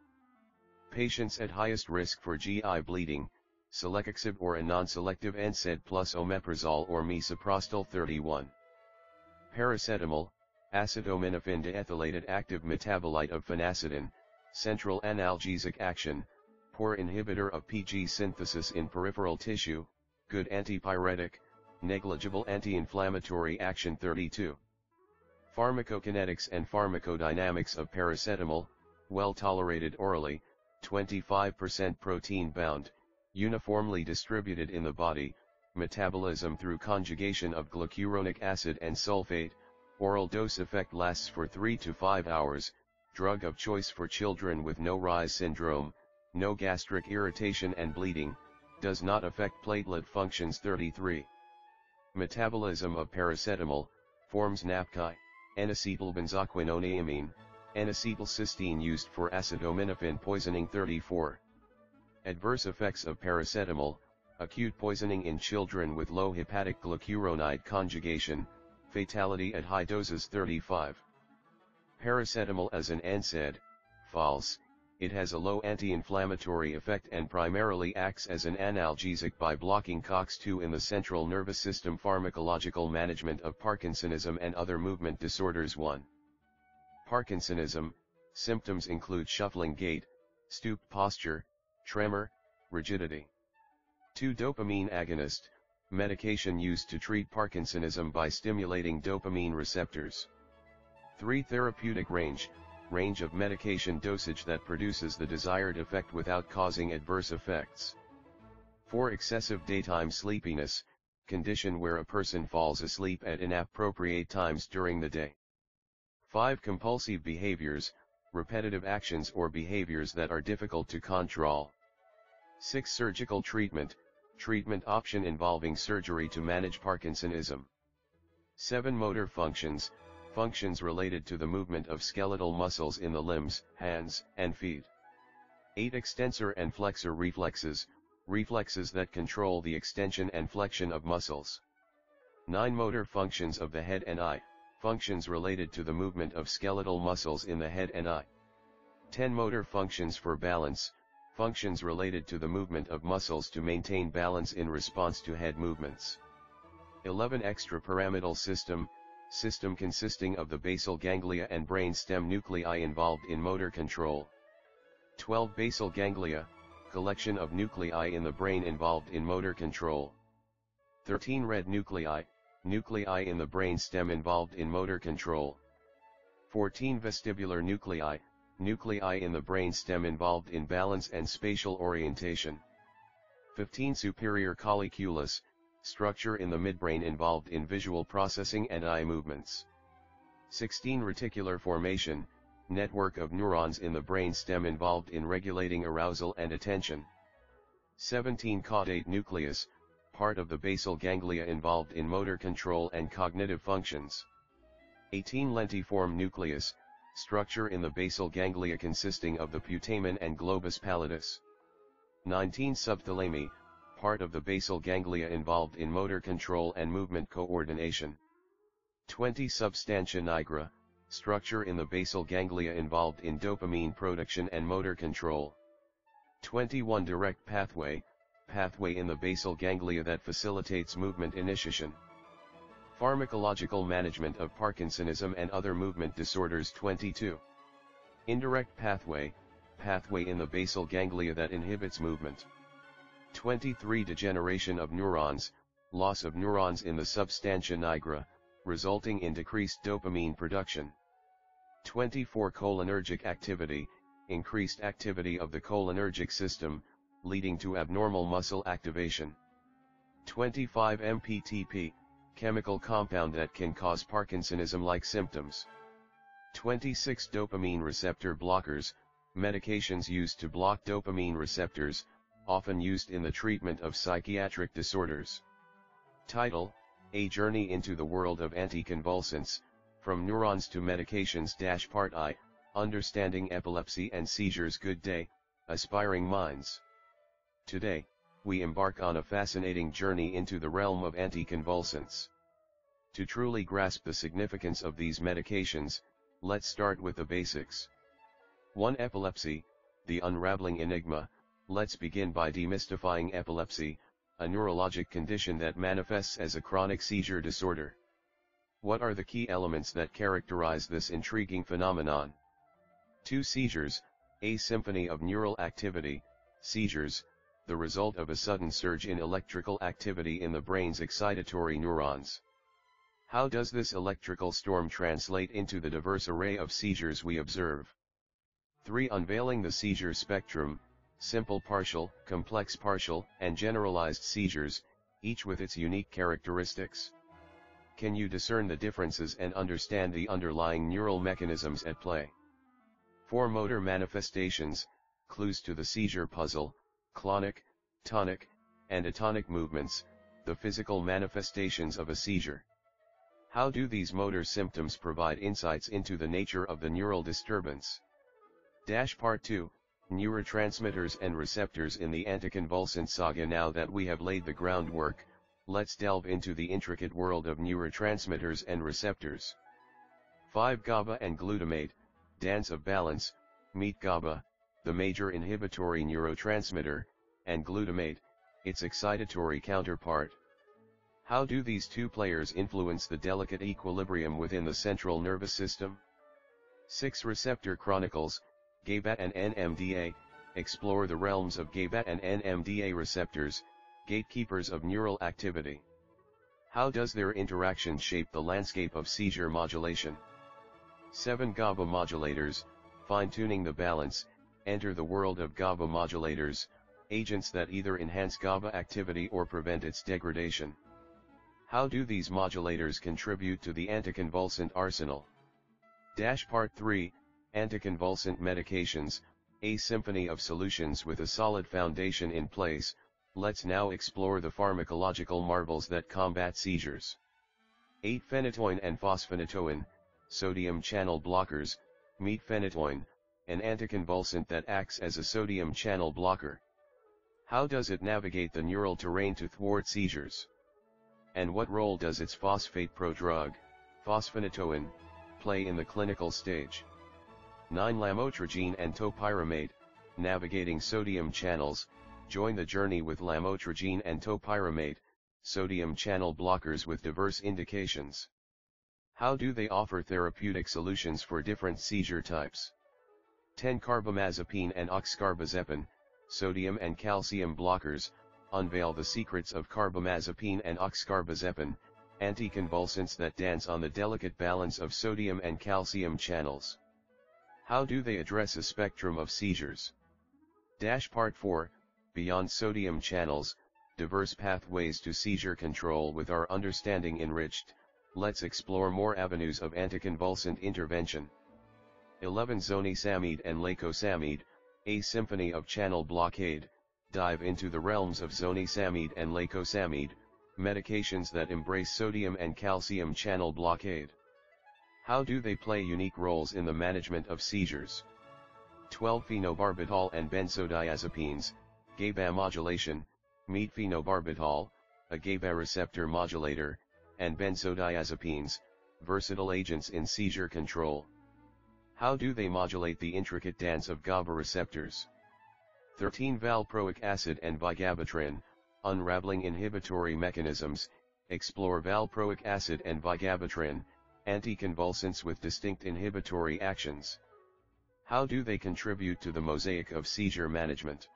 Patients at highest risk for GI bleeding, selexipag or a non-selective NSAID plus omeprazole or misoprostol 31. Paracetamol, acetaminophen diethylated active metabolite of phenacetin, central analgesic action, poor inhibitor of PG synthesis in peripheral tissue, good antipyretic, negligible anti-inflammatory action 32. Pharmacokinetics and pharmacodynamics of paracetamol, well tolerated orally, 25% protein bound, uniformly distributed in the body, metabolism through conjugation of glucuronic acid and sulfate, oral dose effect lasts for 3 to 5 hours, drug of choice for children with no Rise syndrome, no gastric irritation and bleeding, does not affect platelet functions 33. Metabolism of paracetamol, forms napki, N-acetylbenzoquinoniamine, N-acetylcysteine used for acetaminophen poisoning 34. Adverse effects of paracetamol, acute poisoning in children with low hepatic glucuronide conjugation, fatality at high doses 35. Paracetamol as an NSAID, false, it has a low anti-inflammatory effect and primarily acts as an analgesic by blocking COX-2 in the central nervous system. Pharmacological management of Parkinsonism and other movement disorders 1. Parkinsonism, symptoms include shuffling gait, stooped posture, tremor, rigidity. 2. Dopamine agonist, medication used to treat Parkinsonism by stimulating dopamine receptors. 3. Therapeutic range, range of medication dosage that produces the desired effect without causing adverse effects. 4. Excessive daytime sleepiness, condition where a person falls asleep at inappropriate times during the day. 5. Compulsive behaviors, repetitive actions or behaviors that are difficult to control. 6. Surgical treatment, treatment option involving surgery to manage Parkinsonism. 7. Motor functions, functions related to the movement of skeletal muscles in the limbs, hands, and feet. 8. Extensor and flexor reflexes, reflexes that control the extension and flexion of muscles. 9. Motor functions of the head and eye, functions related to the movement of skeletal muscles in the head and eye. 10. Motor functions for balance, functions related to the movement of muscles to maintain balance in response to head movements. 11. Extrapyramidal system, system consisting of the basal ganglia and brain stem nuclei involved in motor control. 12. Basal ganglia, collection of nuclei in the brain involved in motor control. 13. Red nuclei, nuclei in the brain stem involved in motor control. 14. Vestibular nuclei, nuclei in the brain stem involved in balance and spatial orientation. 15. Superior colliculus, structure in the midbrain involved in visual processing and eye movements. 16. Reticular formation, network of neurons in the brain stem involved in regulating arousal and attention. 17. Caudate nucleus, part of the basal ganglia involved in motor control and cognitive functions. 18. Lentiform nucleus, structure in the basal ganglia consisting of the putamen and globus pallidus. 19. Subthalami, part of the basal ganglia involved in motor control and movement coordination. 20. Substantia nigra, structure in the basal ganglia involved in dopamine production and motor control. 21. Direct pathway, pathway in the basal ganglia that facilitates movement initiation. Pharmacological management of Parkinsonism and other movement disorders 22. Indirect pathway, pathway in the basal ganglia that inhibits movement. 23. Degeneration of neurons, loss of neurons in the substantia nigra, resulting in decreased dopamine production. 24. Cholinergic activity, increased activity of the cholinergic system, leading to abnormal muscle activation. 25. MPTP, chemical compound that can cause Parkinsonism-like symptoms. 26. Dopamine receptor blockers, medications used to block dopamine receptors, often used in the treatment of psychiatric disorders. Title: A Journey into the World of Anticonvulsants, From Neurons to Medications. Part I, Understanding Epilepsy and Seizures. Good day, aspiring minds. Today, we embark on a fascinating journey into the realm of anticonvulsants. To truly grasp the significance of these medications, let's start with the basics. 1. Epilepsy, the unraveling enigma. Let's begin by demystifying epilepsy, a neurologic condition that manifests as a chronic seizure disorder. What are the key elements that characterize this intriguing phenomenon? 2. Seizures, a symphony of neural activity. Seizures, the result of a sudden surge in electrical activity in the brain's excitatory neurons. How does this electrical storm translate into the diverse array of seizures we observe? 3. Unveiling the seizure spectrum, simple partial, complex partial, and generalized seizures, each with its unique characteristics. Can you discern the differences and understand the underlying neural mechanisms at play? 4. Motor manifestations, clues to the seizure puzzle, clonic, tonic, and atonic movements, the physical manifestations of a seizure. How do these motor symptoms provide insights into the nature of the neural disturbance? Part 2, Neurotransmitters and Receptors in the Anticonvulsant Saga. Now that we have laid the groundwork, let's delve into the intricate world of neurotransmitters and receptors. 5. GABA and glutamate, dance of balance. Meet GABA, the major inhibitory neurotransmitter, and glutamate, its excitatory counterpart. How do these two players influence the delicate equilibrium within the central nervous system? 6. Receptor Chronicles, GABA and NMDA, explore the realms of GABA and NMDA receptors, gatekeepers of neural activity. How does their interaction shape the landscape of seizure modulation? 7. GABA modulators, fine-tuning the balance. Enter the world of GABA modulators, agents that either enhance GABA activity or prevent its degradation. How do these modulators contribute to the anticonvulsant arsenal? Part 3, Anticonvulsant Medications, a symphony of solutions with a solid foundation in place. Let's now explore the pharmacological marvels that combat seizures. 8. Phenytoin and fosphenytoin, sodium channel blockers. Meet phenytoin, an anticonvulsant that acts as a sodium channel blocker. How does it navigate the neural terrain to thwart seizures? And what role does its phosphate prodrug, fosphenytoin, play in the clinical stage? 9. Lamotrigine and topiramate, navigating sodium channels. Join the journey with lamotrigine and topiramate, sodium channel blockers with diverse indications. How do they offer therapeutic solutions for different seizure types? 10. Carbamazepine and oxcarbazepine, sodium and calcium blockers. Unveil the secrets of carbamazepine and oxcarbazepine, anticonvulsants that dance on the delicate balance of sodium and calcium channels. How do they address a spectrum of seizures? Part 4, Beyond Sodium Channels, Diverse Pathways to Seizure Control. With our understanding enriched, let's explore more avenues of anticonvulsant intervention. 11. Zonisamide and lacosamide, a symphony of channel blockade. Dive into the realms of zonisamide and lacosamide, medications that embrace sodium and calcium channel blockade. How do they play unique roles in the management of seizures? 12. Phenobarbital and benzodiazepines, GABA modulation. Meet phenobarbital, a GABA receptor modulator, and benzodiazepines, versatile agents in seizure control. How do they modulate the intricate dance of GABA receptors? 13. Valproic acid and vigabatrin, unraveling inhibitory mechanisms. Explore valproic acid and vigabatrin, anticonvulsants with distinct inhibitory actions. How do they contribute to the mosaic of seizure management?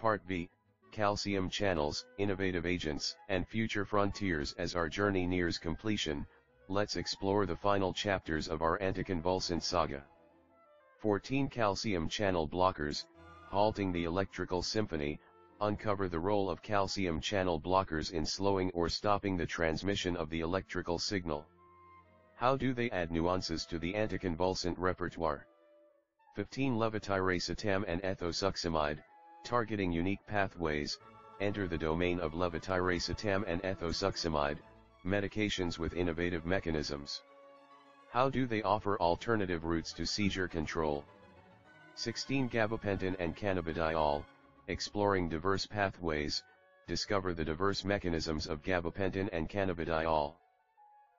Part B, Calcium Channels, Innovative Agents, and Future Frontiers. As our journey nears completion, let's explore the final chapters of our anticonvulsant saga. 14. Calcium Channel Blockers, halting the electrical symphony. uncover the role of calcium channel blockers in slowing or stopping the transmission of the electrical signal. How do they add nuances to the anticonvulsant repertoire? 15 Levetiracetam and ethosuximide, targeting unique pathways, enter the domain of levetiracetam and ethosuximide, medications with innovative mechanisms. How do they offer alternative routes to seizure control? 16 Gabapentin and cannabidiol, exploring diverse pathways, discover the diverse mechanisms of gabapentin and cannabidiol.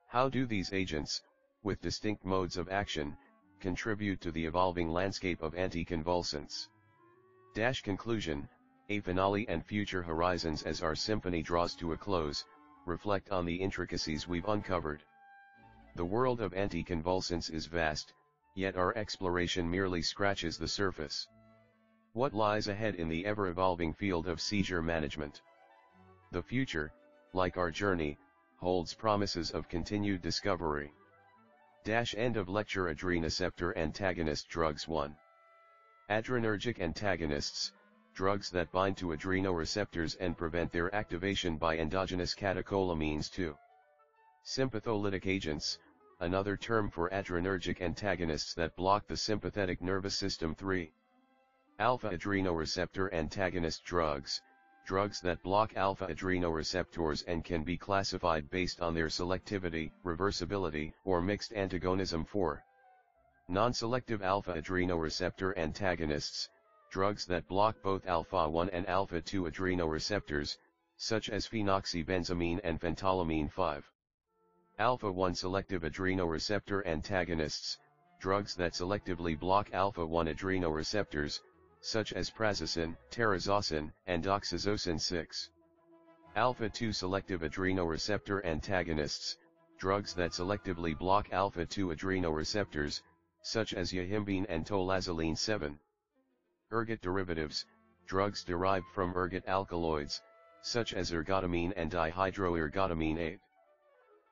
How do these agents, with distinct modes of action, contribute to the evolving landscape of anticonvulsants? Conclusion, a finale and future horizons as our symphony draws to a close, reflect on the intricacies we've uncovered. The world of anticonvulsants is vast, yet our exploration merely scratches the surface. What lies ahead in the ever-evolving field of seizure management? The future, like our journey, holds promises of continued discovery. End of lecture. Adrenoceptor antagonist drugs. 1. Adrenergic antagonists, drugs that bind to adrenoreceptors and prevent their activation by endogenous catecholamines. 2. Sympatholytic agents, another term for adrenergic antagonists that block the sympathetic nervous system. 3. Alpha-adrenoreceptor antagonist drugs, drugs that block alpha-adrenoreceptors and can be classified based on their selectivity, reversibility, or mixed antagonism. 4. Non-selective alpha-adrenoreceptor antagonists, drugs that block both alpha-1 and alpha-2 adrenoreceptors, such as phenoxybenzamine and phentolamine. 5. Alpha-1 selective adrenoreceptor antagonists, drugs that selectively block alpha-1 adrenoreceptors, such as prazosin, terazosin, and doxazosin. 6. Alpha-2 selective adrenoreceptor antagonists, drugs that selectively block alpha-2 adrenoreceptors, such as yohimbine and tolazoline. 7. Ergot derivatives, drugs derived from ergot alkaloids, such as ergotamine and dihydroergotamine. 8.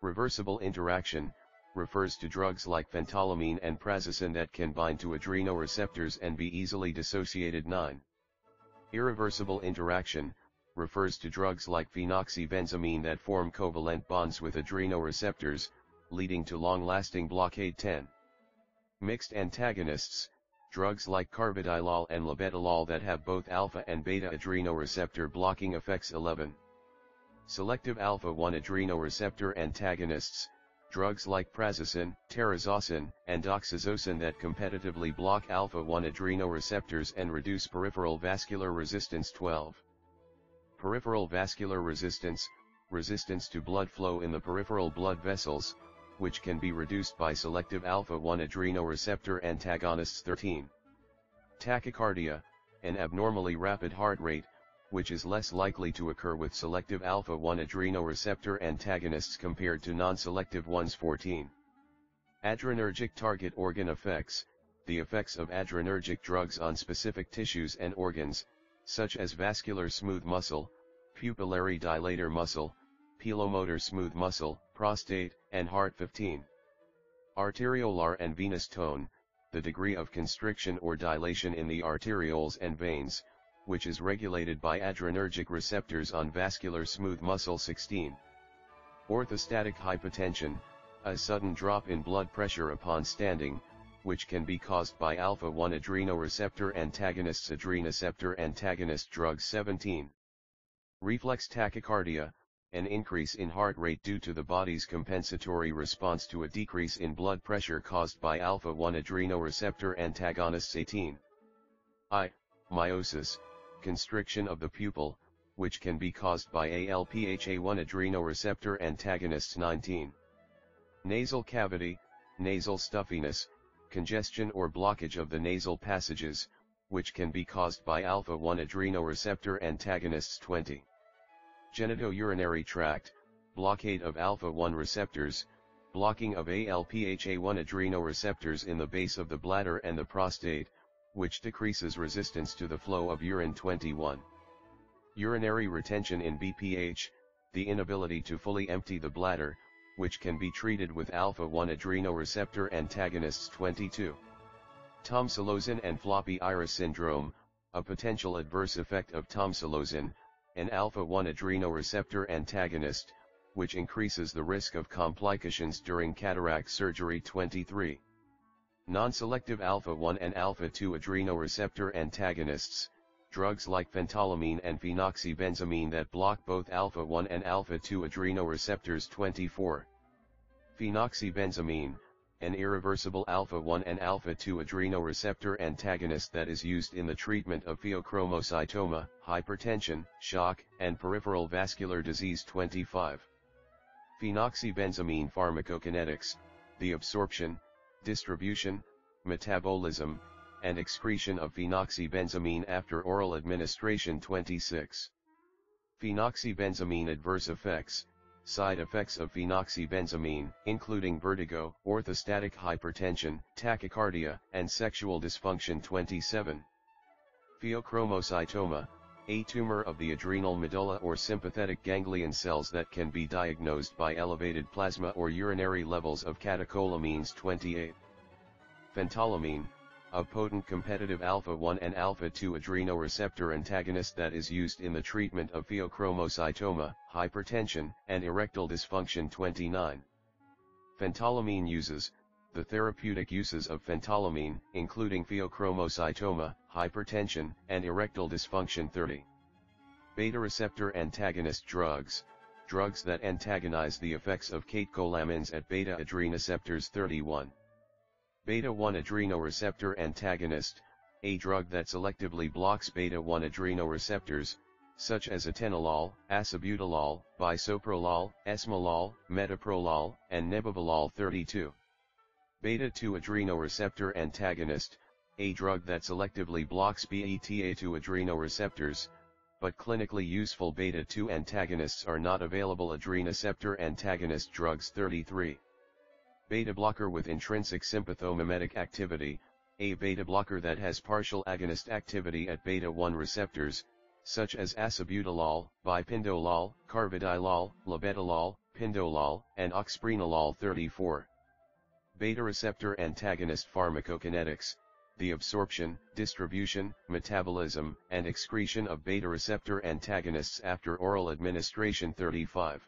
Reversible interaction, refers to drugs like phentolamine and prazosin that can bind to adrenoreceptors and be easily dissociated. 9. Irreversible interaction, refers to drugs like phenoxybenzamine that form covalent bonds with adrenoreceptors, leading to long-lasting blockade. 10. Mixed antagonists, drugs like carbidilol and labetalol that have both alpha and beta adrenoreceptor blocking effects. 11. Selective alpha-1 adrenoreceptor antagonists, drugs like prazosin, terazosin, and doxazosin that competitively block alpha-1 adrenoreceptors and reduce peripheral vascular resistance. 12. Peripheral vascular resistance, resistance to blood flow in the peripheral blood vessels, which can be reduced by selective alpha-1 adrenoreceptor antagonists. 13. Tachycardia, an abnormally rapid heart rate, which is less likely to occur with selective alpha-1 adrenoreceptor antagonists compared to non-selective ones. 14. Adrenergic target organ effects, the effects of adrenergic drugs on specific tissues and organs, such as vascular smooth muscle, pupillary dilator muscle, pilomotor smooth muscle, prostate, and heart. 15. Arteriolar and venous tone, the degree of constriction or dilation in the arterioles and veins, which is regulated by adrenergic receptors on vascular smooth muscle. 16. Orthostatic hypotension, a sudden drop in blood pressure upon standing, which can be caused by alpha-1 adrenoreceptor antagonists, adrenoceptor antagonist drugs. 17. Reflex tachycardia, an increase in heart rate due to the body's compensatory response to a decrease in blood pressure caused by alpha-1 adrenoreceptor antagonists. 18. Miosis, constriction of the pupil, which can be caused by ALPHA1 adrenoreceptor antagonists. 19. Nasal cavity, nasal stuffiness, congestion or blockage of the nasal passages, which can be caused by alpha-1 adrenoreceptor antagonists. 20. Genitourinary tract, blockade of alpha-1 receptors, blocking of ALPHA1 adrenoreceptors in the base of the bladder and the prostate, which decreases resistance to the flow of urine. 21. Urinary retention in BPH, the inability to fully empty the bladder, which can be treated with alpha-1 adrenoreceptor antagonists. 22. Thomsilozin and floppy iris syndrome, a potential adverse effect of tomsilozin, an alpha-1 adrenoreceptor antagonist, which increases the risk of complications during cataract surgery. 23. Non-selective alpha-1 and alpha-2 adrenoreceptor antagonists, drugs like phentolamine and phenoxybenzamine that block both alpha-1 and alpha-2 adrenoreceptors. 24. Phenoxybenzamine, an irreversible alpha-1 and alpha-2 adrenoreceptor antagonist that is used in the treatment of pheochromocytoma, hypertension, shock, and peripheral vascular disease. 25. Phenoxybenzamine pharmacokinetics, the absorption, distribution, metabolism, and excretion of phenoxybenzamine after oral administration. 26. Phenoxybenzamine adverse effects, side effects of phenoxybenzamine, including vertigo, orthostatic hypertension, tachycardia, and sexual dysfunction. 27. Pheochromocytoma, a tumor of the adrenal medulla or sympathetic ganglion cells that can be diagnosed by elevated plasma or urinary levels of catecholamines. 28. Phentolamine, a potent competitive alpha-1 and alpha-2 adrenoreceptor antagonist that is used in the treatment of pheochromocytoma, hypertension, and erectile dysfunction. 29. Phentolamine uses, the therapeutic uses of phentolamine, including pheochromocytoma, hypertension, and erectile dysfunction. 30. Beta receptor antagonist drugs, drugs that antagonize the effects of catecholamines at beta adrenoreceptors. 31. Beta-1 adrenoreceptor antagonist, a drug that selectively blocks beta-1 adrenoreceptors, such as atenolol, acebutolol, bisoprolol, esmolol, metoprolol, and nebivolol. 32. Beta-2 adrenoreceptor antagonist, a drug that selectively blocks beta-2 adrenoreceptors, but clinically useful beta-2 antagonists are not available adrenoreceptor antagonist drugs. 33. Beta blocker with intrinsic sympathomimetic activity, a beta blocker that has partial agonist activity at beta-1 receptors, such as acebutolol, bipindolol, carvedilol, labetalol, pindolol, and oxprenolol. 34. Beta receptor antagonist pharmacokinetics, the absorption, distribution, metabolism, and excretion of beta receptor antagonists after oral administration. 35.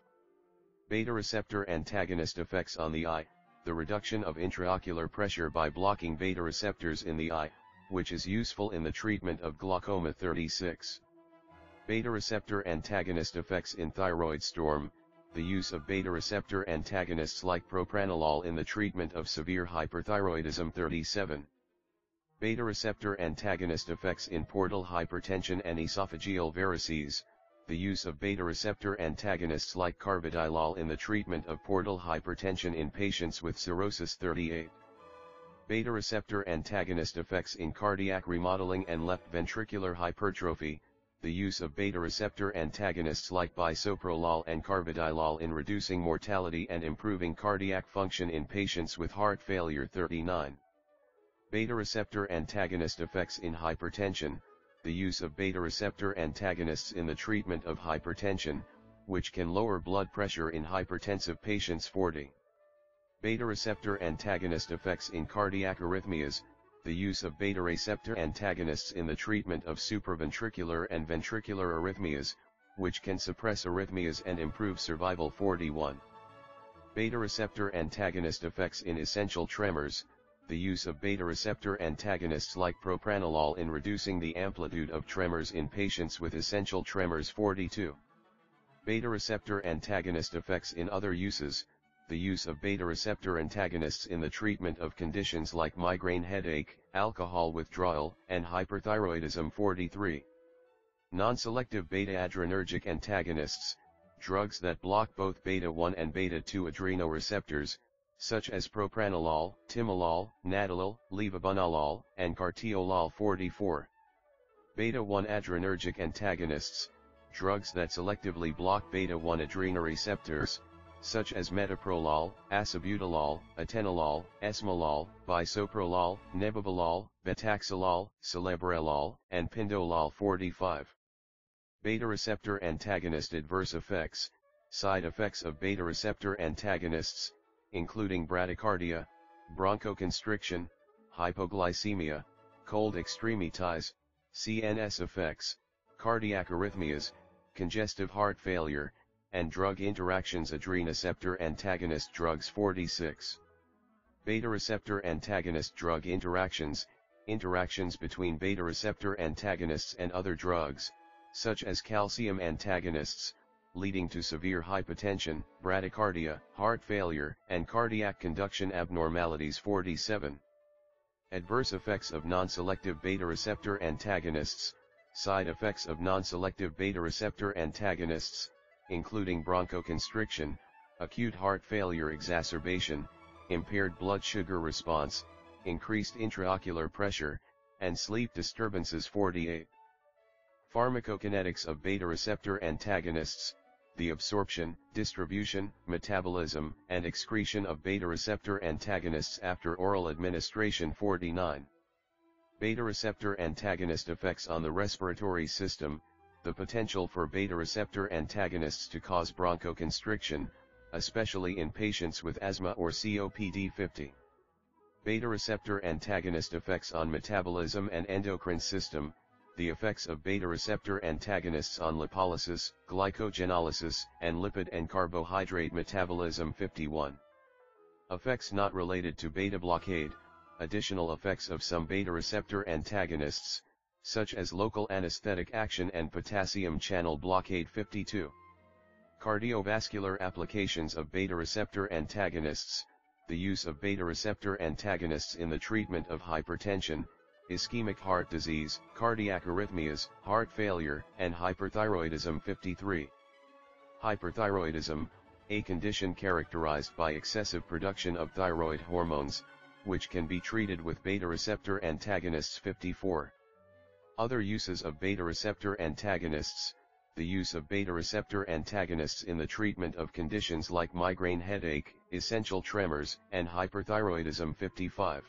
Beta receptor antagonist effects on the eye, the reduction of intraocular pressure by blocking beta receptors in the eye, which is useful in the treatment of glaucoma. 36. Beta receptor antagonist effects in thyroid storm, the use of beta receptor antagonists like propranolol in the treatment of severe hyperthyroidism. 37. Beta receptor antagonist effects in portal hypertension and esophageal varices, the use of beta receptor antagonists like carvedilol in the treatment of portal hypertension in patients with cirrhosis. 38. Beta receptor antagonist effects in cardiac remodeling and left ventricular hypertrophy, the use of beta receptor antagonists like bisoprolol and carvedilol in reducing mortality and improving cardiac function in patients with heart failure. 39. Beta receptor antagonist effects in hypertension, the use of beta receptor antagonists in the treatment of hypertension, which can lower blood pressure in hypertensive patients. 40. Beta receptor antagonist effects in cardiac arrhythmias, the use of beta receptor antagonists in the treatment of supraventricular and ventricular arrhythmias, which can suppress arrhythmias and improve survival. 41. Beta receptor antagonist effects in essential tremors, the use of beta receptor antagonists like propranolol in reducing the amplitude of tremors in patients with essential tremors. 42. Beta receptor antagonist effects in other uses, the use of beta receptor antagonists in the treatment of conditions like migraine headache, alcohol withdrawal, and hyperthyroidism. 43. Non-selective beta-adrenergic antagonists, drugs that block both beta-1 and beta-2 adrenoreceptors, such as propranolol, timolol, nadolol, levobunolol, and cartiolol. 44. Beta-1 adrenergic antagonists, drugs that selectively block beta-1 adrenoreceptors, such as metoprolol, acebutolol, atenolol, esmolol, bisoprolol, nebivolol, betaxolol, celebrelol, and pindolol. 45. Beta receptor antagonist adverse effects, side effects of beta receptor antagonists, including bradycardia, bronchoconstriction, hypoglycemia, cold extremities, CNS effects, cardiac arrhythmias, congestive heart failure, and drug interactions. Adrenoceptor antagonist drugs. 46. Beta receptor antagonist drug interactions, interactions between beta receptor antagonists and other drugs, such as calcium antagonists, leading to severe hypotension, bradycardia, heart failure, and cardiac conduction abnormalities. 47. Adverse effects of non-selective beta receptor antagonists. Side effects of non-selective beta receptor antagonists, including bronchoconstriction, acute heart failure exacerbation, impaired blood sugar response, increased intraocular pressure, and sleep disturbances. 48. Pharmacokinetics of beta receptor antagonists. The absorption, distribution, metabolism, and excretion of beta receptor antagonists after oral administration. 49. Beta receptor antagonist effects on the respiratory system. The potential for beta receptor antagonists to cause bronchoconstriction, especially in patients with asthma or COPD. 50. Beta receptor antagonist effects on metabolism and endocrine system. The effects of beta receptor antagonists on lipolysis, glycogenolysis, and lipid and carbohydrate metabolism. 51. Effects not related to beta blockade, additional effects of some beta receptor antagonists, such as local anesthetic action and potassium channel blockade. 52. Cardiovascular applications of beta receptor antagonists, the use of beta receptor antagonists in the treatment of hypertension, ischemic heart disease, cardiac arrhythmias, heart failure, and hyperthyroidism. 53. Hyperthyroidism, a condition characterized by excessive production of thyroid hormones, which can be treated with beta receptor antagonists. 54. Other uses of beta receptor antagonists, the use of beta receptor antagonists in the treatment of conditions like migraine headache, essential tremors, and hyperthyroidism. 55.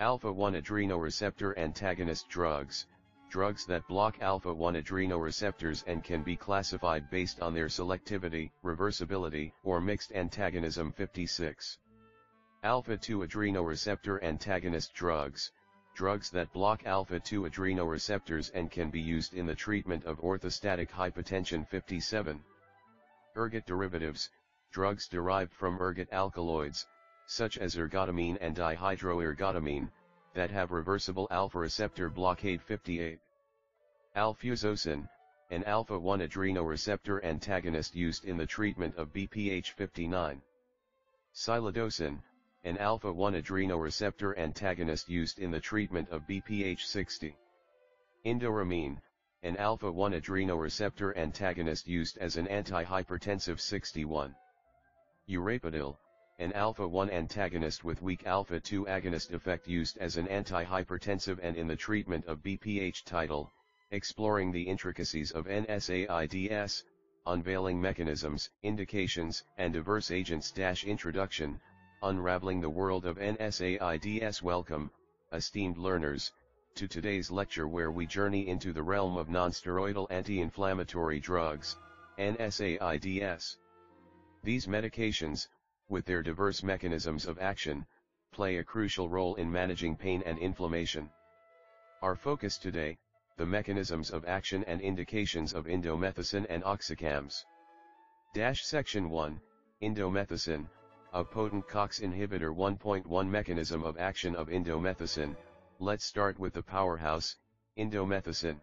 Alpha-1 adrenoreceptor antagonist drugs, drugs that block alpha-1 adrenoreceptors and can be classified based on their selectivity, reversibility, or mixed antagonism. 56. Alpha-2 adrenoreceptor antagonist drugs, drugs that block alpha-2 adrenoreceptors and can be used in the treatment of orthostatic hypotension. 57. Ergot derivatives, drugs derived from ergot alkaloids, such as ergotamine and dihydroergotamine, that have reversible alpha receptor blockade. 58. Alfuzosin, an alpha-1 adrenoreceptor antagonist used in the treatment of BPH. 59. Silodosin, an alpha-1 adrenoreceptor antagonist used in the treatment of BPH. 60. Indoramine, an alpha-1 adrenoreceptor antagonist used as an antihypertensive. 61. Urapamil, an alpha-1 antagonist with weak alpha-2 agonist effect used as an antihypertensive and in the treatment of BPH. Title, Exploring the Intricacies of NSAIDs, Unveiling Mechanisms, Indications, and Diverse Agents. Introduction, Unraveling the World of NSAIDs. Welcome, esteemed learners, to today's lecture where we journey into the realm of nonsteroidal anti-inflammatory drugs, NSAIDs. These medications, with their diverse mechanisms of action, play a crucial role in managing pain and inflammation. Our focus today, the mechanisms of action and indications of indomethacin and oxycams. Section 1, Indomethacin, a potent COX inhibitor. 1.1 Mechanism of action of indomethacin. Let's start with the powerhouse, indomethacin.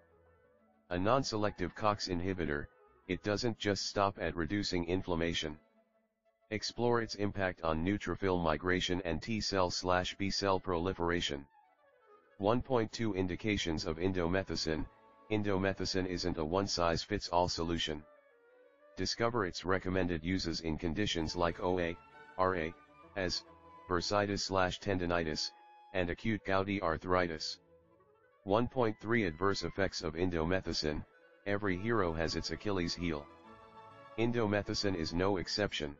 A non-selective COX inhibitor, it doesn't just stop at reducing inflammation. Explore its impact on neutrophil migration and T-cell/B-cell proliferation. 1.2 Indications of indomethacin. Indomethacin isn't a one-size-fits-all solution. Discover its recommended uses in conditions like OA, RA, as, bursitis/tendinitis, and acute gouty arthritis. 1.3 Adverse effects of indomethacin. Every hero has its Achilles heel. Indomethacin is no exception.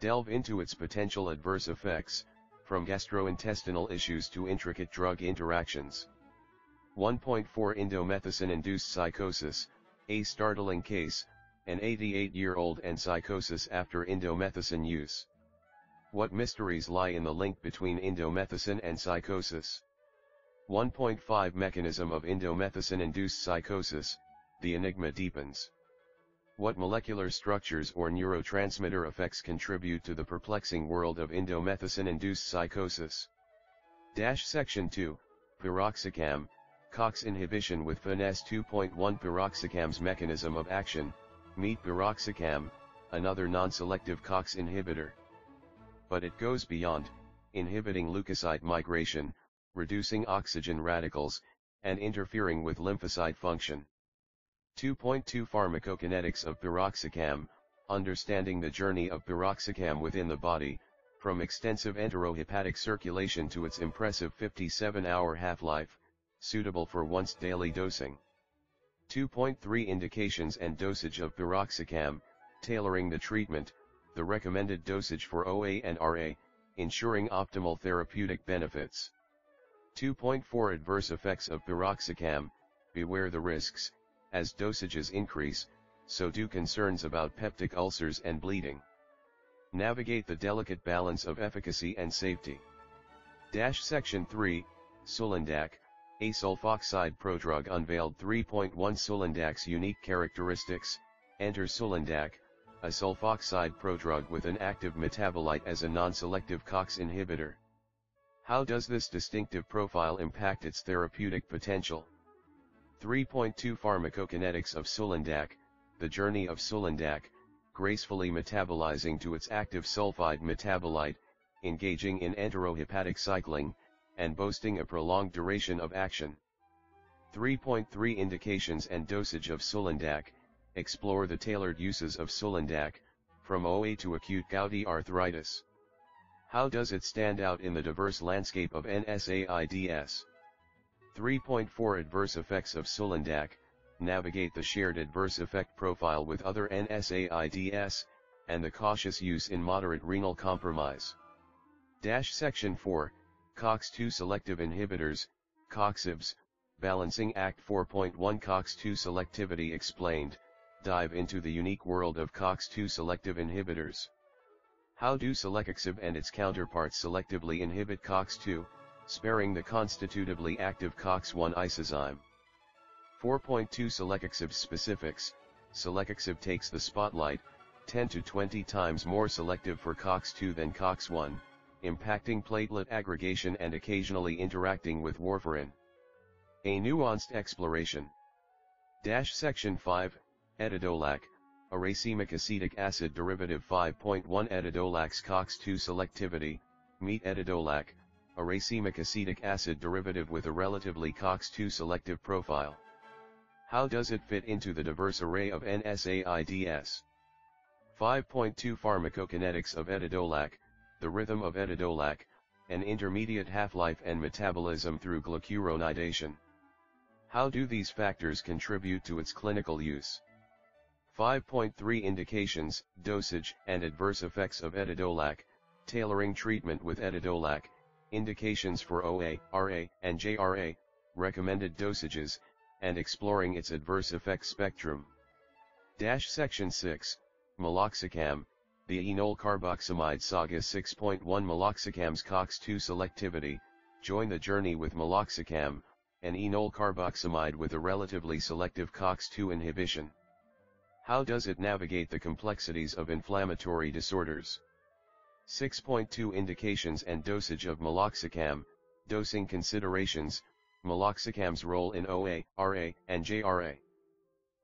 Delve into its potential adverse effects, from gastrointestinal issues to intricate drug interactions. 1.4 Indomethacin-induced psychosis, a startling case, an 88-year-old and psychosis after indomethacin use. What mysteries lie in the link between indomethacin and psychosis? 1.5 Mechanism of Indomethacin-Induced Psychosis, the enigma deepens. What molecular structures or neurotransmitter effects contribute to the perplexing world of indomethacin-induced psychosis? Section 2, Piroxicam, COX inhibition with finesse. 2.1 Piroxicam's mechanism of action. Meet piroxicam, another non-selective COX inhibitor. But it goes beyond, inhibiting leukocyte migration, reducing oxygen radicals, and interfering with lymphocyte function. 2.2 Pharmacokinetics of piroxicam, understanding the journey of piroxicam within the body, from extensive enterohepatic circulation to its impressive 57-hour half-life, suitable for once-daily dosing. 2.3 Indications and dosage of piroxicam, tailoring the treatment, the recommended dosage for OA and RA, ensuring optimal therapeutic benefits. 2.4 Adverse effects of piroxicam, beware the risks. As dosages increase, so do concerns about peptic ulcers and bleeding. Navigate the delicate balance of efficacy and safety. Section 3, Sulindac, a sulfoxide prodrug unveiled. 3.1 Sulindac's unique characteristics. Enter Sulindac, a sulfoxide prodrug with an active metabolite as a non-selective COX inhibitor. How does this distinctive profile impact its therapeutic potential? 3.2 Pharmacokinetics of Sulindac, the journey of Sulindac, gracefully metabolizing to its active sulfide metabolite, engaging in enterohepatic cycling, and boasting a prolonged duration of action. 3.3 Indications and dosage of Sulindac, explore the tailored uses of Sulindac, from OA to acute gouty arthritis. How does it stand out in the diverse landscape of NSAIDs? 3.4 Adverse effects of Sulindac, navigate the shared adverse effect profile with other NSAIDs, and the cautious use in moderate renal compromise. Section 4, COX-2 selective inhibitors, COXIBs, balancing act. 4.1 COX-2 selectivity explained, dive into the unique world of COX-2 selective inhibitors. How do selexib and its counterparts selectively inhibit COX-2? Sparing the constitutively active COX-1 isozyme. 4.2 Selexib specifics, selexib takes the spotlight, 10 to 20 times more selective for COX-2 than COX-1, impacting platelet aggregation and occasionally interacting with warfarin. A nuanced exploration. Section 5, Etidolac, a racemic acetic acid derivative. 5.1 Etidolac's COX-2 selectivity, meet Etidolac, a racemic acetic acid derivative with a relatively COX-2 selective profile. How does it fit into the diverse array of NSAIDs? 5.2 Pharmacokinetics of Etidolac, the rhythm of Etidolac, an intermediate half-life and metabolism through glucuronidation. How do these factors contribute to its clinical use? 5.3 Indications, dosage, and adverse effects of Etidolac, tailoring treatment with Etidolac, indications for OA, RA, and JRA, recommended dosages, and exploring its adverse effect spectrum. Section 6, Meloxicam, the enol carboxamide saga. 6.1 Meloxicam's COX-2 selectivity, join the journey with meloxicam, an enol carboxamide with a relatively selective COX-2 inhibition. How does it navigate the complexities of inflammatory disorders? 6.2 Indications and dosage of meloxicam, dosing considerations, meloxicam's role in OA, RA, and JRA.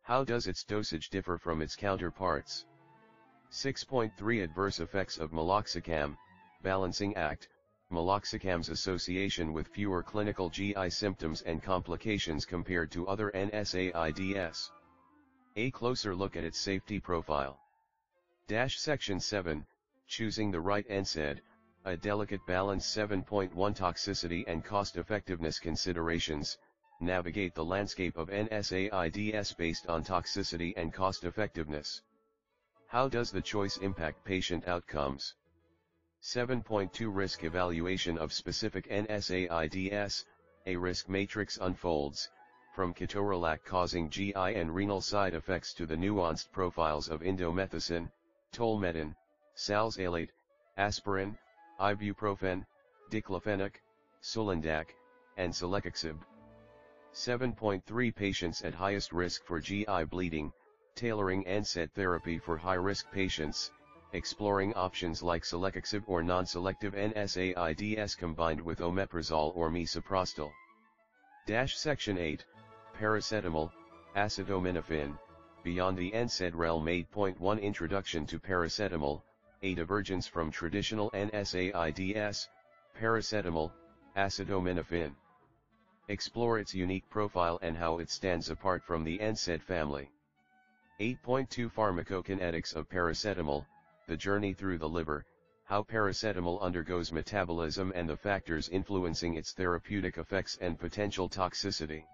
How does its dosage differ from its counterparts? 6.3 Adverse effects of meloxicam, balancing act, meloxicam's association with fewer clinical GI symptoms and complications compared to other NSAIDs. A closer look at its safety profile. Section 7, choosing the right NSAID, a delicate balance. 7.1 Toxicity and cost-effectiveness considerations, navigate the landscape of NSAIDs based on toxicity and cost-effectiveness. How does the choice impact patient outcomes? 7.2 Risk evaluation of specific NSAIDs, a risk matrix unfolds, from ketorolac causing GI and renal side effects to the nuanced profiles of indomethacin, tolmedin, salzalate, aspirin, ibuprofen, diclofenac, Sulindac, and selexipag. 7.3 Patients at highest risk for GI bleeding, tailoring NSAID therapy for high-risk patients, exploring options like selexipag or non-selective NSAIDs combined with omeprazole or misoprostol. Section 8, Paracetamol, Acetaminophen, Beyond the NSAID realm. 8.1 Introduction to Paracetamol, A Divergence from Traditional NSAIDs, Paracetamol, Acetaminophen. Explore its unique profile and how it stands apart from the NSAID family. 8.2 Pharmacokinetics of Paracetamol, The Journey Through the Liver, How Paracetamol Undergoes Metabolism and the Factors Influencing Its Therapeutic Effects and Potential Toxicity.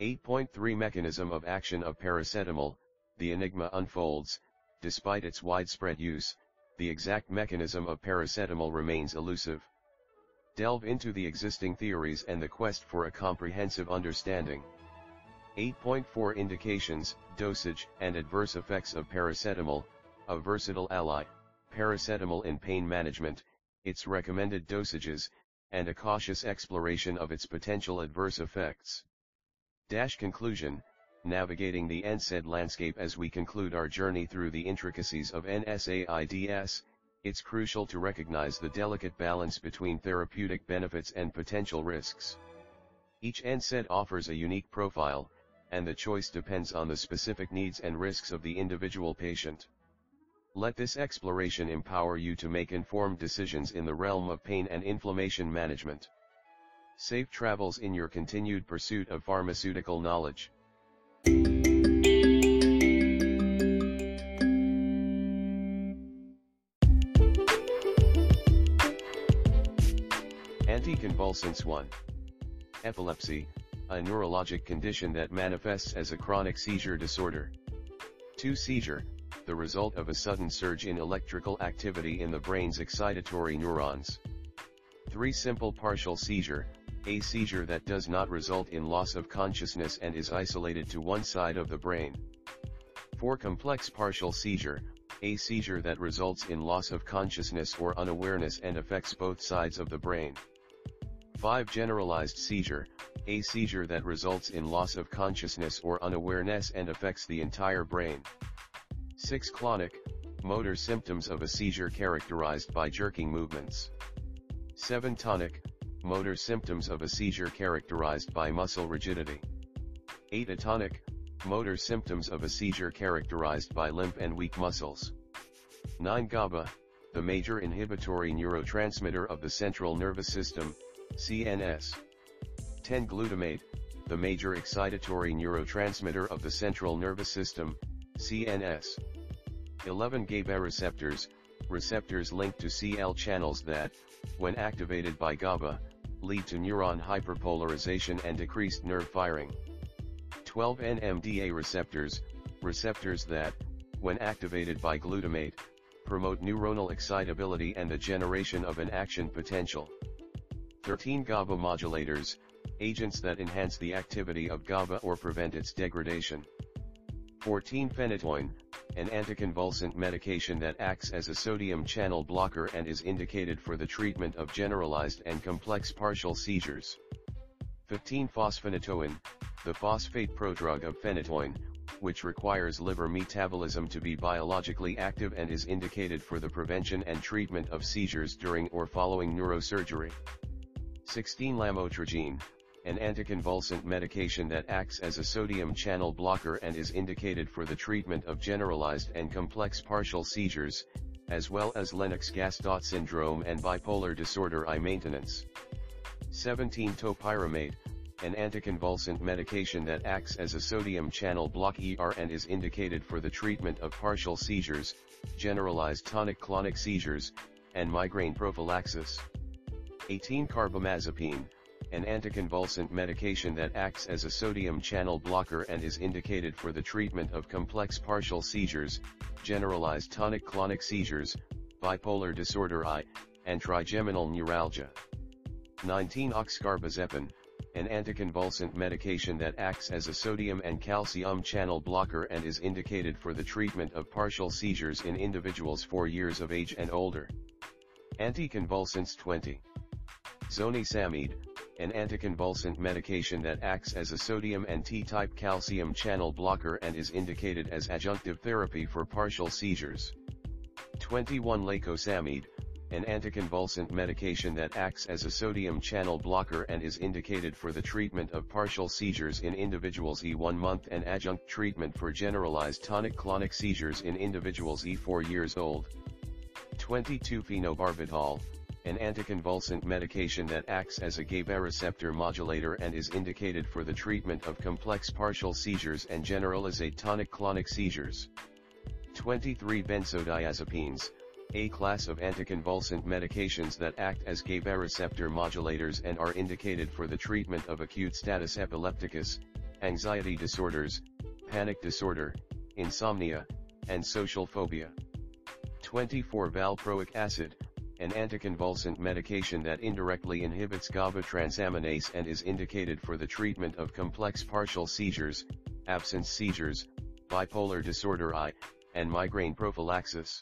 8.3 Mechanism of Action of Paracetamol, The Enigma Unfolds. Despite its widespread use, the exact mechanism of paracetamol remains elusive. Delve into the existing theories and the quest for a comprehensive understanding. 8.4 Indications, Dosage, and Adverse Effects of Paracetamol, a versatile ally, paracetamol in pain management, its recommended dosages, and a cautious exploration of its potential adverse effects. Conclusion, navigating the NSAID landscape. As we conclude our journey through the intricacies of NSAIDs, it's crucial to recognize the delicate balance between therapeutic benefits and potential risks. Each NSAID offers a unique profile, and the choice depends on the specific needs and risks of the individual patient. Let this exploration empower you to make informed decisions in the realm of pain and inflammation management. Safe travels in your continued pursuit of pharmaceutical knowledge. Anticonvulsants. 1. Epilepsy, a neurologic condition that manifests as a chronic seizure disorder. 2. Seizure, the result of a sudden surge in electrical activity in the brain's excitatory neurons. 3. Simple partial seizure, a seizure that does not result in loss of consciousness and is isolated to one side of the brain. 4. Complex partial seizure, a seizure that results in loss of consciousness or unawareness and affects both sides of the brain. 5. Generalized seizure, a seizure that results in loss of consciousness or unawareness and affects the entire brain. 6. Clonic, motor symptoms of a seizure characterized by jerking movements. 7. Tonic, motor symptoms of a seizure characterized by muscle rigidity. 8. Atonic, motor symptoms of a seizure characterized by limp and weak muscles. 9. GABA, the major inhibitory neurotransmitter of the central nervous system, CNS. 10. Glutamate, the major excitatory neurotransmitter of the central nervous system, CNS. 11. GABA receptors, receptors linked to CL channels that, when activated by GABA, lead to neuron hyperpolarization and decreased nerve firing. 12. NMDA receptors, receptors that, when activated by glutamate, promote neuronal excitability and the generation of an action potential. 13. GABA modulators, agents that enhance the activity of GABA or prevent its degradation. 14. Phenytoin, an anticonvulsant medication that acts as a sodium channel blocker and is indicated for the treatment of generalized and complex partial seizures. 15. Phosphenytoin, the phosphate prodrug of phenytoin, which requires liver metabolism to be biologically active and is indicated for the prevention and treatment of seizures during or following neurosurgery. 16. Lamotrigine, an anticonvulsant medication that acts as a sodium channel blocker and is indicated for the treatment of generalized and complex partial seizures, as well as Lennox-Gastaut syndrome and bipolar disorder I maintenance. 17. Topiramate, an anticonvulsant medication that acts as a sodium channel block and is indicated for the treatment of partial seizures, generalized tonic-clonic seizures, and migraine prophylaxis. 18. Carbamazepine, an anticonvulsant medication that acts as a sodium channel blocker and is indicated for the treatment of complex partial seizures, generalized tonic-clonic seizures, bipolar disorder I, and trigeminal neuralgia. 19. Oxcarbazepine, an anticonvulsant medication that acts as a sodium and calcium channel blocker and is indicated for the treatment of partial seizures in individuals 4 years of age and older. Anticonvulsants. 20. Zonisamide, an anticonvulsant medication that acts as a sodium and T-type calcium channel blocker and is indicated as adjunctive therapy for partial seizures. 21. Lacosamide, an anticonvulsant medication that acts as a sodium channel blocker and is indicated for the treatment of partial seizures in individuals E1 month and adjunct treatment for generalized tonic-clonic seizures in individuals E4 years old. 22. Phenobarbital, an anticonvulsant medication that acts as a GABA receptor modulator and is indicated for the treatment of complex partial seizures and generalized tonic-clonic seizures. 23. Benzodiazepines, a class of anticonvulsant medications that act as GABA receptor modulators and are indicated for the treatment of acute status epilepticus, anxiety disorders, panic disorder, insomnia, and social phobia. 24. Valproic acid, an anticonvulsant medication that indirectly inhibits GABA transaminase and is indicated for the treatment of complex partial seizures, absence seizures, bipolar disorder I, and migraine prophylaxis.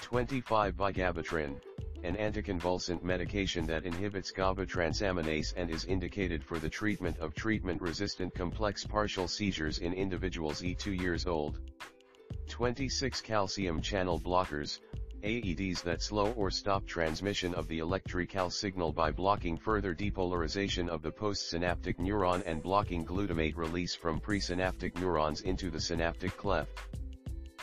25. Vigabatrin, an anticonvulsant medication that inhibits GABA transaminase and is indicated for the treatment of treatment-resistant complex partial seizures in individuals E2 years old. 26. Calcium channel blockers, AEDs that slow or stop transmission of the electrical signal by blocking further depolarization of the postsynaptic neuron and blocking glutamate release from presynaptic neurons into the synaptic cleft.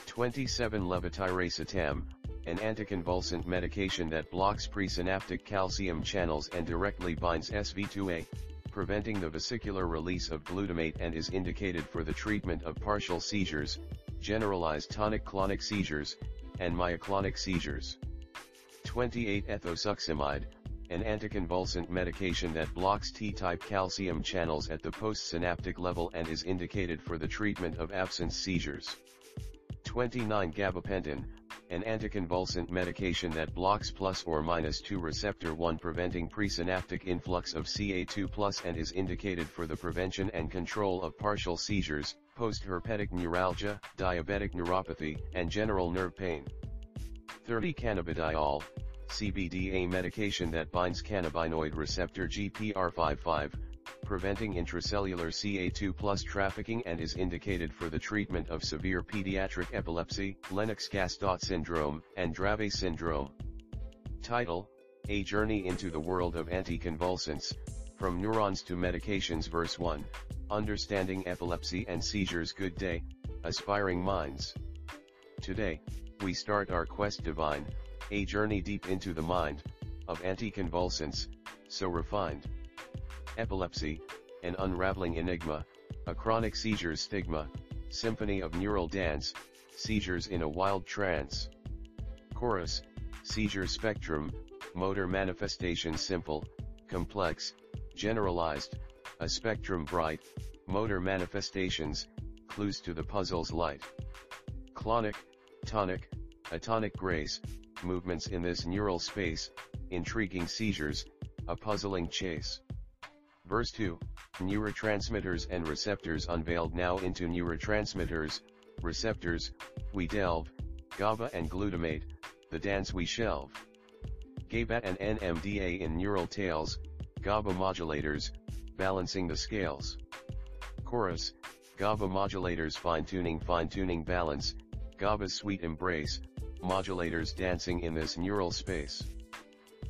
27. Levetiracetam, an anticonvulsant medication that blocks presynaptic calcium channels and directly binds SV2A, preventing the vesicular release of glutamate and is indicated for the treatment of partial seizures, generalized tonic-clonic seizures, and myoclonic seizures. 28. Ethosuximide, an anticonvulsant medication that blocks T-type calcium channels at the postsynaptic level and is indicated for the treatment of absence seizures. 29. Gabapentin, an anticonvulsant medication that blocks ±2 receptor 1, preventing presynaptic influx of Ca2+ and is indicated for the prevention and control of partial seizures, postherpetic neuralgia, diabetic neuropathy, and general nerve pain. 30. Cannabidiol, CBD, a medication that binds cannabinoid receptor GPR55, preventing intracellular Ca2+ trafficking and is indicated for the treatment of severe pediatric epilepsy, Lennox-Gastaut syndrome, and Dravet syndrome. Title: A Journey into the World of Anticonvulsants, From Neurons to Medications. Verse 1, Understanding Epilepsy and Seizures. Good day, aspiring minds. Today, we start our quest divine, a journey deep into the mind, of anticonvulsants, so refined. Epilepsy, an unraveling enigma, a chronic seizure stigma, symphony of neural dance, seizures in a wild trance. Chorus: seizure spectrum, motor manifestations simple, complex, generalized, a spectrum bright, motor manifestations, clues to the puzzle's light. Clonic, tonic, a tonic grace, movements in this neural space, intriguing seizures, a puzzling chase. Verse 2, Neurotransmitters and Receptors. Unveiled now into neurotransmitters, receptors, we delve, GABA and glutamate, the dance we shelve. GABA and NMDA in neural tales, GABA modulators, balancing the scales. Chorus: GABA modulators fine-tuning balance, GABA's sweet embrace, modulators dancing in this neural space.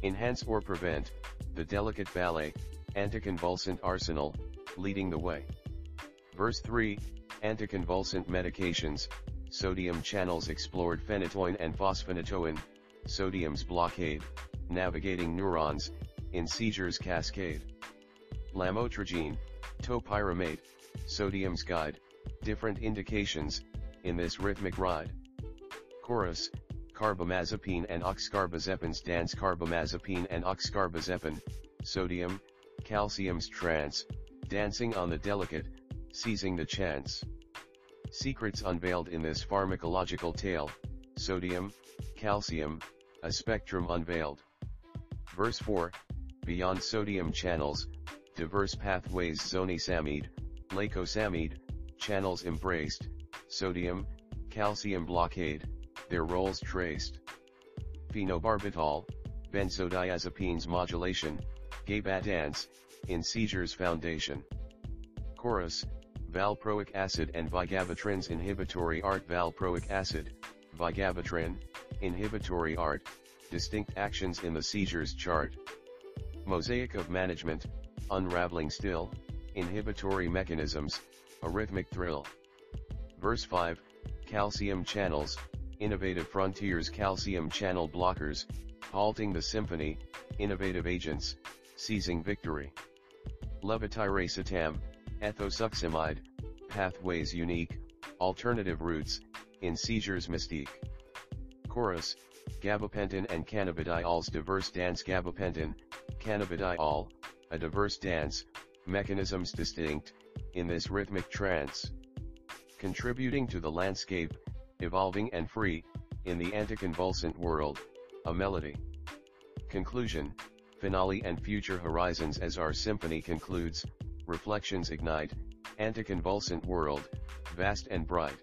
Enhance or prevent, the delicate ballet, anticonvulsant arsenal, leading the way. Verse 3, Anticonvulsant medications, sodium channels explored. Phenytoin and phosphonatoin, sodium's blockade, navigating neurons, in seizures cascade. Lamotrigine, topiramate, sodium's guide, different indications, in this rhythmic ride. Chorus: Carbamazepine and oxcarbazepines dance. Carbamazepine and oxcarbazepine, sodium, calcium's trance, dancing on the delicate, seizing the chance. Secrets unveiled in this pharmacological tale, sodium, calcium, a spectrum unveiled. Verse 4, Beyond sodium channels, diverse pathways. Zonisamide, lacosamide, channels embraced, sodium, calcium blockade, their roles traced. Phenobarbital, benzodiazepines modulation, Gabadance, in seizures foundation. Chorus, valproic acid and vigabatrin's inhibitory art. Valproic acid, vigabatrin, inhibitory art, distinct actions in the seizures chart. Mosaic of management, unraveling still, inhibitory mechanisms, a rhythmic thrill. Verse 5, calcium channels, innovative frontiers. Calcium channel blockers, halting the symphony, innovative agents, seizing victory. Levetiracetam, ethosuximide, pathways unique, alternative routes, in seizures mystique. Chorus, gabapentin and cannabidiols. Diverse dance. Gabapentin, cannabidiol, a diverse dance, mechanisms distinct, in this rhythmic trance. Contributing to the landscape, evolving and free, in the anticonvulsant world, a melody. Conclusion, finale and future horizons. As our symphony concludes, reflections ignite, anticonvulsant world, vast and bright.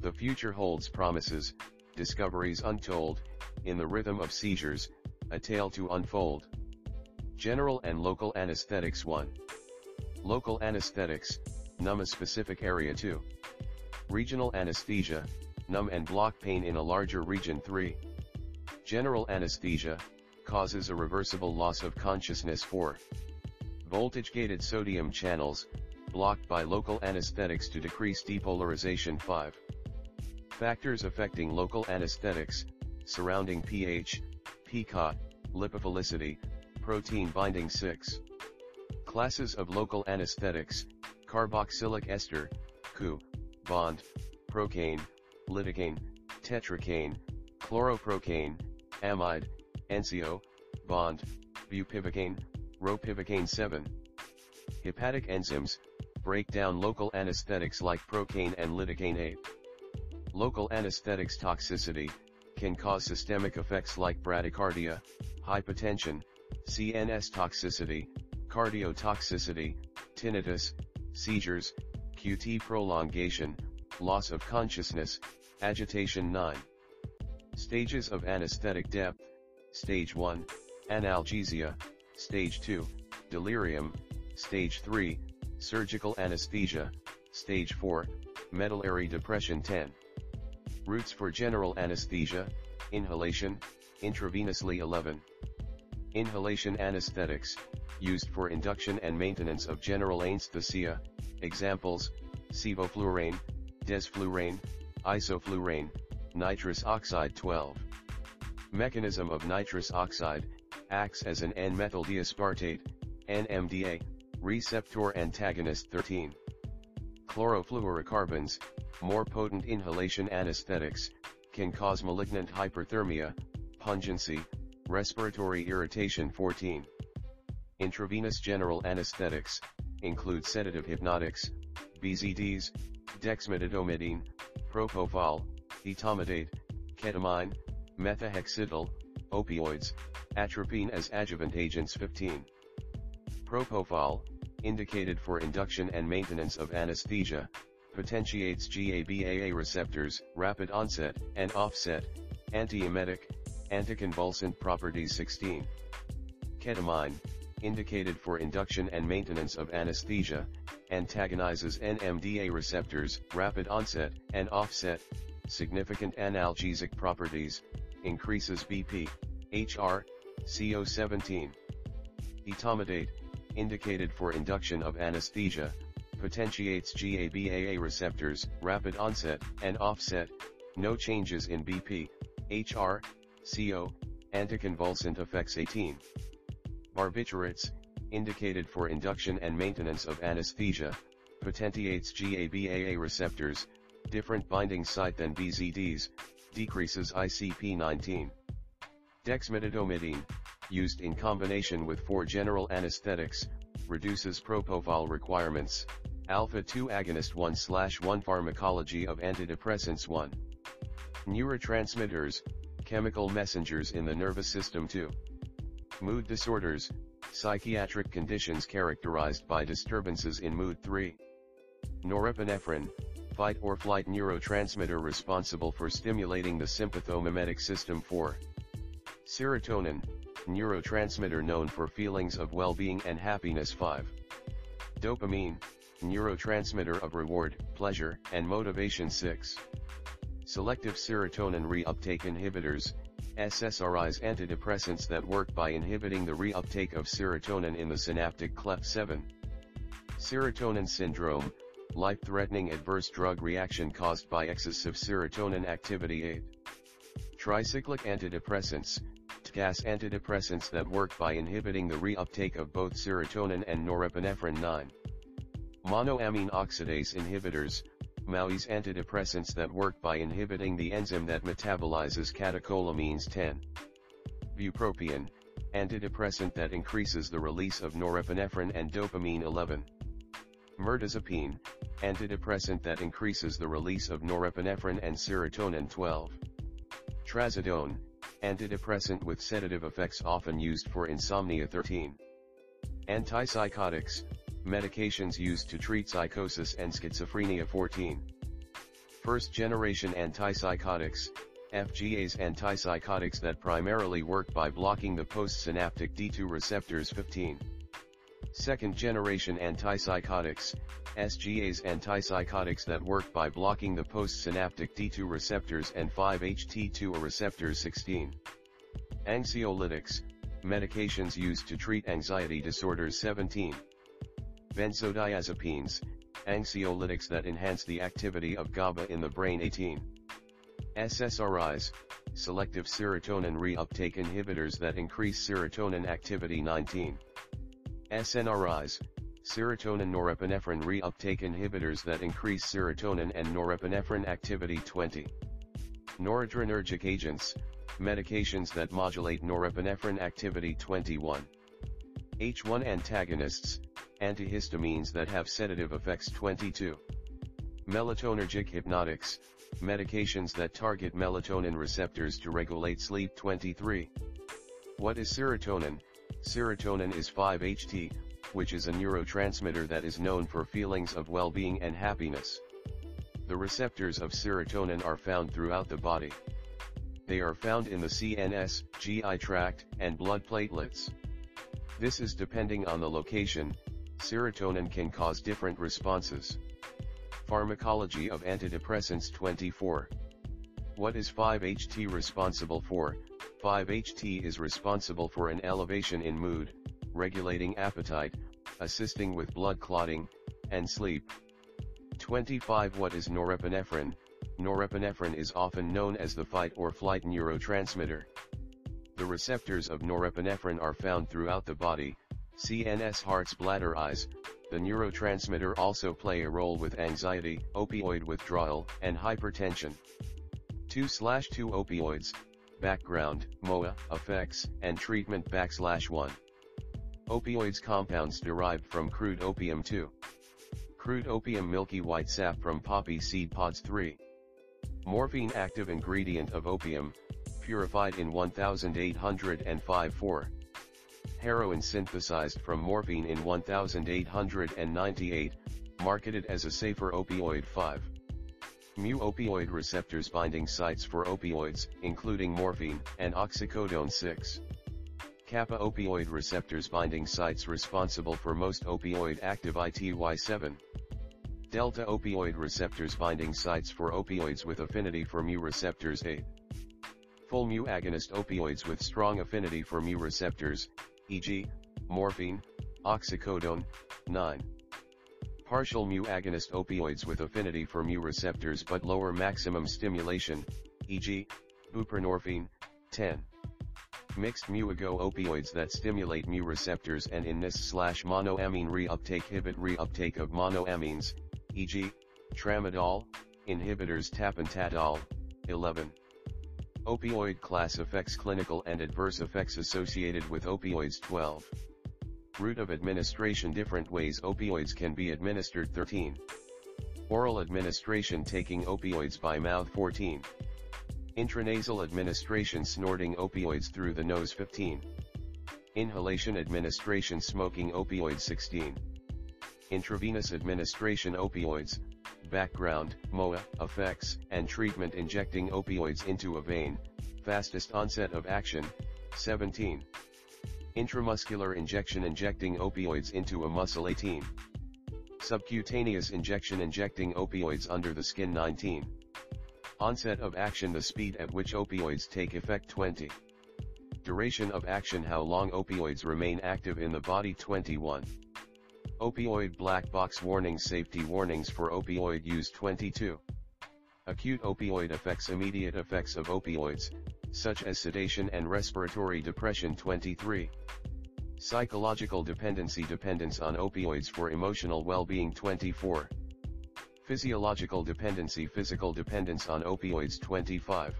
The future holds promises, discoveries untold, in the rhythm of seizures, a tale to unfold. General and local anesthetics. 1. Local anesthetics, numb a specific area. 2. Regional anesthesia, numb and block pain in a larger region. 3. General anesthesia, causes a reversible loss of consciousness. 4. Voltage-gated sodium channels, blocked by local anesthetics to decrease depolarization. 5. Factors affecting local anesthetics, surrounding pH, pKa, lipophilicity, protein binding. 6. Classes of local anesthetics, carboxylic ester, CU, bond, procaine, lidocaine, tetracaine, chloroprocaine, amide, NCO, bond, bupivacaine, ropivacaine. 7. Hepatic enzymes, break down local anesthetics like procaine and lidocaine. 8. Local anesthetics toxicity, can cause systemic effects like bradycardia, hypotension, CNS toxicity, cardiotoxicity, tinnitus, seizures, QT prolongation, loss of consciousness, agitation. 9. Stages of anesthetic depth, stage 1, analgesia, stage 2, delirium, stage 3, surgical anesthesia, stage 4, medullary depression. 10. Routes for general anesthesia, inhalation, intravenously. 11. Inhalation anesthetics, used for induction and maintenance of general anesthesia, examples, sevoflurane, desflurane, isoflurane, nitrous oxide. 12. Mechanism of nitrous oxide, acts as an N-methyl diaspartate, NMDA, receptor antagonist. 13. Chlorofluorocarbons, more potent inhalation anesthetics, can cause malignant hyperthermia, pungency, respiratory irritation. 14. Intravenous general anesthetics, include sedative hypnotics, BZDs, dexmedetomidine, propofol, etomidate, ketamine, methohexital, opioids, atropine as adjuvant agents. 15. Propofol, indicated for induction and maintenance of anesthesia, potentiates GABAA receptors, rapid onset and offset, antiemetic, anticonvulsant properties. 16. Ketamine, indicated for induction and maintenance of anesthesia, antagonizes NMDA receptors, rapid onset and offset, significant analgesic properties, increases BP, HR, CO17. Etomidate, indicated for induction of anesthesia, potentiates GABAA receptors, rapid onset and offset, no changes in BP, HR, CO, anticonvulsant effects. 18. Barbiturates, indicated for induction and maintenance of anesthesia, potentiates GABAA receptors, different binding site than BZDs, decreases ICP. 19. Dexmedetomidine, used in combination with 4 general anesthetics, reduces propofol requirements, alpha-2 agonist. 1/1 Pharmacology of antidepressants. 1. Neurotransmitters, chemical messengers in the nervous system. 2. Mood disorders, psychiatric conditions characterized by disturbances in mood. 3. Norepinephrine, fight or flight neurotransmitter responsible for stimulating the sympathomimetic system. 4. Serotonin, neurotransmitter known for feelings of well-being and happiness. 5. Dopamine, neurotransmitter of reward, pleasure, and motivation. 6. Selective serotonin reuptake inhibitors, SSRIs, antidepressants that work by inhibiting the reuptake of serotonin in the synaptic cleft. 7. Serotonin syndrome, life-threatening adverse drug reaction caused by excessive serotonin activity. 8. Tricyclic antidepressants, TCAS antidepressants that work by inhibiting the reuptake of both serotonin and norepinephrine. 9. Monoamine oxidase inhibitors, MAOIs antidepressants that work by inhibiting the enzyme that metabolizes catecholamines. 10. Bupropion, antidepressant that increases the release of norepinephrine and dopamine. 11. Mirtazapine, antidepressant that increases the release of norepinephrine and serotonin. 12. Trazodone, antidepressant with sedative effects often used for insomnia. 13. Antipsychotics, medications used to treat psychosis and schizophrenia. 14. First-generation antipsychotics, FGAs, antipsychotics that primarily work by blocking the postsynaptic D2 receptors. 15. Second-generation antipsychotics, SGAs, antipsychotics that work by blocking the postsynaptic D2 receptors and 5-HT2A receptors. 16. Anxiolytics, medications used to treat anxiety disorders. 17. Benzodiazepines, anxiolytics that enhance the activity of GABA in the brain. 18. SSRIs, selective serotonin reuptake inhibitors that increase serotonin activity. 19. SNRIs, serotonin norepinephrine reuptake inhibitors that increase serotonin and norepinephrine activity. 20. Noradrenergic agents, medications that modulate norepinephrine activity. 21. H1 antagonists, antihistamines that have sedative effects. 22. Melatonergic hypnotics, medications that target melatonin receptors to regulate sleep. 23. What is serotonin? Serotonin is 5-HT, which is a neurotransmitter that is known for feelings of well-being and happiness. The receptors of serotonin are found throughout the body. They are found in the CNS, GI tract, and blood platelets. This is depending on the location. Serotonin can cause different responses. Pharmacology of antidepressants. 24. What is 5-HT responsible for? 5-HT is responsible for an elevation in mood, regulating appetite, assisting with blood clotting, and sleep. 25. What is norepinephrine? Norepinephrine is often known as the fight or flight neurotransmitter. The receptors of norepinephrine are found throughout the body. CNS, hearts, bladder, eyes. The neurotransmitter also play a role with anxiety, opioid withdrawal, and hypertension. 2/2 opioids, background, MOA, effects, and treatment. /1. Opioids, compounds derived from crude opium. 2. Crude opium, milky white sap from poppy seed pods. 3. Morphine, active ingredient of opium, purified in 1805. 4. Heroin, synthesized from morphine in 1898, marketed as a safer opioid. 5. Mu opioid receptors, binding sites for opioids, including morphine and oxycodone. 6. Kappa opioid receptors, binding sites responsible for most opioid activity. 7. Delta opioid receptors, binding sites for opioids with affinity for mu receptors. 8. Full mu agonist opioids with strong affinity for mu receptors, e.g., morphine, oxycodone. 9. Partial mu agonist opioids with affinity for mu receptors but lower maximum stimulation, e.g., buprenorphine. 10. Mixed mu-ago opioids that stimulate mu receptors and in this/monoamine reuptake inhibit reuptake of monoamines, e.g., tramadol, inhibitors tapentadol. 11. Opioid class effects, clinical and adverse effects associated with opioids. 12. Route of administration, different ways opioids can be administered. 13. Oral administration, taking opioids by mouth. 14. Intranasal administration, snorting opioids through the nose. 15. Inhalation administration, smoking opioids. 16. Intravenous administration, opioids, background, MOA, effects, and treatment, injecting opioids into a vein, fastest onset of action. 17. Intramuscular injection: injecting opioids into a muscle 18. Subcutaneous injection: injecting opioids under the skin 19. Onset of action: the speed at which opioids take effect 20. Duration of action: how long opioids remain active in the body 21. Opioid black box warnings: safety warnings for opioid use 22. Acute opioid effects: immediate effects of opioids, such as sedation and respiratory depression 23. Psychological dependency: dependence on opioids for emotional well-being 24. Physiological dependency: physical dependence on opioids 25.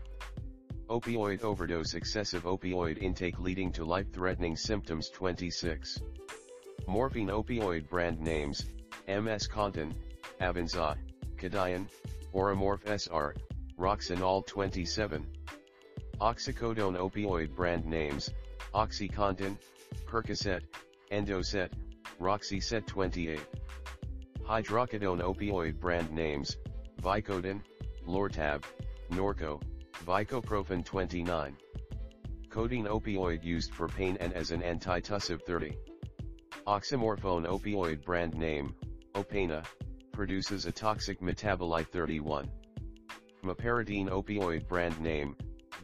Opioid overdose: excessive opioid intake leading to life-threatening symptoms 26. Morphine opioid brand names: MS-Contin, Avanza, Kadian, Oromorph SR, Roxanol 27. Oxycodone opioid brand names: OxyContin, Percocet, Endocet, Roxyset 28. Hydrocodone opioid brand names: Vicodin, Lortab, Norco, Vicoprofen 29. Codeine opioid used for pain and as an antitussive 30. Oxymorphone opioid brand name: Opaina, produces a toxic metabolite 31. Meperidine opioid brand name: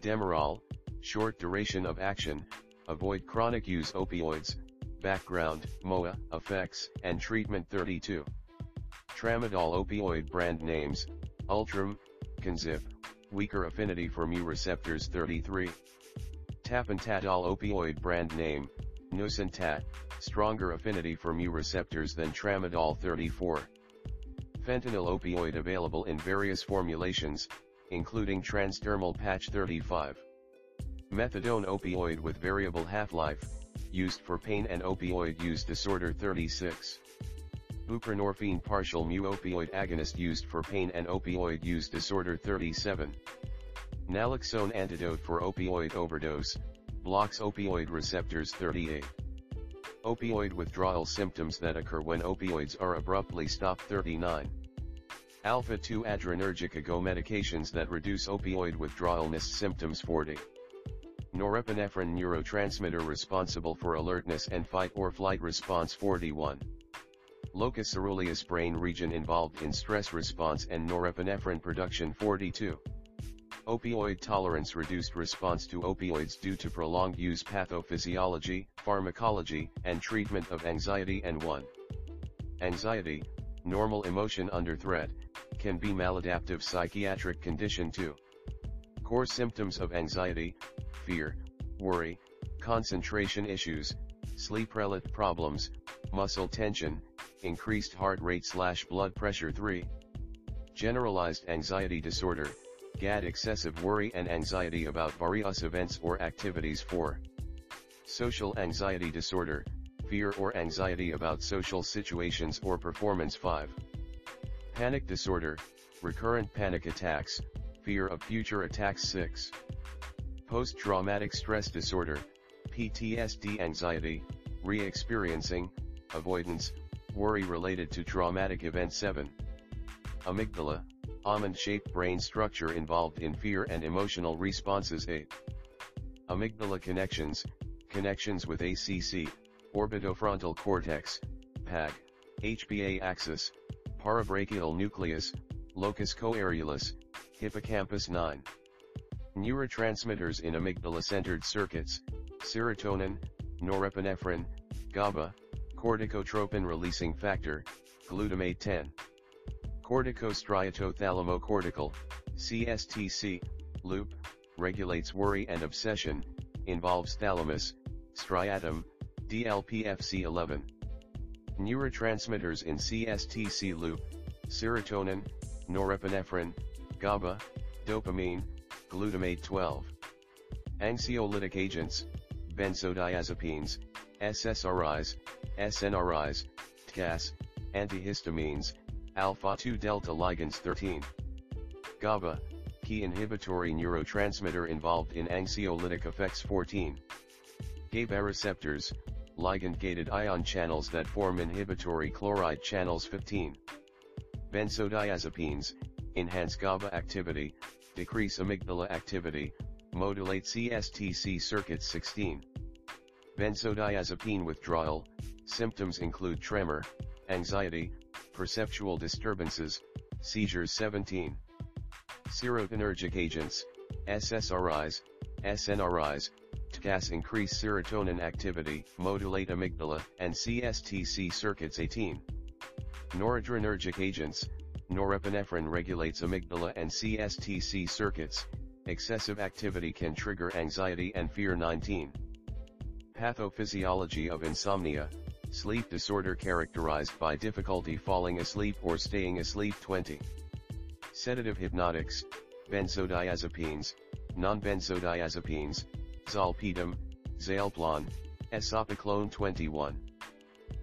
Demerol, short duration of action, avoid chronic use opioids, background, MOA, effects, and treatment 32. Tramadol opioid brand names: Ultram, Kinzip, weaker affinity for mu receptors 33. Tapentadol opioid brand name: Nocentat, stronger affinity for mu receptors than Tramadol 34. Fentanyl opioid available in various formulations, including transdermal patch 35. Methadone opioid with variable half-life, used for pain and opioid use disorder 36. Buprenorphine partial mu opioid agonist used for pain and opioid use disorder 37. Naloxone antidote for opioid overdose, blocks opioid receptors 38. Opioid withdrawal symptoms that occur when opioids are abruptly stopped 39. Alpha-2 adrenergic ago medications that reduce opioid withdrawalness symptoms 40. Norepinephrine neurotransmitter responsible for alertness and fight or flight response 41. Locus coeruleus brain region involved in stress response and norepinephrine production 42. Opioid tolerance: reduced response to opioids due to prolonged use, pathophysiology, pharmacology, and treatment of anxiety and 1. Anxiety, normal emotion under threat, can be maladaptive psychiatric condition 2. Core symptoms of anxiety: fear, worry, concentration issues, sleep related problems, muscle tension, increased heart rate/blood pressure 3. Generalized anxiety disorder, GAD: excessive worry and anxiety about various events or activities 4. Social anxiety disorder, fear or anxiety about social situations or performance 5. Panic disorder, recurrent panic attacks, fear of future attacks 6. Post-traumatic stress disorder, PTSD: anxiety, re-experiencing, avoidance, worry related to traumatic event 7. Amygdala, almond-shaped brain structure involved in fear and emotional responses 8. Amygdala connections, connections with ACC, orbitofrontal cortex, PAG, HPA axis, parabrachial nucleus, locus coeruleus, hippocampus 9. Neurotransmitters in amygdala-centered circuits: serotonin, norepinephrine, GABA, corticotropin-releasing factor, glutamate 10. Corticostriatothalamo-cortical, CSTC, loop, regulates worry and obsession, involves thalamus, striatum, DLPFC11. Neurotransmitters in CSTC loop: serotonin, norepinephrine, GABA, dopamine, glutamate 12. Anxiolytic agents: benzodiazepines, SSRIs, SNRIs, TCAS, antihistamines, alpha-2 delta ligands 13. GABA, key inhibitory neurotransmitter involved in anxiolytic effects 14. GABA receptors, ligand-gated ion channels that form inhibitory chloride channels 15. Benzodiazepines, enhance GABA activity, decrease amygdala activity, modulate CSTC circuits 16. Benzodiazepine withdrawal, symptoms include tremor, anxiety, perceptual disturbances, seizures. 17. Serotonergic agents, SSRIs, SNRIs, TCAS increase serotonin activity, modulate amygdala and CSTC circuits. 18. Noradrenergic agents, norepinephrine regulates amygdala and CSTC circuits, excessive activity can trigger anxiety and fear. 19. Pathophysiology of insomnia, sleep disorder characterized by difficulty falling asleep or staying asleep. 20. Sedative hypnotics, benzodiazepines, non-benzodiazepines, zolpidem, zalplan, esopiclone. 21.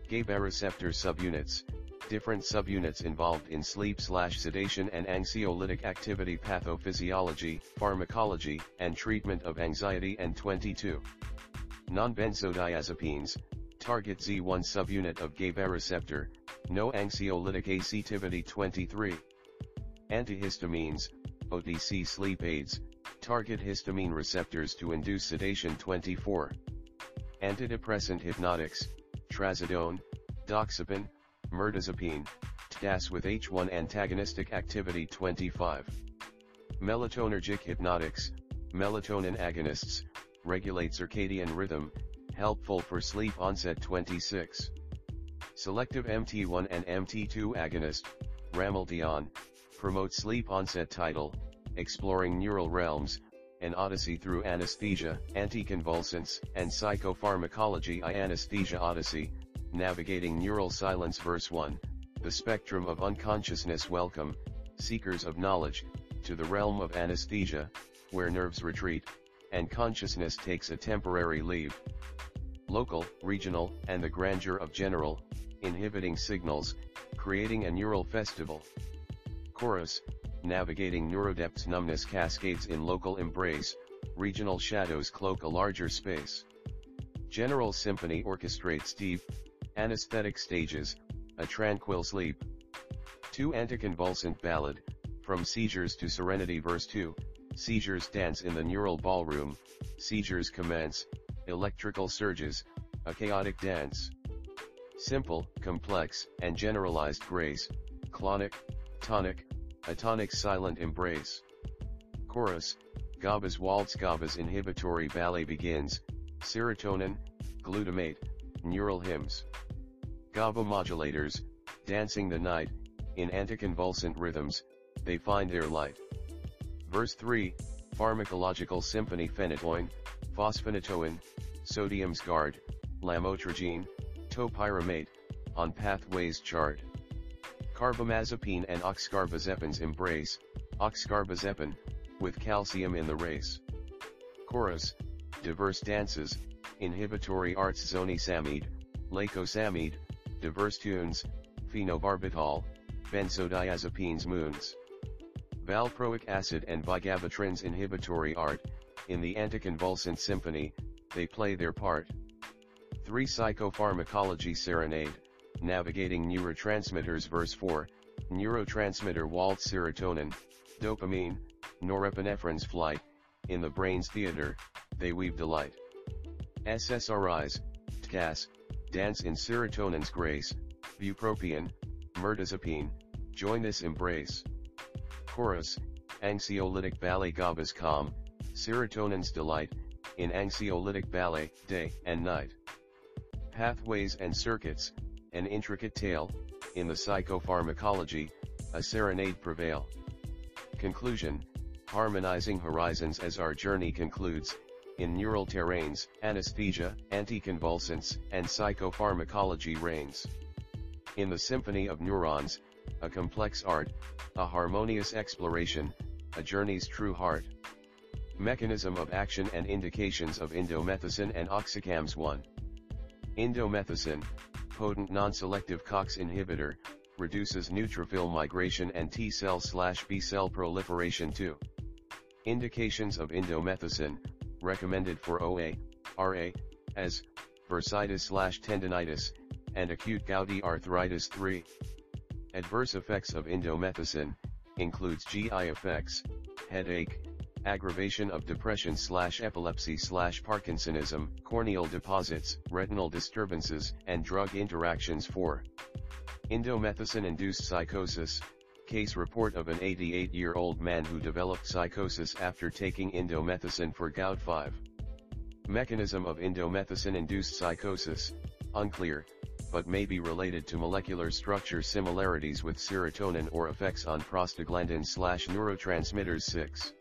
GABA receptor subunits, different subunits involved in sleep/sedation and anxiolytic activity. Pathophysiology, pharmacology, and treatment of anxiety. And 22. Non-benzodiazepines, target Z1 subunit of GABA receptor, no anxiolytic activity. 23. Antihistamines, OTC sleep aids, target histamine receptors to induce sedation. 24. Antidepressant hypnotics, trazodone, doxepin, mirtazapine, TCAS with H1 antagonistic activity. 25. Melatonergic hypnotics, melatonin agonists, regulate circadian rhythm, helpful for sleep onset. 26. Selective MT1 and MT2 agonist, Rameldion, promotes sleep onset. Title, Exploring Neural Realms, An Odyssey Through Anesthesia, Anticonvulsants, and Psychopharmacology. I Anesthesia Odyssey, Navigating Neural Silence. Verse 1, The Spectrum of Unconsciousness. Welcome, seekers of knowledge, to the realm of anesthesia, where nerves retreat, and consciousness takes a temporary leave. Local, regional, and the grandeur of general, inhibiting signals, creating a neural festival. Chorus, navigating neurodepths. Numbness cascades in local embrace, regional shadows cloak a larger space. General symphony orchestrates deep, anesthetic stages, a tranquil sleep. 2. Anticonvulsant ballad, From Seizures to Serenity. Verse 2, Seizures dance in the neural ballroom, seizures commence, electrical surges, a chaotic dance. Simple, complex, and generalized grace, clonic, tonic, atonic silent embrace. Chorus, Gabas waltz. Gabas inhibitory ballet begins, serotonin, glutamate, neural hymns. GABA modulators, dancing the night, in anticonvulsant rhythms, they find their light. Verse 3, Pharmacological Symphony. Phenytoin, Phosphonatoin, Sodium's Guard, Lamotrigine, Topiramate, On Pathways Chart. Carbamazepine and Oxcarbazepin's embrace, Oxcarbazepin, with calcium in the race. Chorus, Diverse dances, inhibitory arts. Zonisamide, lacosamide, diverse tunes, phenobarbital, benzodiazepines. Moons, valproic acid and vigabatrin's inhibitory art, in the anticonvulsant symphony, they play their part. 3. Psychopharmacology serenade, navigating neurotransmitters. Verse 4, neurotransmitter waltz. Serotonin, dopamine, norepinephrine's flight, in the brain's theater, they weave delight. SSRIs, TCAS, dance in serotonin's grace, bupropion, mirtazapine, join this embrace. Chorus, anxiolytic ballet. GABA's calm, serotonin's delight, in anxiolytic ballet, day and night. Pathways and circuits, an intricate tale, in the psychopharmacology, a serenade prevail. Conclusion, harmonizing horizons as our journey concludes, in neural terrains, anesthesia, anticonvulsants, and psychopharmacology reigns. In the symphony of neurons, a complex art, a harmonious exploration, a journey's true heart. Mechanism of action and indications of indomethacin and oxycams. 1. Indomethacin, potent non-selective COX inhibitor, reduces neutrophil migration and T-cell/B-cell proliferation. 2. Indications of indomethacin, recommended for OA, RA, as, bursitis/tendinitis, and acute gouty arthritis. 3. Adverse effects of indomethacin, includes GI effects, headache, aggravation of depression/epilepsy/Parkinsonism, corneal deposits, retinal disturbances, and drug interactions. 4. Indomethacin-induced psychosis, case report of an 88-year-old man who developed psychosis after taking indomethacin for gout. 5. Mechanism of indomethacin-induced psychosis, unclear, but may be related to molecular structure similarities with serotonin or effects on prostaglandin/neurotransmitters. 6.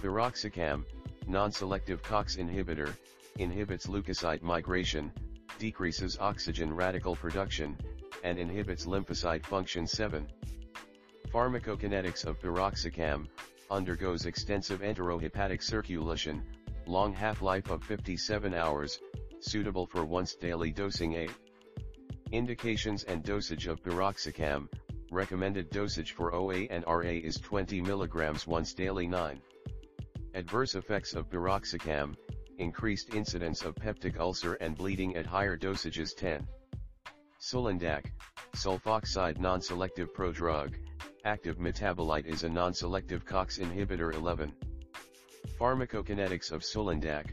Piroxicam, non-selective COX inhibitor, inhibits leukocyte migration, decreases oxygen radical production, and inhibits lymphocyte function. 7. Pharmacokinetics of piroxicam, undergoes extensive enterohepatic circulation, long half-life of 57 hours, suitable for once-daily dosing. 8. Indications and dosage of piroxicam, recommended dosage for OA and RA is 20 mg once daily. 9. Adverse effects of piroxicam, increased incidence of peptic ulcer and bleeding at higher dosages. 10. Sulindac, sulfoxide non-selective prodrug, active metabolite is a non-selective COX inhibitor. 11. Pharmacokinetics of sulindac,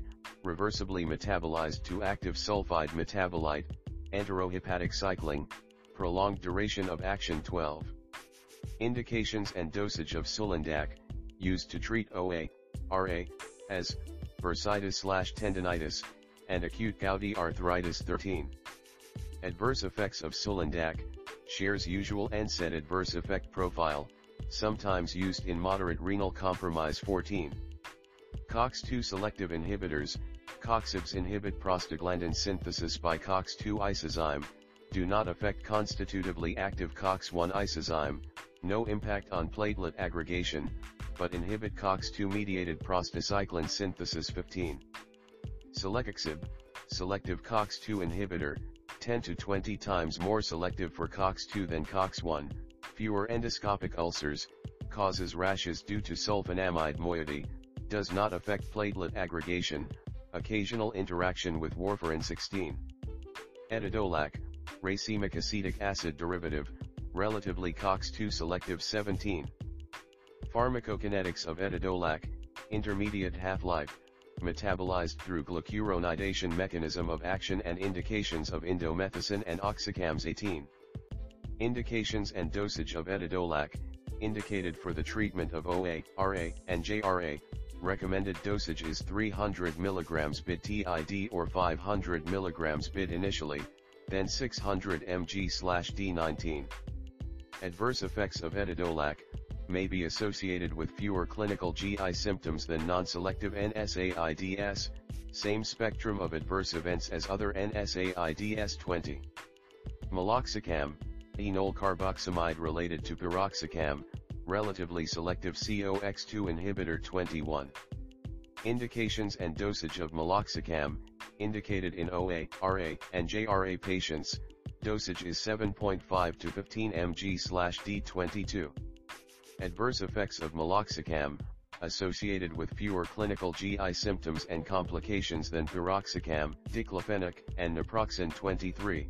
reversibly metabolized to active sulfide metabolite, enterohepatic cycling, prolonged duration of action. 12. Indications and dosage of sulindac, used to treat OA, RA, as, bursitis/tendinitis, and acute gouty arthritis. 13. Adverse effects of sulindac, shares usual NSAID adverse effect profile, sometimes used in moderate renal compromise. 14. COX-2 selective inhibitors, COXIBs inhibit prostaglandin synthesis by COX-2 isozyme, do not affect constitutively active COX-1 isozyme, no impact on platelet aggregation, but inhibit COX-2-mediated prostacyclin synthesis. 15. Selexicib, selective COX-2 inhibitor, 10 to 20 times more selective for COX-2 than COX-1, fewer endoscopic ulcers, causes rashes due to sulfonamide moiety, does not affect platelet aggregation, occasional interaction with warfarin. 16. Etidolac, racemic acetic acid derivative, relatively COX-2 selective. 17. Pharmacokinetics of etidolac, intermediate half-life, metabolized through glucuronidation. Mechanism of action and indications of indomethacin and oxycams. 18. Indications and dosage of etidolac, indicated for the treatment of OA, RA, and JRA, recommended dosage is 300 mg BID TID or 500 mg BID initially, then 600 mg/d19. Adverse effects of etidolac, may be associated with fewer clinical GI symptoms than non-selective NSAIDs, same spectrum of adverse events as other NSAIDs. 20. Meloxicam, enol carboxamide related to piroxicam, relatively selective COX-2 inhibitor. 21. Indications and dosage of meloxicam, indicated in OA, RA, and JRA patients, dosage is 7.5 to 15 mg/d22. Adverse effects of meloxicam, associated with fewer clinical GI symptoms and complications than piroxicam, diclofenac, and naproxen. 23.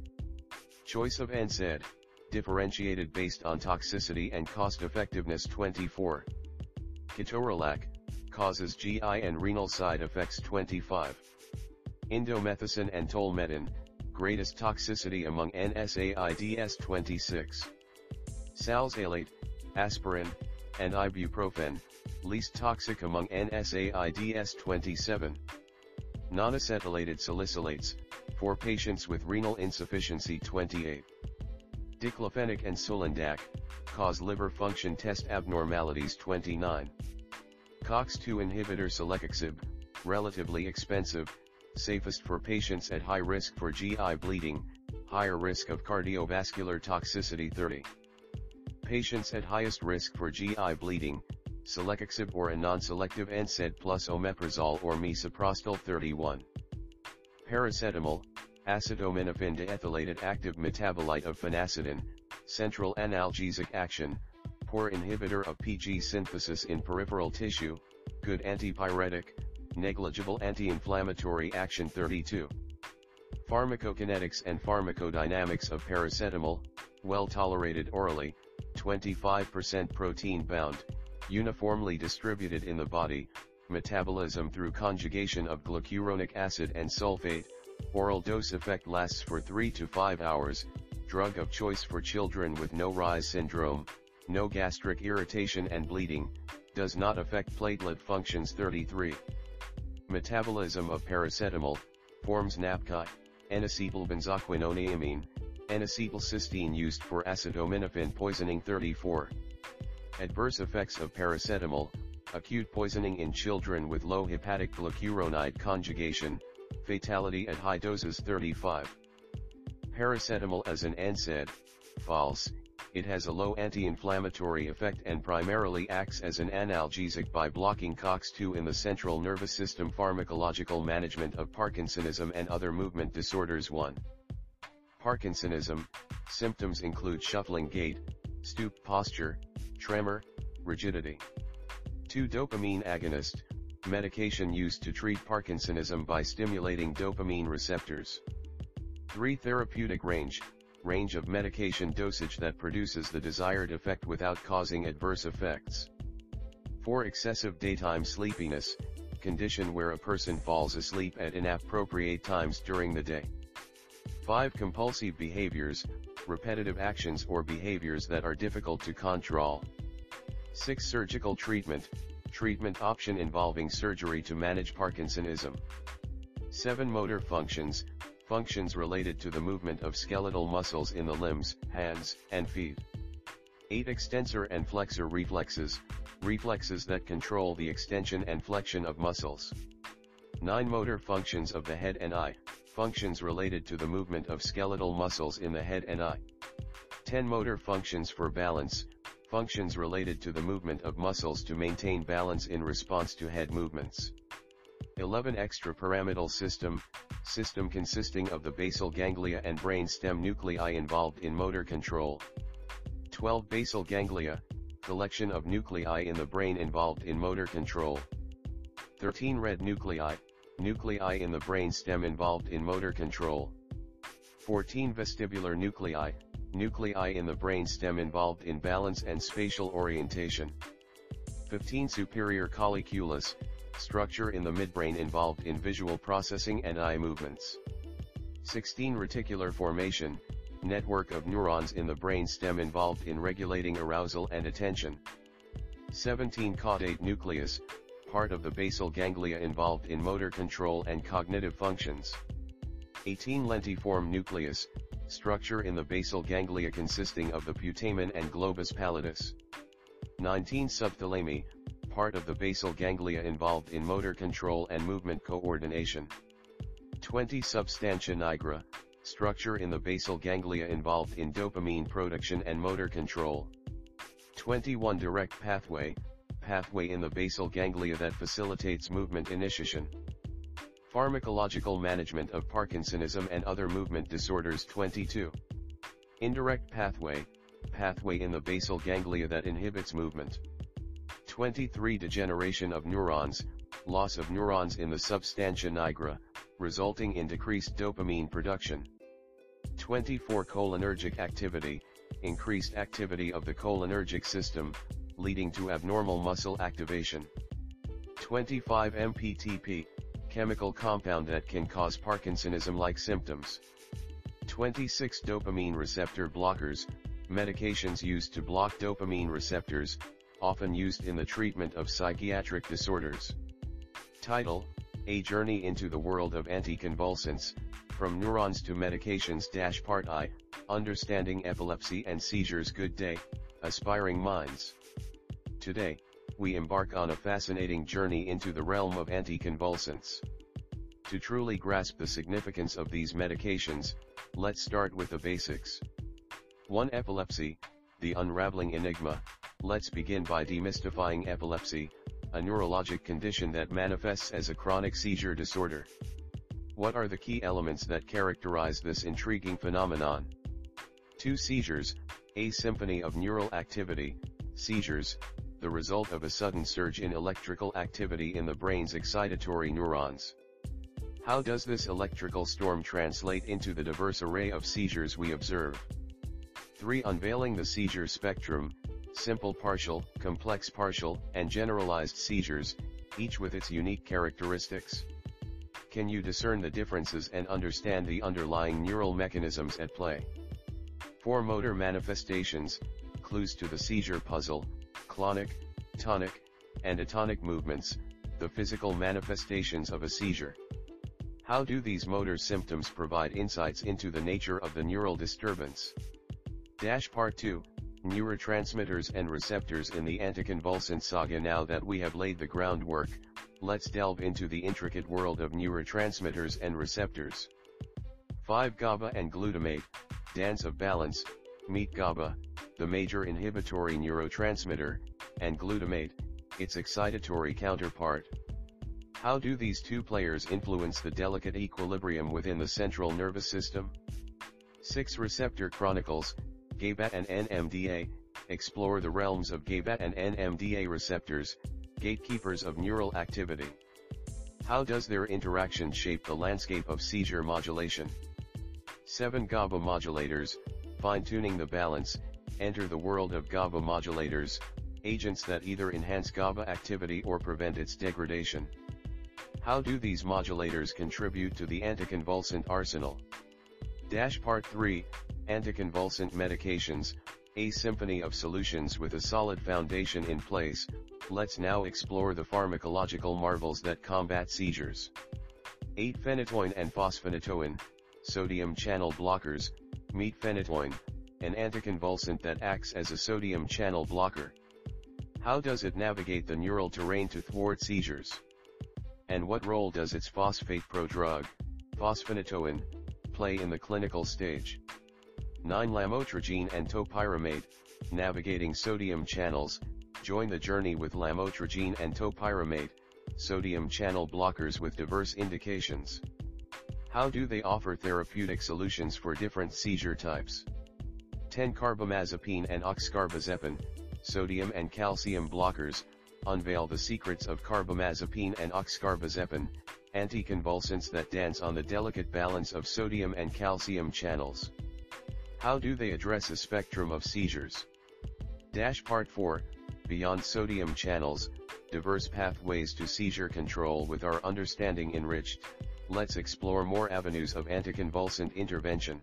Choice of NSAID, differentiated based on toxicity and cost-effectiveness. 24. Ketorolac, causes GI and renal side effects. 25. Indomethacin and tolmedin, greatest toxicity among NSAIDs. 26. Salzalate, aspirin, and ibuprofen, least toxic among NSAIDs. 27. Non-acetylated salicylates, for patients with renal insufficiency. 28. Diclofenac and sulindac, cause liver function test abnormalities. 29. COX-2 inhibitor selexicib, relatively expensive, safest for patients at high risk for GI bleeding, higher risk of cardiovascular toxicity. 30. Patients at highest risk for GI bleeding, selexicib or a non-selective NSAID plus omeprazole or misoprostol. 31. Paracetamol, acetaminophen deethylated active metabolite of phenacetin, central analgesic action, poor inhibitor of PG synthesis in peripheral tissue, good antipyretic, negligible anti-inflammatory action. 32. Pharmacokinetics and pharmacodynamics of paracetamol, well tolerated orally, 25% protein bound, uniformly distributed in the body, metabolism through conjugation of glucuronic acid and sulfate, oral dose effect lasts for 3 to 5 hours, drug of choice for children with no rise syndrome, no gastric irritation and bleeding, does not affect platelet functions. 33. Metabolism of paracetamol, forms napki, N-acetylbenzoquinoniamine, N-acetylcysteine used for acetaminophen poisoning. 34. Adverse effects of paracetamol, acute poisoning in children with low hepatic glucuronide conjugation, fatality at high doses. 35. Paracetamol as an NSAID, false, it has a low anti-inflammatory effect and primarily acts as an analgesic by blocking COX-2 in the central nervous system. Pharmacological management of Parkinsonism and other movement disorders. 1. Parkinsonism, symptoms include shuffling gait, stooped posture, tremor, rigidity. 2. Dopamine agonist, medication used to treat Parkinsonism by stimulating dopamine receptors. 3. Therapeutic range, range of medication dosage that produces the desired effect without causing adverse effects. 4. Excessive daytime sleepiness, condition where a person falls asleep at inappropriate times during the day. 5. Compulsive behaviors, repetitive actions or behaviors that are difficult to control. 6. Surgical treatment, treatment option involving surgery to manage Parkinsonism. 7. Motor functions, functions related to the movement of skeletal muscles in the limbs, hands, and feet. 8. Extensor and flexor reflexes, reflexes that control the extension and flexion of muscles. 9. Motor functions of the head and eye, functions related to the movement of skeletal muscles in the head and eye. 10. Motor functions for balance, functions related to the movement of muscles to maintain balance in response to head movements. 11. Extrapyramidal system, system consisting of the basal ganglia and brain stem nuclei involved in motor control. 12. Basal ganglia, collection of nuclei in the brain involved in motor control. 13. Red nuclei, nuclei in the brain stem involved in motor control. 14. Vestibular nuclei, nuclei in the brain stem involved in balance and spatial orientation. 15. Superior colliculus, structure in the midbrain involved in visual processing and eye movements. 16. Reticular formation, network of neurons in the brain stem involved in regulating arousal and attention. 17. Caudate nucleus, part of the basal ganglia involved in motor control and cognitive functions. 18. Lentiform nucleus, structure in the basal ganglia consisting of the putamen and globus pallidus. 19. Subthalami, part of the basal ganglia involved in motor control and movement coordination. 20. Substantia nigra, structure in the basal ganglia involved in dopamine production and motor control. 21. Direct pathway, pathway in the basal ganglia that facilitates movement initiation. Pharmacological management of Parkinsonism and other movement disorders. 22. Indirect pathway, pathway in the basal ganglia that inhibits movement. 23. Degeneration of neurons, loss of neurons in the substantia nigra, resulting in decreased dopamine production. 24. Cholinergic activity, increased activity of the cholinergic system, leading to abnormal muscle activation. 25. MPTP, chemical compound that can cause Parkinsonism-like symptoms. 26. Dopamine receptor blockers, medications used to block dopamine receptors, often used in the treatment of psychiatric disorders. Title: A Journey into the World of Anticonvulsants, From Neurons to Medications. Part I, Understanding Epilepsy and Seizures. Good day, aspiring minds. Today, we embark on a fascinating journey into the realm of anticonvulsants. To truly grasp the significance of these medications, let's start with the basics. 1. Epilepsy, the unraveling enigma. Let's begin by demystifying epilepsy, a neurologic condition that manifests as a chronic seizure disorder. What are the key elements that characterize this intriguing phenomenon? 2. Seizures, a symphony of neural activity. Seizures, the result of a sudden surge in electrical activity in the brain's excitatory neurons. How does this electrical storm translate into the diverse array of seizures we observe? 3. Unveiling the seizure spectrum, simple partial, complex partial, and generalized seizures, each with its unique characteristics. Can you discern the differences and understand the underlying neural mechanisms at play? Four motor manifestations, clues to the seizure puzzle: clonic, tonic, and atonic movements, the physical manifestations of a seizure. How do these motor symptoms provide insights into the nature of the neural disturbance? Part 2, Neurotransmitters and Receptors in the Anticonvulsant Saga. Now that we have laid the groundwork, let's delve into the intricate world of neurotransmitters and receptors. 5. GABA and glutamate, dance of balance. Meet GABA, the major inhibitory neurotransmitter, and glutamate, its excitatory counterpart. How do these two players influence the delicate equilibrium within the central nervous system? 6. Receptor Chronicles, GABA and NMDA, explore the realms of GABA and NMDA receptors, gatekeepers of neural activity. How does their interaction shape the landscape of seizure modulation? 7. GABA modulators, fine-tuning the balance. Enter the world of GABA modulators, agents that either enhance GABA activity or prevent its degradation. How do these modulators contribute to the anticonvulsant arsenal? Part 3, Anticonvulsant Medications, a symphony of solutions with a solid foundation in place. Let's now explore the pharmacological marvels that combat seizures. 8. Phenytoin and phosphonatoin, sodium channel blockers. Meet phenytoin, an anticonvulsant that acts as a sodium channel blocker. How does it navigate the neural terrain to thwart seizures? And what role does its phosphate prodrug, phosphonatoin, play in the clinical stage? 9. Lamotrigine and topiramate, navigating sodium channels. Join the journey with lamotrigine and topiramate, sodium channel blockers with diverse indications. How do they offer therapeutic solutions for different seizure types? 10. Carbamazepine and oxcarbazepine, sodium and calcium blockers. Unveil the secrets of carbamazepine and oxcarbazepine, anticonvulsants that dance on the delicate balance of sodium and calcium channels. How do they address a spectrum of seizures? Part 4, Beyond Sodium Channels, Diverse Pathways to Seizure Control. With our understanding enriched, let's explore more avenues of anticonvulsant intervention.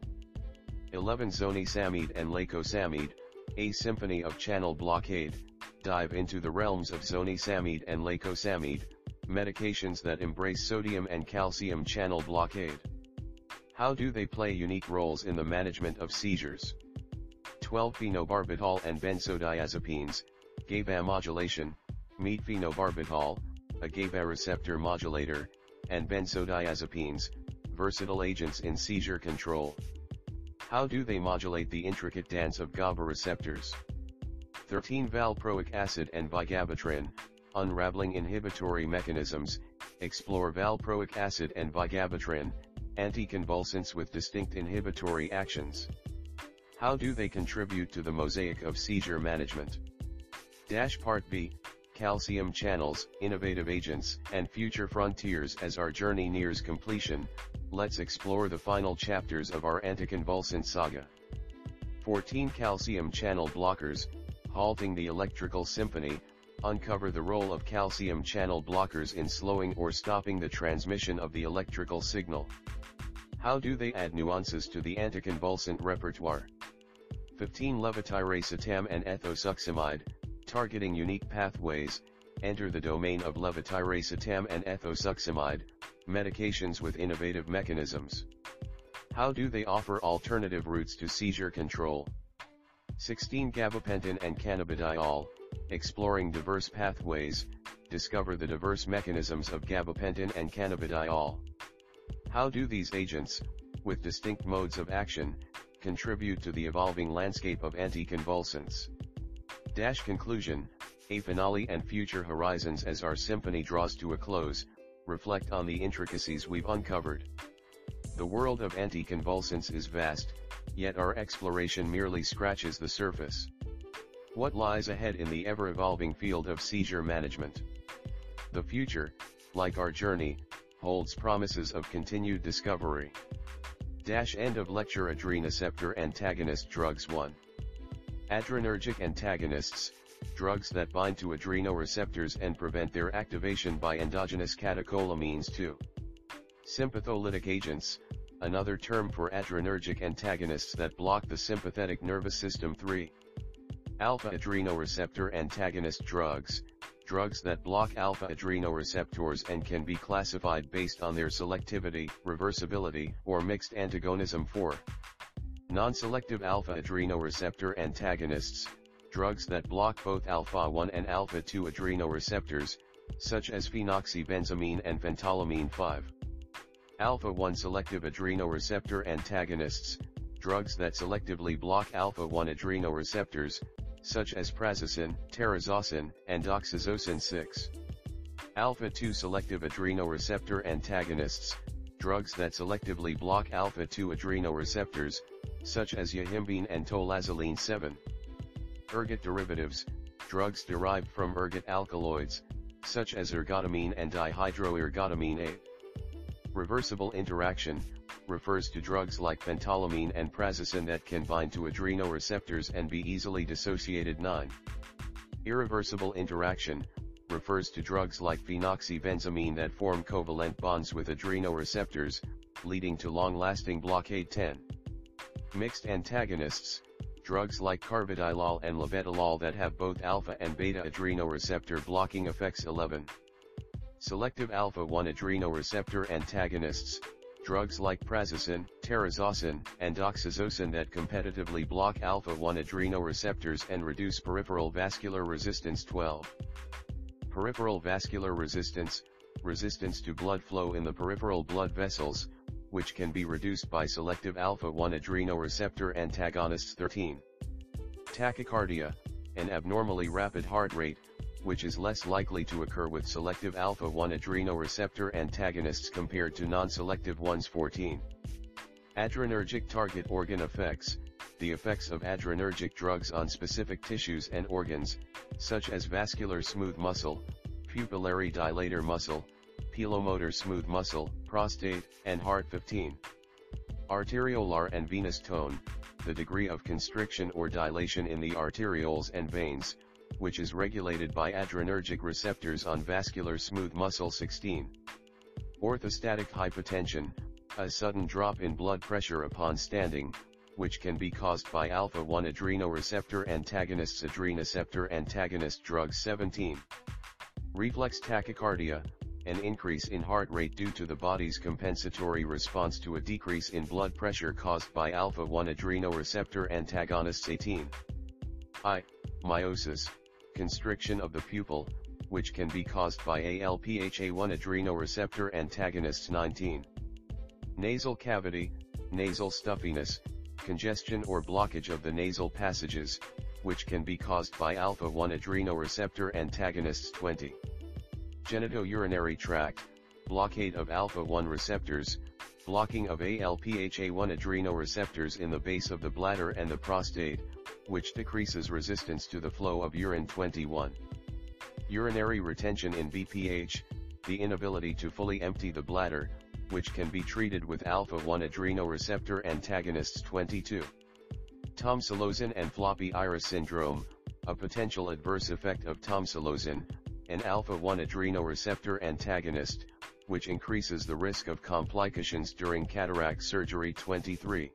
11. Zonisamide and lacosamide, a symphony of channel blockade. Dive into the realms of zonisamide and lacosamide, medications that embrace sodium and calcium channel blockade. How do they play unique roles in the management of seizures? 12. Phenobarbital and benzodiazepines, GABA modulation. Meet phenobarbital, a GABA receptor modulator, and benzodiazepines, versatile agents in seizure control. How do they modulate the intricate dance of GABA receptors? 13. Valproic acid and vigabatrin, unraveling inhibitory mechanisms. Explore valproic acid and vigabatrin, anticonvulsants with distinct inhibitory actions. How do they contribute to the mosaic of seizure management? Part B, Calcium Channels, Innovative Agents, and Future Frontiers. As our journey nears completion, let's explore the final chapters of our anticonvulsant saga. 14. Calcium Channel Blockers, Halting the Electrical Symphony. Uncover the role of calcium channel blockers in slowing or stopping the transmission of the electrical signal. How do they add nuances to the anticonvulsant repertoire? 15. Levetiracetam and ethosuximide, Targeting Unique Pathways. Enter the domain of levetiracetam and ethosuximide, medications with innovative mechanisms. How do they offer alternative routes to seizure control? 16. Gabapentin and cannabidiol, exploring diverse pathways. Discover the diverse mechanisms of gabapentin and cannabidiol. How do these agents, with distinct modes of action, contribute to the evolving landscape of anticonvulsants? Conclusion, a finale and future horizons. As our symphony draws to a close, reflect on the intricacies we've uncovered. The world of anticonvulsants is vast, yet our exploration merely scratches the surface. What lies ahead in the ever-evolving field of seizure management? The future, like our journey, holds promises of continued discovery. End of lecture. Adrenoceptor antagonist drugs 1. Adrenergic antagonists, drugs that bind to adrenoreceptors and prevent their activation by endogenous catecholamines too. Sympatholytic agents, another term for adrenergic antagonists that block the sympathetic nervous system. 3. Alpha-adrenoreceptor antagonist drugs, drugs that block alpha-adrenoreceptors and can be classified based on their selectivity, reversibility, or mixed antagonism. 4. Non-selective alpha-adrenoreceptor antagonists, drugs that block both alpha-1 and alpha-2 adrenoreceptors, such as phenoxybenzamine and phentolamine. 5. Alpha-1 selective adrenoreceptor antagonists, drugs that selectively block alpha-1 adrenoreceptors, such as prazosin, terazosin, and doxazosin. 6. Alpha-2 selective adrenoreceptor antagonists, drugs that selectively block alpha-2 adrenoreceptors, such as yohimbine and tolazoline. 7. Ergot derivatives, drugs derived from ergot alkaloids, such as ergotamine and dihydroergotamine. 8. Reversible interaction, refers to drugs like phentolamine and prazosin that can bind to adrenoreceptors and be easily dissociated. 9. Irreversible interaction, refers to drugs like phenoxybenzamine that form covalent bonds with adrenoreceptors, leading to long-lasting blockade. 10. Mixed antagonists, drugs like carbidolol and levedolol that have both alpha and beta adrenoreceptor blocking effects. 11. Selective alpha-1 adrenoreceptor antagonists, drugs like prazosin, terazosin, and doxazosin that competitively block alpha-1 adrenoreceptors and reduce peripheral vascular resistance. 12. Peripheral vascular resistance, resistance to blood flow in the peripheral blood vessels, which can be reduced by selective alpha-1 adrenoreceptor antagonists. 13. Tachycardia, an abnormally rapid heart rate, which is less likely to occur with selective alpha-1 adrenoreceptor antagonists compared to non-selective ones. 14. Adrenergic target organ effects, the effects of adrenergic drugs on specific tissues and organs, such as vascular smooth muscle, pupillary dilator muscle, pilomotor smooth muscle, prostate, and heart. 15. Arteriolar and venous tone, the degree of constriction or dilation in the arterioles and veins, which is regulated by adrenergic receptors on vascular smooth muscle. 16. Orthostatic hypotension, a sudden drop in blood pressure upon standing, which can be caused by alpha-1 adrenoreceptor antagonists, adrenoceptor antagonist drugs. 17. Reflex tachycardia, an increase in heart rate due to the body's compensatory response to a decrease in blood pressure caused by alpha-1 adrenoreceptor antagonists. 18. I. Meiosis, constriction of the pupil, which can be caused by ALPHA1 adrenoreceptor antagonists. 19. Nasal cavity, nasal stuffiness, congestion or blockage of the nasal passages, which can be caused by alpha-1 adrenoreceptor antagonists. 20. Genitourinary tract, blockade of alpha-1 receptors, blocking of ALPHA1 adrenoreceptors in the base of the bladder and the prostate, which decreases resistance to the flow of urine. 21. Urinary retention in BPH, the inability to fully empty the bladder, which can be treated with alpha-1 adrenoreceptor antagonists. 22. Tomsilozin and floppy iris syndrome, a potential adverse effect of tomsilozin, an alpha-1 adrenoreceptor antagonist, which increases the risk of complications during cataract surgery. 23.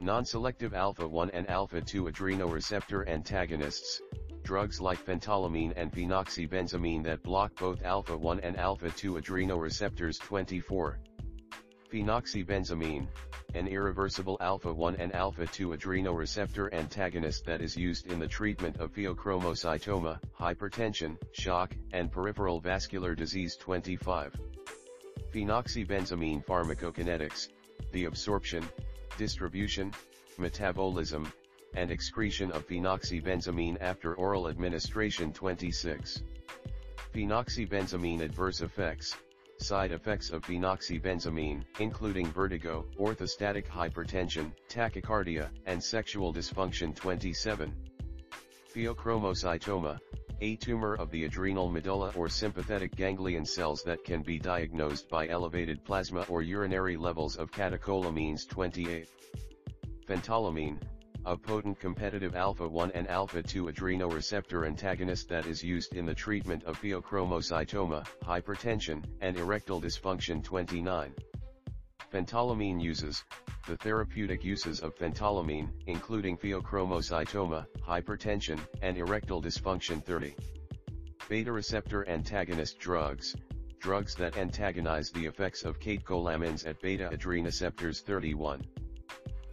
Non-selective alpha-1 and alpha-2 adrenoreceptor antagonists, drugs like phentolamine and phenoxybenzamine that block both alpha-1 and alpha-2 adrenoreceptors. 24. Phenoxybenzamine, an irreversible alpha-1 and alpha-2 adrenoreceptor antagonist that is used in the treatment of pheochromocytoma, hypertension, shock, and peripheral vascular disease. 25. Phenoxybenzamine pharmacokinetics, the absorption, distribution, metabolism, and excretion of phenoxybenzamine after oral administration. 26. Phenoxybenzamine adverse effects, side effects of phenoxybenzamine, including vertigo, orthostatic hypertension, tachycardia, and sexual dysfunction. 27. Pheochromocytoma, a tumor of the adrenal medulla or sympathetic ganglion cells that can be diagnosed by elevated plasma or urinary levels of catecholamines. 28. Phentolamine, of potent competitive alpha-1 and alpha-2 adrenoreceptor antagonist that is used in the treatment of pheochromocytoma, hypertension, and erectile dysfunction. 29. Phentolamine uses. The therapeutic uses of phentolamine, including pheochromocytoma, hypertension, and erectile dysfunction. 30. Beta receptor antagonist drugs. Drugs that antagonize the effects of catecholamines at beta adrenoceptors. 31.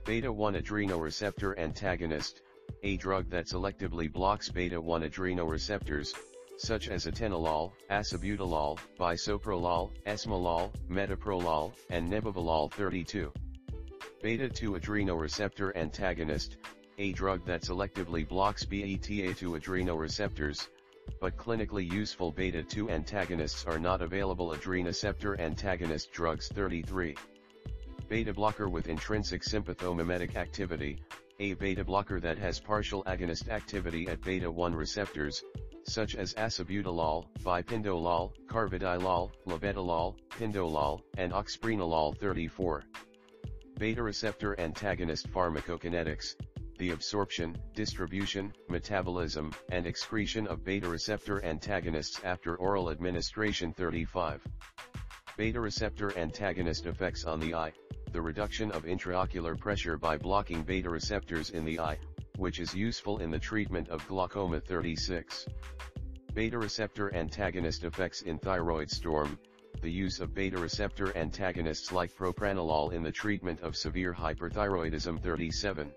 Beta-1 adrenoreceptor antagonist, a drug that selectively blocks beta-1 adrenoreceptors, such as atenolol, acebutolol, bisoprolol, esmolol, metoprolol, and nebivolol. 32. Beta-2 adrenoreceptor antagonist, a drug that selectively blocks beta-2 adrenoreceptors, but clinically useful beta-2 antagonists are not available adrenoceptor antagonist drugs. 33. Beta blocker with intrinsic sympathomimetic activity, a beta blocker that has partial agonist activity at beta-1 receptors, such as acebutolol, bipindolol, carvedilol, labetalol, pindolol, and oxprenolol. 34. Beta receptor antagonist pharmacokinetics, the absorption, distribution, metabolism, and excretion of beta receptor antagonists after oral administration. 35. Beta receptor antagonist effects on the eye, the reduction of intraocular pressure by blocking beta receptors in the eye, which is useful in the treatment of glaucoma. 36. Beta receptor antagonist effects in thyroid storm, the use of beta receptor antagonists like propranolol in the treatment of severe hyperthyroidism. 37.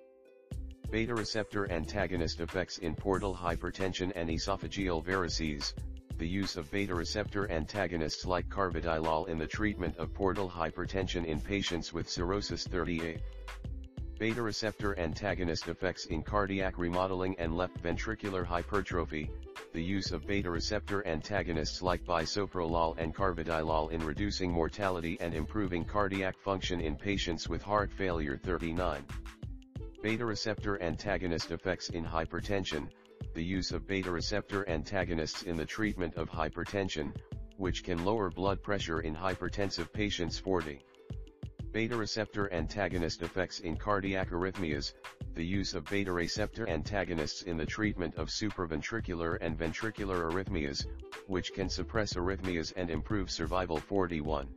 Beta receptor antagonist effects in portal hypertension and esophageal varices, the use of beta receptor antagonists like carvedilol in the treatment of portal hypertension in patients with cirrhosis. 38. Beta receptor antagonist effects in cardiac remodeling and left ventricular hypertrophy, the use of beta receptor antagonists like bisoprolol and carvedilol in reducing mortality and improving cardiac function in patients with heart failure. 39. Beta receptor antagonist effects in hypertension, the use of beta receptor antagonists in the treatment of hypertension, which can lower blood pressure in hypertensive patients. 40. Beta receptor antagonist effects in cardiac arrhythmias, the use of beta receptor antagonists in the treatment of supraventricular and ventricular arrhythmias, which can suppress arrhythmias and improve survival. 41.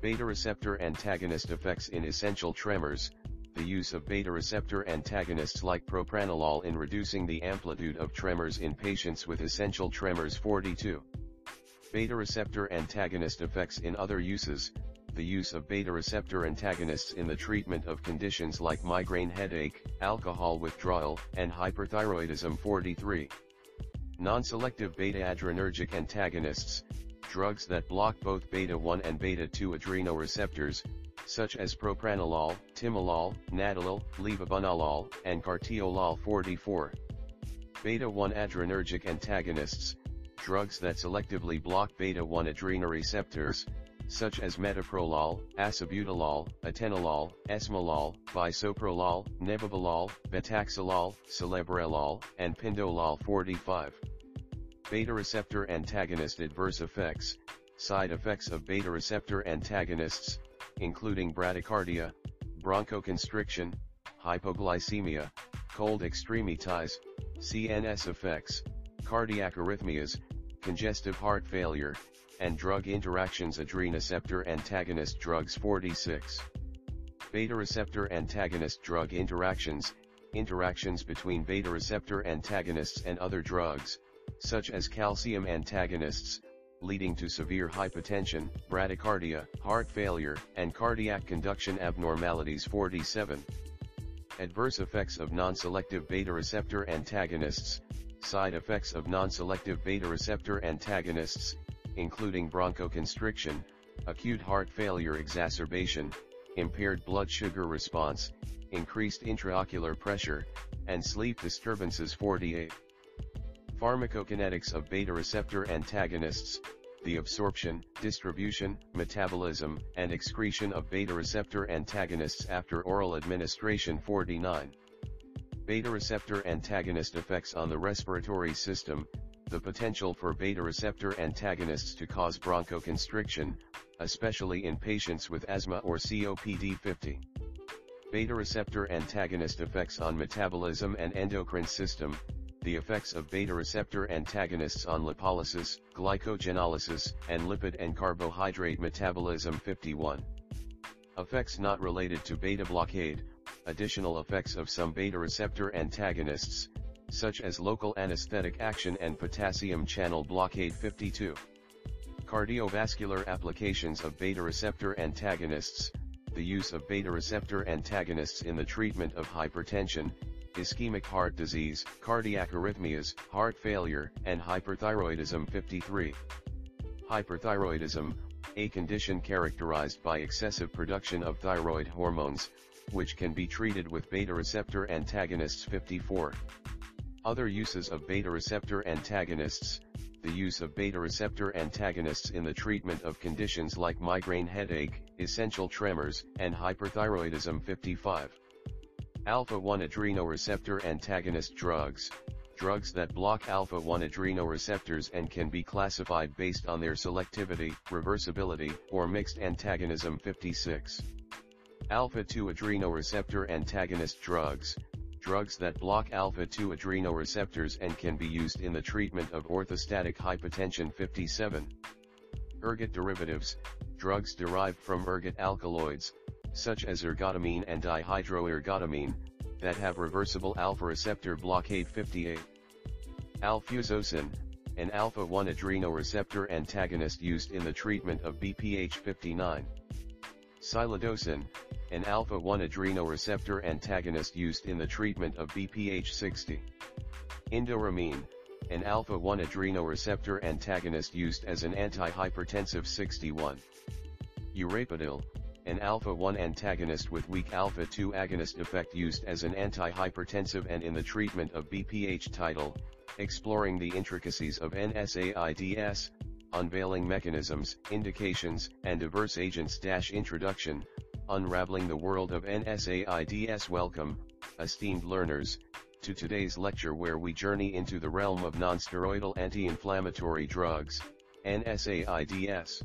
Beta receptor antagonist effects in essential tremors, the use of beta receptor antagonists like propranolol in reducing the amplitude of tremors in patients with essential tremors. 42. Beta receptor antagonist effects in other uses, the use of beta receptor antagonists in the treatment of conditions like migraine headache, alcohol withdrawal, and hyperthyroidism. 43. Non-selective beta-adrenergic antagonists, drugs that block both beta-1 and beta-2 adrenoreceptors, such as propranolol, timolol, nadolol, levobunolol, and cartiolol. 44. Beta-1 adrenergic antagonists, drugs that selectively block beta-1 adrenoreceptors, such as metoprolol, acebutolol, atenolol, esmolol, bisoprolol, nebivolol, betaxolol, celebrelol, and pindolol. 45. Beta receptor antagonist adverse effects, side effects of beta receptor antagonists, including bradycardia, bronchoconstriction, hypoglycemia, cold extremities, CNS effects, cardiac arrhythmias, congestive heart failure, and drug interactions. Adrenoreceptor antagonist drugs. 46. Beta receptor antagonist drug interactions, interactions between beta receptor antagonists and other drugs, such as calcium antagonists, leading to severe hypotension, bradycardia, heart failure, and cardiac conduction abnormalities. 47. Adverse effects of non-selective beta receptor antagonists, side effects of non-selective beta receptor antagonists, including bronchoconstriction, acute heart failure exacerbation, impaired blood sugar response, increased intraocular pressure, and sleep disturbances. 48. Pharmacokinetics of beta receptor antagonists, the absorption, distribution, metabolism, and excretion of beta receptor antagonists after oral administration. 49. Beta receptor antagonist effects on the respiratory system, the potential for beta receptor antagonists to cause bronchoconstriction, especially in patients with asthma or COPD. 50. Beta receptor antagonist effects on metabolism and endocrine system. The effects of beta receptor antagonists on lipolysis, glycogenolysis, and lipid and carbohydrate metabolism. 51. Effects not related to beta blockade. Additional effects of some beta receptor antagonists, such as local anesthetic action and potassium channel blockade. 52. Cardiovascular applications of beta receptor antagonists. The use of beta receptor antagonists in the treatment of hypertension, ischemic heart disease, cardiac arrhythmias, heart failure, and hyperthyroidism. 53. Hyperthyroidism, a condition characterized by excessive production of thyroid hormones, which can be treated with beta receptor antagonists. 54. Other uses of beta receptor antagonists. The use of beta receptor antagonists in the treatment of conditions like migraine headache, essential tremors, and hyperthyroidism. 55. Alpha-1 adrenoreceptor antagonist drugs. Drugs that block alpha-1 adrenoreceptors and can be classified based on their selectivity, reversibility, or mixed antagonism. 56. Alpha-2 adrenoreceptor antagonist drugs. Drugs that block alpha-2 adrenoreceptors and can be used in the treatment of orthostatic hypotension. 57. Ergot derivatives. Drugs derived from ergot alkaloids, such as ergotamine and dihydroergotamine, that have reversible alpha receptor blockade. 58. Alfuzosin, an alpha-1 adrenoreceptor antagonist used in the treatment of BPH. 59. Silodosin, an alpha-1 adrenoreceptor antagonist used in the treatment of BPH. 60. Indoramine, an alpha-1 adrenoreceptor antagonist used as an antihypertensive. 61. Urapamil, an alpha-1 antagonist with weak alpha-2 agonist effect used as an antihypertensive and in the treatment of BPH. Title, Exploring the Intricacies of NSAIDs, Unveiling Mechanisms, Indications, and Diverse Agents. Introduction, Unraveling the World of NSAIDs. Welcome, esteemed learners, to today's lecture where we journey into the realm of nonsteroidal anti-inflammatory drugs, NSAIDs.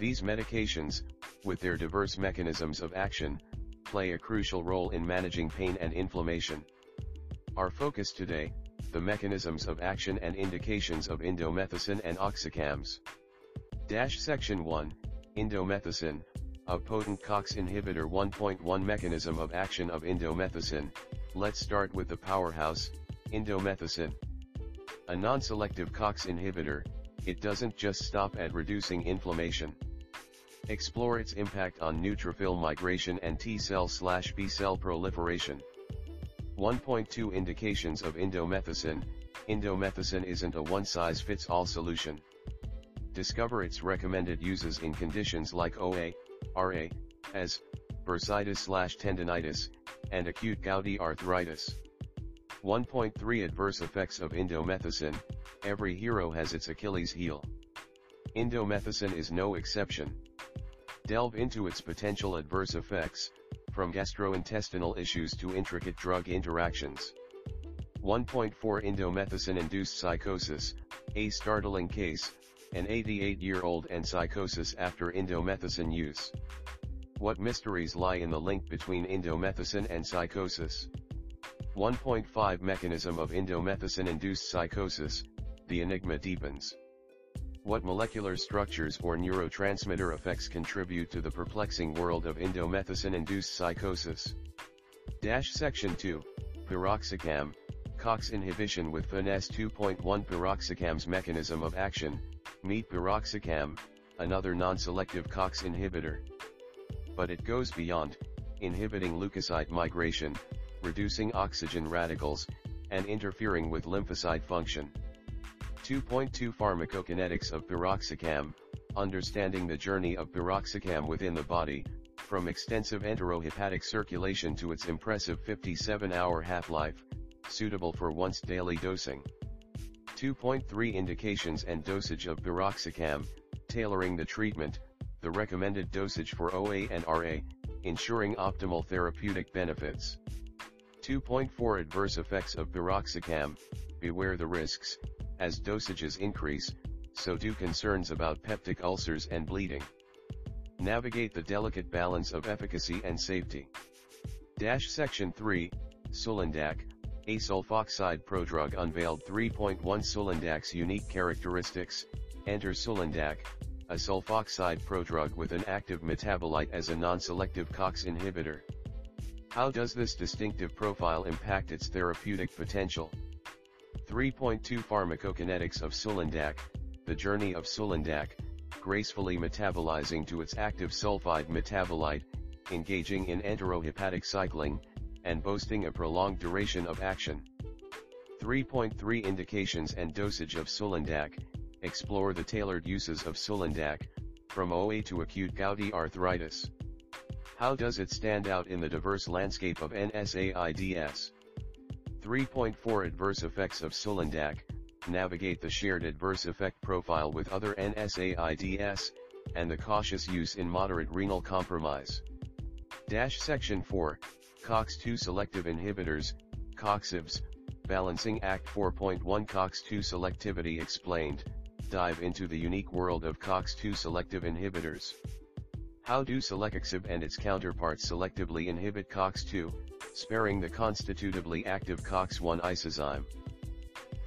These medications, with their diverse mechanisms of action, play a crucial role in managing pain and inflammation. Our focus today, the mechanisms of action and indications of indomethacin and oxycams. Section 1, Indomethacin, a potent COX inhibitor. 1.1 Mechanism of action of indomethacin. Let's start with the powerhouse, indomethacin. A non-selective COX inhibitor, it doesn't just stop at reducing inflammation. Explore its impact on neutrophil migration and T-cell/B-cell proliferation. 1.2 Indications of indomethacin. Indomethacin isn't a one-size-fits-all solution. Discover its recommended uses in conditions like OA, RA, as, bursitis/tendinitis, and acute gouty arthritis. 1.3 Adverse effects of indomethacin. Every hero has its Achilles heel. Indomethacin is no exception. Delve into its potential adverse effects, from gastrointestinal issues to intricate drug interactions. 1.4 Indomethacin-induced psychosis, a startling case, an 88-year-old and psychosis after indomethacin use. What mysteries lie in the link between indomethacin and psychosis? 1.5 Mechanism of indomethacin-induced psychosis, the enigma deepens. What molecular structures or neurotransmitter effects contribute to the perplexing world of indomethacin-induced psychosis? Section 2, Piroxicam, COX inhibition with finesse. 2.1 Piroxicam's mechanism of action. Meet piroxicam, another non-selective COX inhibitor. But it goes beyond, inhibiting leukocyte migration, reducing oxygen radicals, and interfering with lymphocyte function. 2.2 Pharmacokinetics of piroxicam, understanding the journey of piroxicam within the body, from extensive enterohepatic circulation to its impressive 57-hour half-life, suitable for once-daily dosing. 2.3 Indications and dosage of piroxicam, tailoring the treatment, the recommended dosage for OA and RA, ensuring optimal therapeutic benefits. 2.4 Adverse effects of piroxicam, beware the risks. As dosages increase, so do concerns about peptic ulcers and bleeding. Navigate the delicate balance of efficacy and safety. Section 3, Sulindac, a sulfoxide prodrug unveiled 3.1 Sulindac's unique characteristics. Enter Sulindac, a sulfoxide prodrug with an active metabolite as a non-selective COX inhibitor. How does this distinctive profile impact its therapeutic potential? 3.2 Pharmacokinetics of Sulindac, the journey of Sulindac, gracefully metabolizing to its active sulfide metabolite, engaging in enterohepatic cycling, and boasting a prolonged duration of action. 3.3 Indications and dosage of Sulindac, explore the tailored uses of Sulindac, from OA to acute gouty arthritis. How does it stand out in the diverse landscape of NSAIDs? 3.4 Adverse effects of Sulindac, navigate the shared adverse effect profile with other NSAIDs, and the cautious use in moderate renal compromise. Section 4, COX-2 selective inhibitors, COXIBs, Balancing Act 4.1 COX-2 selectivity explained. Dive into the unique world of COX-2 selective inhibitors. How do selexib and its counterparts selectively inhibit COX-2, sparing the constitutively active COX-1 isozyme?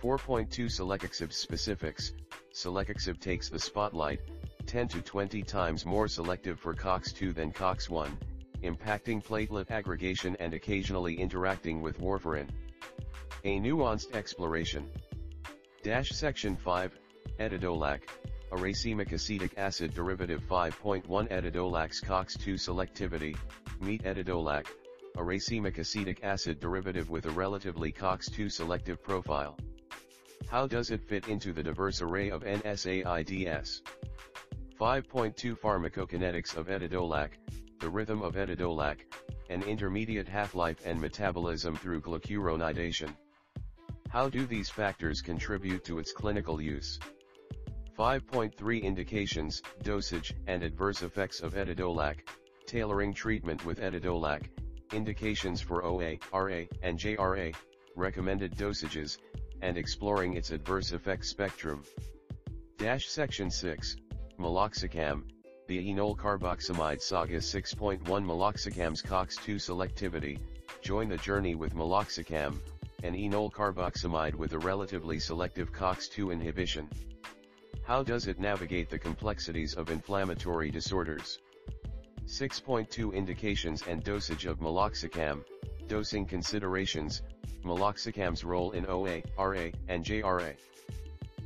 4.2 Selexib specifics, selexib takes the spotlight, 10 to 20 times more selective for COX-2 than COX-1, impacting platelet aggregation and occasionally interacting with warfarin. A nuanced exploration. Section 5, Etidolac, a racemic acetic acid derivative. 5.1 Etidolac's COX-2 selectivity. Meet Etidolac, a racemic acetic acid derivative with a relatively COX-2 selective profile. How does it fit into the diverse array of NSAIDs? 5.2 Pharmacokinetics of Etidolac, the rhythm of Etidolac, an intermediate half-life and metabolism through glucuronidation. How do these factors contribute to its clinical use? 5.3 Indications, dosage, and adverse effects of Etidolac, tailoring treatment with Etidolac, indications for OA, RA, and JRA, recommended dosages, and exploring its adverse effect spectrum. Section 6, Meloxicam, the enol carboxamide saga. 6.1 Meloxicam's COX-2 selectivity, join the journey with meloxicam, an enol carboxamide with a relatively selective COX-2 inhibition. How does it navigate the complexities of inflammatory disorders? 6.2 Indications and dosage of meloxicam, dosing considerations, meloxicam's role in OA, RA, and JRA.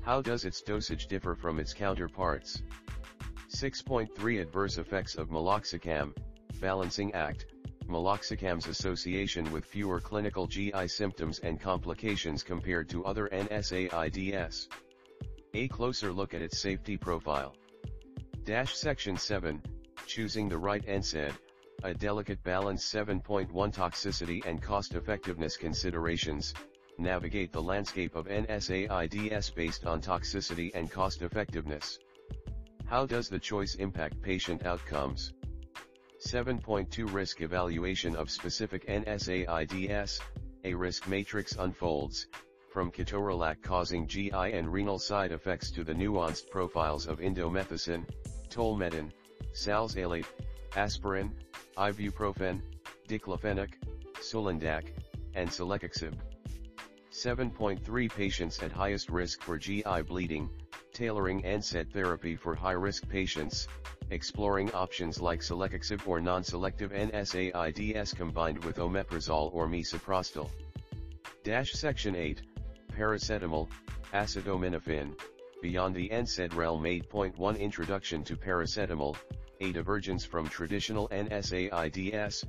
How does its dosage differ from its counterparts? 6.3 Adverse effects of meloxicam, Balancing Act, meloxicam's association with fewer clinical GI symptoms and complications compared to other NSAIDs. A closer look at its safety profile. Section 7, Choosing the Right NSAID, a delicate balance. 7.1 Toxicity and cost-effectiveness considerations, navigate the landscape of NSAIDs based on toxicity and cost-effectiveness. How does the choice impact patient outcomes? 7.2 Risk evaluation of specific NSAIDs, a risk matrix unfolds, from ketorolac causing GI and renal side effects to the nuanced profiles of indomethacin, tolmedin, salzalate, aspirin, ibuprofen, diclofenac, Sulindac, and selexib. 7.3 Patients at highest risk for GI bleeding, tailoring NSAID therapy for high-risk patients, exploring options like selexib or non-selective NSAIDs combined with omeprazole or misoprostol. Section 8, Paracetamol, acetaminophen, beyond the NSAID realm. 8.1 Introduction to paracetamol, a divergence from traditional NSAIDs,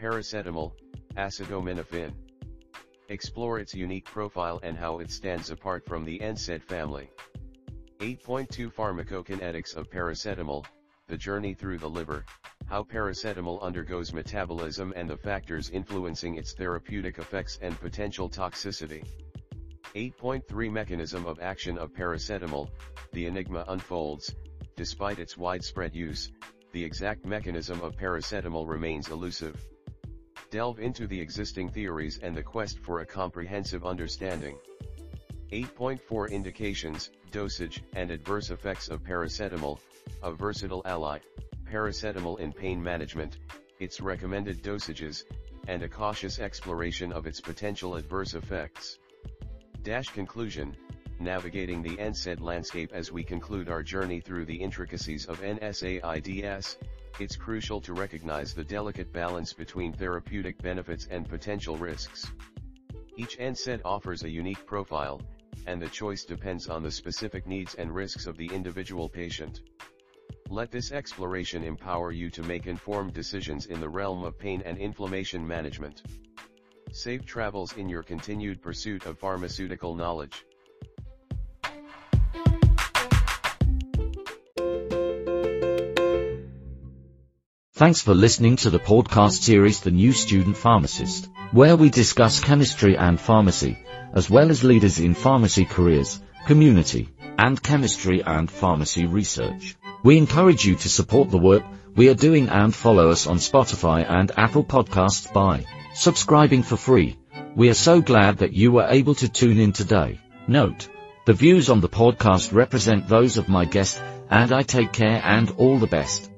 paracetamol, acetaminophen. Explore its unique profile and how it stands apart from the NSAID family. 8.2 Pharmacokinetics of paracetamol, the journey through the liver, how paracetamol undergoes metabolism and the factors influencing its therapeutic effects and potential toxicity. 8.3 Mechanism of action of paracetamol, the enigma unfolds, despite its widespread use, the exact mechanism of paracetamol remains elusive. Delve into the existing theories and the quest for a comprehensive understanding. 8.4 Indications, dosage, and adverse effects of paracetamol, a versatile ally, paracetamol in pain management, its recommended dosages, and a cautious exploration of its potential adverse effects. Conclusion: navigating the NSAID landscape. As we conclude our journey through the intricacies of NSAIDs, it's crucial to recognize the delicate balance between therapeutic benefits and potential risks. Each NSAID offers a unique profile, and the choice depends on the specific needs and risks of the individual patient. Let this exploration empower you to make informed decisions in the realm of pain and inflammation management. Safe travels in your continued pursuit of pharmaceutical knowledge. Thanks for listening to the podcast series The New Student Pharmacist, where we discuss chemistry and pharmacy, as well as leaders in pharmacy careers, community, and chemistry and pharmacy research. We encourage you to support the work we are doing and follow us on Spotify and Apple Podcasts by subscribing for free. We are so glad that you were able to tune in today. Note, the views on the podcast represent those of my guest, and I take care and all the best.